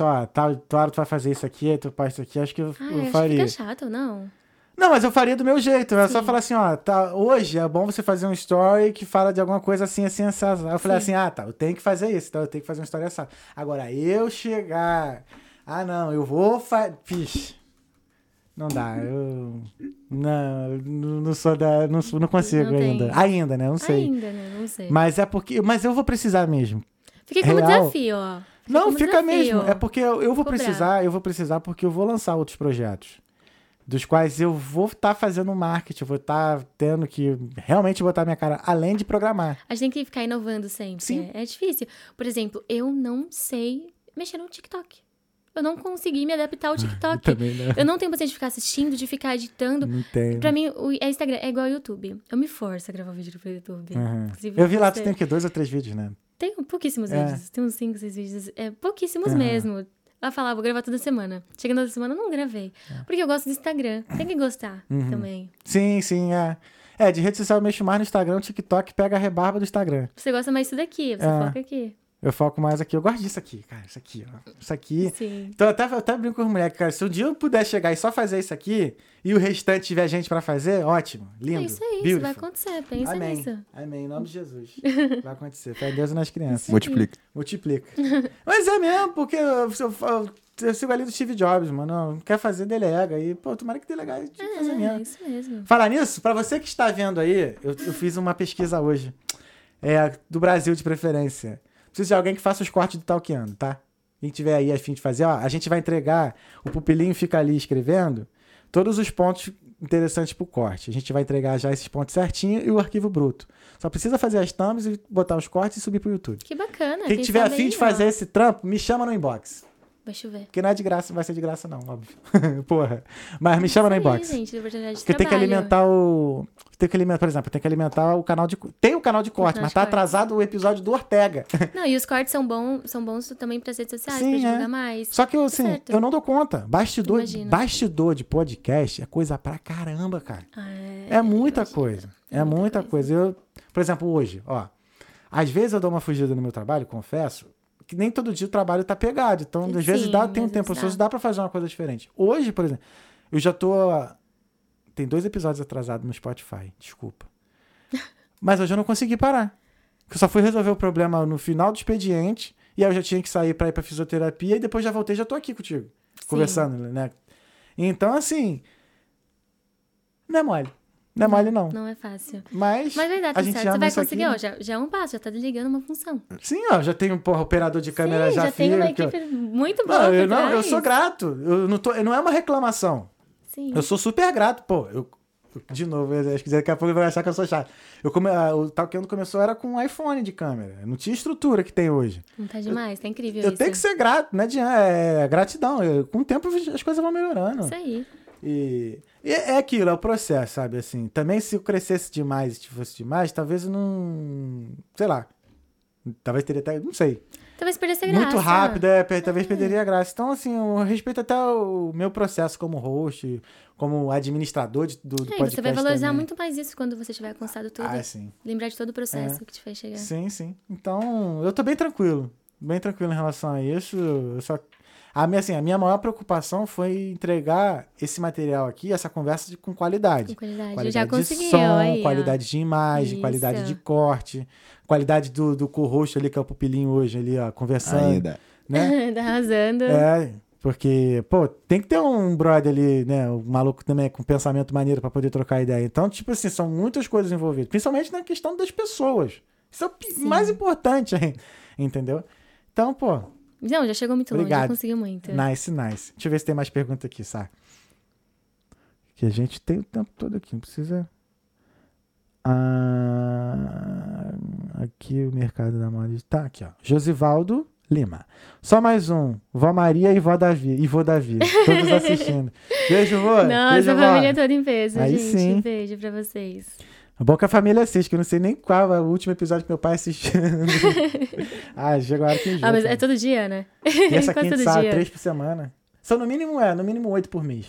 claro, tu vai fazer isso aqui, tu faz isso aqui, acho que eu faria. Acho que fica chato, não? Não, mas eu faria do meu jeito. É só falar assim, hoje é bom você fazer um story que fala de alguma coisa assim, assado. Eu falei eu tenho que fazer isso, então eu tenho que fazer um story assado. Agora, eu chegar... eu vou fazer... Não dá, eu não sou da... Não consigo ainda. Ainda, né? Não sei. Mas é porque... Mas eu vou precisar mesmo. Fiquei como desafio, ó. Não, fica mesmo. É porque eu vou precisar, porque eu vou lançar outros projetos. Dos quais eu vou estar fazendo marketing, eu vou estar tendo que realmente botar minha cara, além de programar. A gente tem que ficar inovando sempre. Sim. É difícil. Por exemplo, eu não sei mexer no TikTok. Eu não consegui me adaptar ao TikTok. Também não. Eu não tenho paciência de ficar assistindo, de ficar editando. Não tenho. Pra mim, o Instagram é igual ao YouTube. Eu me forço a gravar vídeo pro YouTube. Uhum. Eu vi lá, tu tem o quê? 2 ou 3 vídeos, né? Tenho pouquíssimos vídeos. Tem uns 5, 6 vídeos. Pouquíssimos mesmo. Ela falava, vou gravar toda semana. Chega na outra semana, eu não gravei. Porque eu gosto do Instagram. Tem que gostar também. Sim, é. É, de rede social eu mexo mais no Instagram, o TikTok pega a rebarba do Instagram. Você gosta mais disso daqui, você foca aqui. Eu foco mais aqui. Eu gosto disso aqui, cara. Isso aqui, ó. Isso aqui. Sim. Então, eu até brinco com os moleques, cara. Se um dia eu puder chegar e só fazer isso aqui, e o restante tiver gente pra fazer, ótimo. Lindo. É isso aí. Beautiful. Isso vai acontecer. Pensa nisso. Amém. Em nome de Jesus. Vai acontecer. Fé em Deus e nas crianças. Multiplica. Mas é mesmo, porque eu sigo ali do Steve Jobs, mano. Não quer fazer, delega. E, tomara que delegar e tinha que fazer mesmo. É isso mesmo. Falar nisso, pra você que está vendo aí, eu fiz uma pesquisa hoje. Do Brasil, de preferência. Preciso de alguém que faça os cortes do Talkiando, tá? Quem tiver aí a fim de fazer, a gente vai entregar, o pupilinho fica ali escrevendo todos os pontos interessantes pro corte. A gente vai entregar já esses pontos certinho e o arquivo bruto. Só precisa fazer as thumbs e botar os cortes e subir pro YouTube. Que bacana. Quem tiver a fim de fazer esse trampo, me chama no inbox. Vai chover. Porque não é de graça, não vai ser de graça não, óbvio. Porra. Mas me chama no inbox. Gente, oportunidade de porque tem que alimentar o... por exemplo, tem que alimentar o canal de... Tem o canal de corte, mas tá atrasado o episódio do Ortega. Não, e os cortes são bons também pras redes sociais, pra divulgar mais. Só que, eu não dou conta. Bastidor de podcast é coisa pra caramba, cara. É muita coisa. É muita coisa. Por exemplo, hoje, às vezes eu dou uma fugida no meu trabalho, confesso, que nem todo dia o trabalho tá pegado. Então, às vezes tem um tempo. Às vezes dá pra fazer uma coisa diferente. Hoje, por exemplo, eu já tô... Tem 2 episódios atrasados no Spotify. Desculpa. Mas hoje eu não consegui parar. Eu só fui resolver o problema no final do expediente. E aí eu já tinha que sair pra ir pra fisioterapia. E depois já voltei e já tô aqui contigo. Sim. Conversando, né? Então, assim... Não é mole. Não é mole, não. Não é fácil. Mas vai dar tudo certo. Você vai conseguir, aqui, já é um passo, já tá ligando uma função. Sim, já tem um operador de câmera já tem uma equipe muito boa. Eu sou grato. Não é uma reclamação. Sim. Eu sou super grato, pô. De novo, acho que daqui a pouco vai achar que eu sou chato. O Talkiando começou era com um iPhone de câmera. Não tinha estrutura que tem hoje. Não tá demais, tá incrível isso. Eu tenho que ser grato, não adianta. É gratidão. Com o tempo as coisas vão melhorando. Isso aí. E é aquilo, é o processo, sabe? Assim, também se eu crescesse demais, se fosse demais, talvez eu não... Sei lá. Talvez teria até... Não sei. Talvez perdesse a graça. Muito rápido, talvez perderia a graça. Então, assim, eu respeito até o meu processo como host, como administrador do podcast. Você vai valorizar também muito mais isso quando você tiver alcançado tudo. Sim. Lembrar de todo o processo que te fez chegar. Sim. Então, eu tô bem tranquilo. Bem tranquilo em relação a isso. Eu só... A minha maior preocupação foi entregar esse material aqui, essa conversa com qualidade. Com qualidade. Qualidade já de som, aí, qualidade de imagem, isso. Qualidade de corte, qualidade do co-host ali, que é o pupilinho hoje ali, ó, conversando. Ainda. Né? Tá arrasando. É, porque, pô, tem que ter um brother ali, né? O maluco também com pensamento maneiro pra poder trocar ideia. Então, tipo assim, são muitas coisas envolvidas. Principalmente na questão das pessoas. Isso é o mais importante ainda, entendeu? Então, pô... Não, já chegou muito obrigado. Longe, já conseguiu muito. Nice, nice. Deixa eu ver se tem mais pergunta aqui, Sá. Que a gente tem o tempo todo aqui, não precisa... Ah, aqui o mercado da moda... Tá, aqui, ó. Josivaldo... Lima. Só mais um. Vó Maria e Vó Davi. E Vô Davi. Todos assistindo. Beijo, vô. Nossa, beijo, a família toda em peso, aí gente. Sim. Beijo pra vocês. É bom que a família assiste, que eu não sei nem qual é o último episódio que meu pai assistiu. Ah, chegou a hora que enjoa. Ah, mas é todo dia, né? Terça, quinta, sábado, 3 por semana. São no mínimo 8 por mês.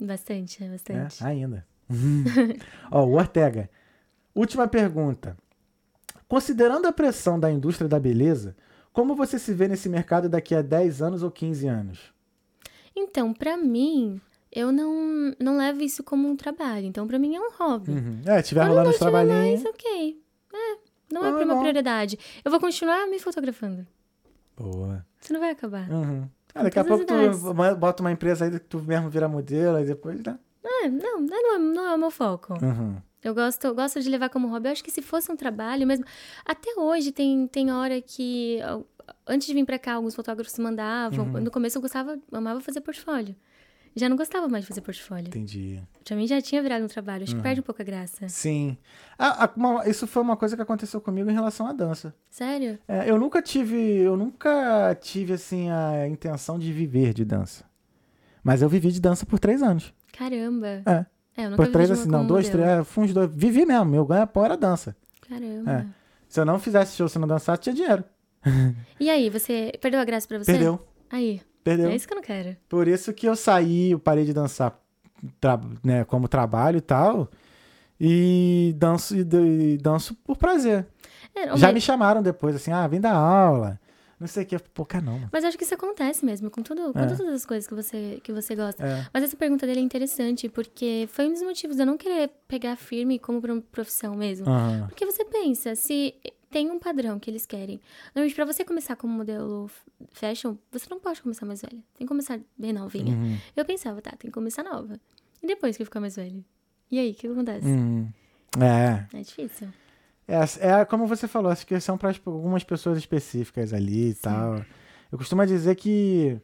Bastante, bastante. É, ainda. Ó, o Ortega. Última pergunta. Considerando a pressão da indústria da beleza... Como você se vê nesse mercado daqui a 10 anos ou 15 anos? Então, pra mim, eu não levo isso como um trabalho. Então, pra mim, é um hobby. Uhum. É, tiver rolando os trabalhinhos... Mas, ok. É, não é pra uma prioridade. Eu vou continuar me fotografando. Boa. Isso não vai acabar. Uhum. Ah, daqui a pouco tu bota uma empresa aí que tu mesmo vira modelo, aí depois... Né? É, não é o meu foco. Uhum. Eu gosto de levar como hobby. Eu acho que se fosse um trabalho mesmo... Até hoje tem hora que... Antes de vir pra cá, alguns fotógrafos mandavam. Uhum. No começo eu amava fazer portfólio. Já não gostava mais de fazer portfólio. Entendi. Pra mim já tinha virado um trabalho. Acho que perde um pouco a graça. Sim. Isso foi uma coisa que aconteceu comigo em relação à dança. Sério? É, eu nunca tive assim, a intenção de viver de dança. Mas eu vivi de dança por 3 anos. Caramba. É. Eu nunca por 3 assim, não, 2, 3, foi uns 2. Vivi mesmo, meu ganha-pau era dança. Caramba. É. Se eu não fizesse show, se eu não dançasse, tinha dinheiro. E aí, você perdeu a graça pra você? Perdeu. Aí. Perdeu. É isso que eu não quero. Por isso que eu saí, eu parei de dançar né, como trabalho e tal. E danço por prazer. Já me chamaram depois, assim, vem dar aula. Não sei o que, pouca não. Mas acho que isso acontece mesmo, com todas as coisas que você gosta. É. Mas essa pergunta dele é interessante, porque foi um dos motivos de eu não querer pegar firme como profissão mesmo. Uhum. Porque você pensa, se tem um padrão que eles querem. Normalmente, pra você começar como modelo fashion, você não pode começar mais velha. Tem que começar bem novinha. Uhum. Eu pensava, tem que começar nova. E depois que eu ficar mais velha? E aí, o que acontece? Uhum. É difícil. É como você falou, acho que são para algumas pessoas específicas ali e tal. Eu costumo dizer que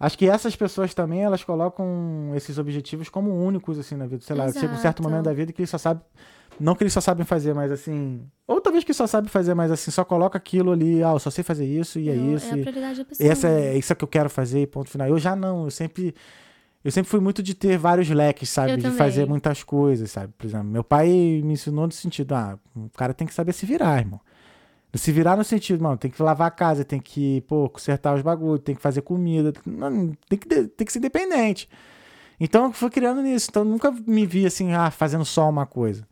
acho que essas pessoas também, elas colocam esses objetivos como únicos, assim, na vida. Sei lá, chega um certo momento da vida que eles só sabem, não que eles só sabem fazer, mas assim... Ou talvez que só sabem fazer, mas assim, só coloca aquilo ali, eu só sei fazer isso e é isso. É a prioridade da pessoa. Isso é que eu quero fazer, ponto final. Eu já não, eu sempre fui muito de ter vários leques, sabe? De fazer muitas coisas, sabe? Por exemplo, meu pai me ensinou no sentido, o cara tem que saber se virar, irmão. Se virar no sentido, mano, tem que lavar a casa, tem que, consertar os bagulhos, tem que fazer comida, tem que ser independente. Então, eu fui criando nisso. Então, eu nunca me vi, assim, fazendo só uma coisa.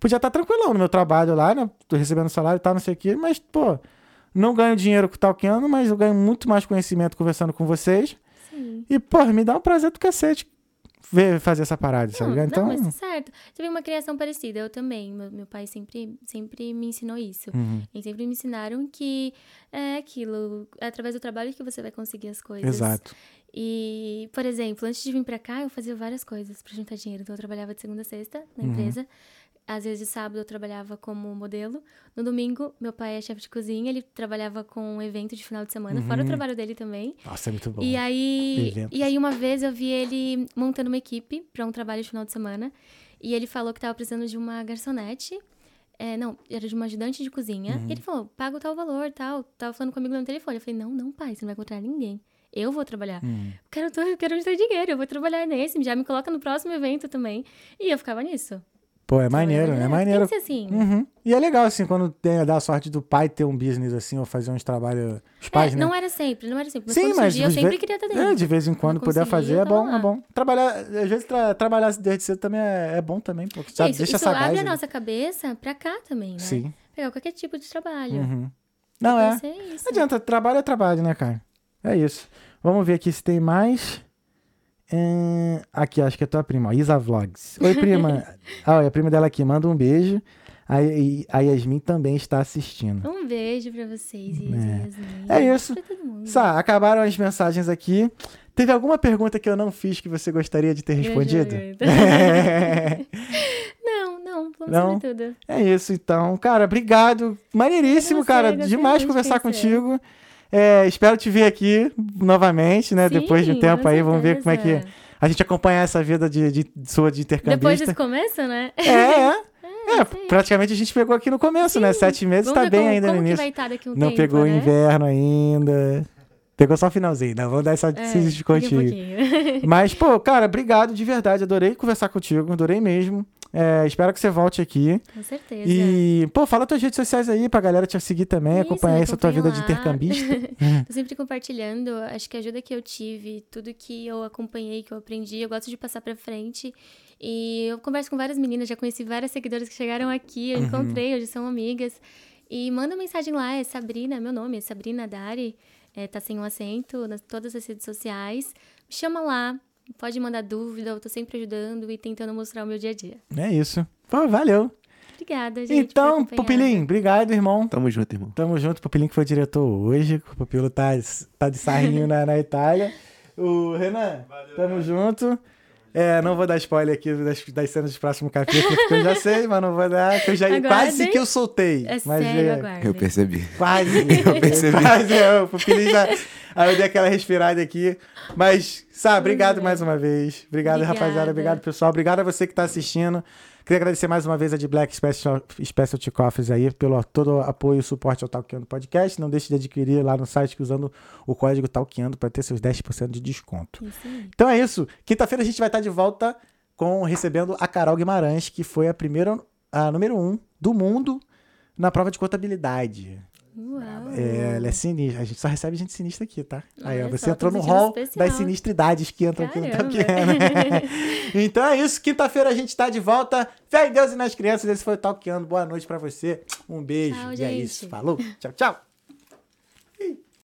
Podia estar tranquilão no meu trabalho lá, né? Tô recebendo salário e tal, não sei o quê, mas, não ganho dinheiro com o Talkiando, mas eu ganho muito mais conhecimento conversando com vocês. E, me dá um prazer do cacete ver fazer essa parada, sabe? Então... Não, mas tá certo. Teve uma criação parecida, eu também. Meu pai sempre me ensinou isso. Uhum. Eles sempre me ensinaram que é aquilo, é através do trabalho que você vai conseguir as coisas. Exato. E, por exemplo, antes de vir pra cá, eu fazia várias coisas pra juntar dinheiro. Então, eu trabalhava de segunda a sexta na empresa. Às vezes, de sábado, eu trabalhava como modelo. No domingo, meu pai é chefe de cozinha. Ele trabalhava com um evento de final de semana. Fora o trabalho dele também. Nossa, é muito bom. E aí, uma vez, eu vi ele montando uma equipe para um trabalho de final de semana. E ele falou que estava precisando de uma garçonete. Não, era de uma ajudante de cozinha. E ele falou, paga tal valor, tal. Tava falando comigo no telefone. Eu falei, não, pai, você não vai encontrar ninguém. Eu vou trabalhar. Eu quero juntar dinheiro. Eu vou trabalhar nesse. Já me coloca no próximo evento também. E eu ficava nisso. Pô, é maneiro, né? É maneiro. Tem que ser assim. Uhum. E é legal, assim, quando dá a sorte do pai ter um business, assim, ou fazer uns trabalhos... Os pais, né? Não era sempre. Mas sim, mas... eu sempre queria estar dentro. De vez em quando puder fazer, é bom. Trabalhar, às vezes, trabalhar desde cedo também é bom também, pô. Sabe? Deixa essa bagagem. Abre a nossa cabeça pra cá também, né? Sim. Pegar qualquer tipo de trabalho. Não é. Não adianta, trabalho é trabalho, né, cara? É isso. Vamos ver aqui se tem mais. Aqui, acho que é tua prima, ó, Isa Vlogs. Oi, prima. Ah, a prima dela aqui, manda um beijo. A Yasmin também está assistindo. Um beijo pra vocês, Yasmin. É isso. Sá, acabaram as mensagens aqui. Teve alguma pergunta que eu não fiz que você gostaria de ter respondido? Não, tudo. É isso, então. Cara, obrigado. Maneiríssimo, cara. Demais conversar contigo. É, espero te ver aqui novamente, né? Sim, depois de um tempo aí, vamos ver como é que a gente acompanha essa vida de sua de intercambista. Depois desse começo, né? Praticamente a gente pegou aqui no começo, né? 7 meses, vamos tá bem como, ainda como no início. Vai estar daqui um não tempo, pegou né? inverno ainda. Pegou só o finalzinho, né? Vamos dar esses descontinhos. Mas, pô, cara, obrigado de verdade. Adorei conversar contigo, adorei mesmo. É, espero que você volte aqui. Com certeza. E, pô, fala tuas redes sociais aí pra galera te seguir também, isso, acompanhar essa tua vida lá de intercambista. Tô sempre compartilhando, acho que a ajuda que eu tive, tudo que eu acompanhei, que eu aprendi, eu gosto de passar pra frente. E eu converso com várias meninas, já conheci várias seguidoras que chegaram aqui, eu encontrei, hoje são amigas. E manda mensagem lá, é Sabrina, meu nome é Sabrina Daré, tá sem um acento, nas todas as redes sociais. Me chama lá. Pode mandar dúvida, eu tô sempre ajudando e tentando mostrar o meu dia a dia. É isso. Pô, valeu. Obrigada, gente. Então, Pupilinho, obrigado, irmão. Tamo junto, irmão. Tamo junto, Pupilinho que foi diretor hoje. O Pupilo tá de sarrinho na Itália. O Renan, valeu, tamo cara. Junto. É, não vou dar spoiler aqui das cenas do próximo capítulo, porque eu já sei, mas não vou dar, que eu já aguardem. Quase que eu soltei. É mas sério, eu percebi. Quase, eu Pupilinho já... Aí eu dei aquela respirada aqui. Mas, sabe, obrigado mais uma vez. Obrigado, rapaziada. Obrigado, pessoal. Obrigado a você que está assistindo. Queria agradecer mais uma vez a D-Black Specialty Coffees aí pelo todo o apoio e suporte ao Talkiando Podcast. Não deixe de adquirir lá no site usando o código Talkiando para ter seus 10% de desconto. Isso. Então é isso. Quinta-feira a gente vai estar de volta recebendo a Carol Guimarães, que foi a número 1 do mundo na prova de contabilidade. Uau. É, ela é sinistra. A gente só recebe gente sinistra aqui, tá? Aí, ó, você entrou no hall das sinistridades que entram aqui no Talkiando. Então é isso. Quinta-feira a gente tá de volta. Fé em Deus e nas crianças. Esse foi o Talkiando. Boa noite pra você. Um beijo. Tchau, e gente. É isso. Falou. Tchau, tchau.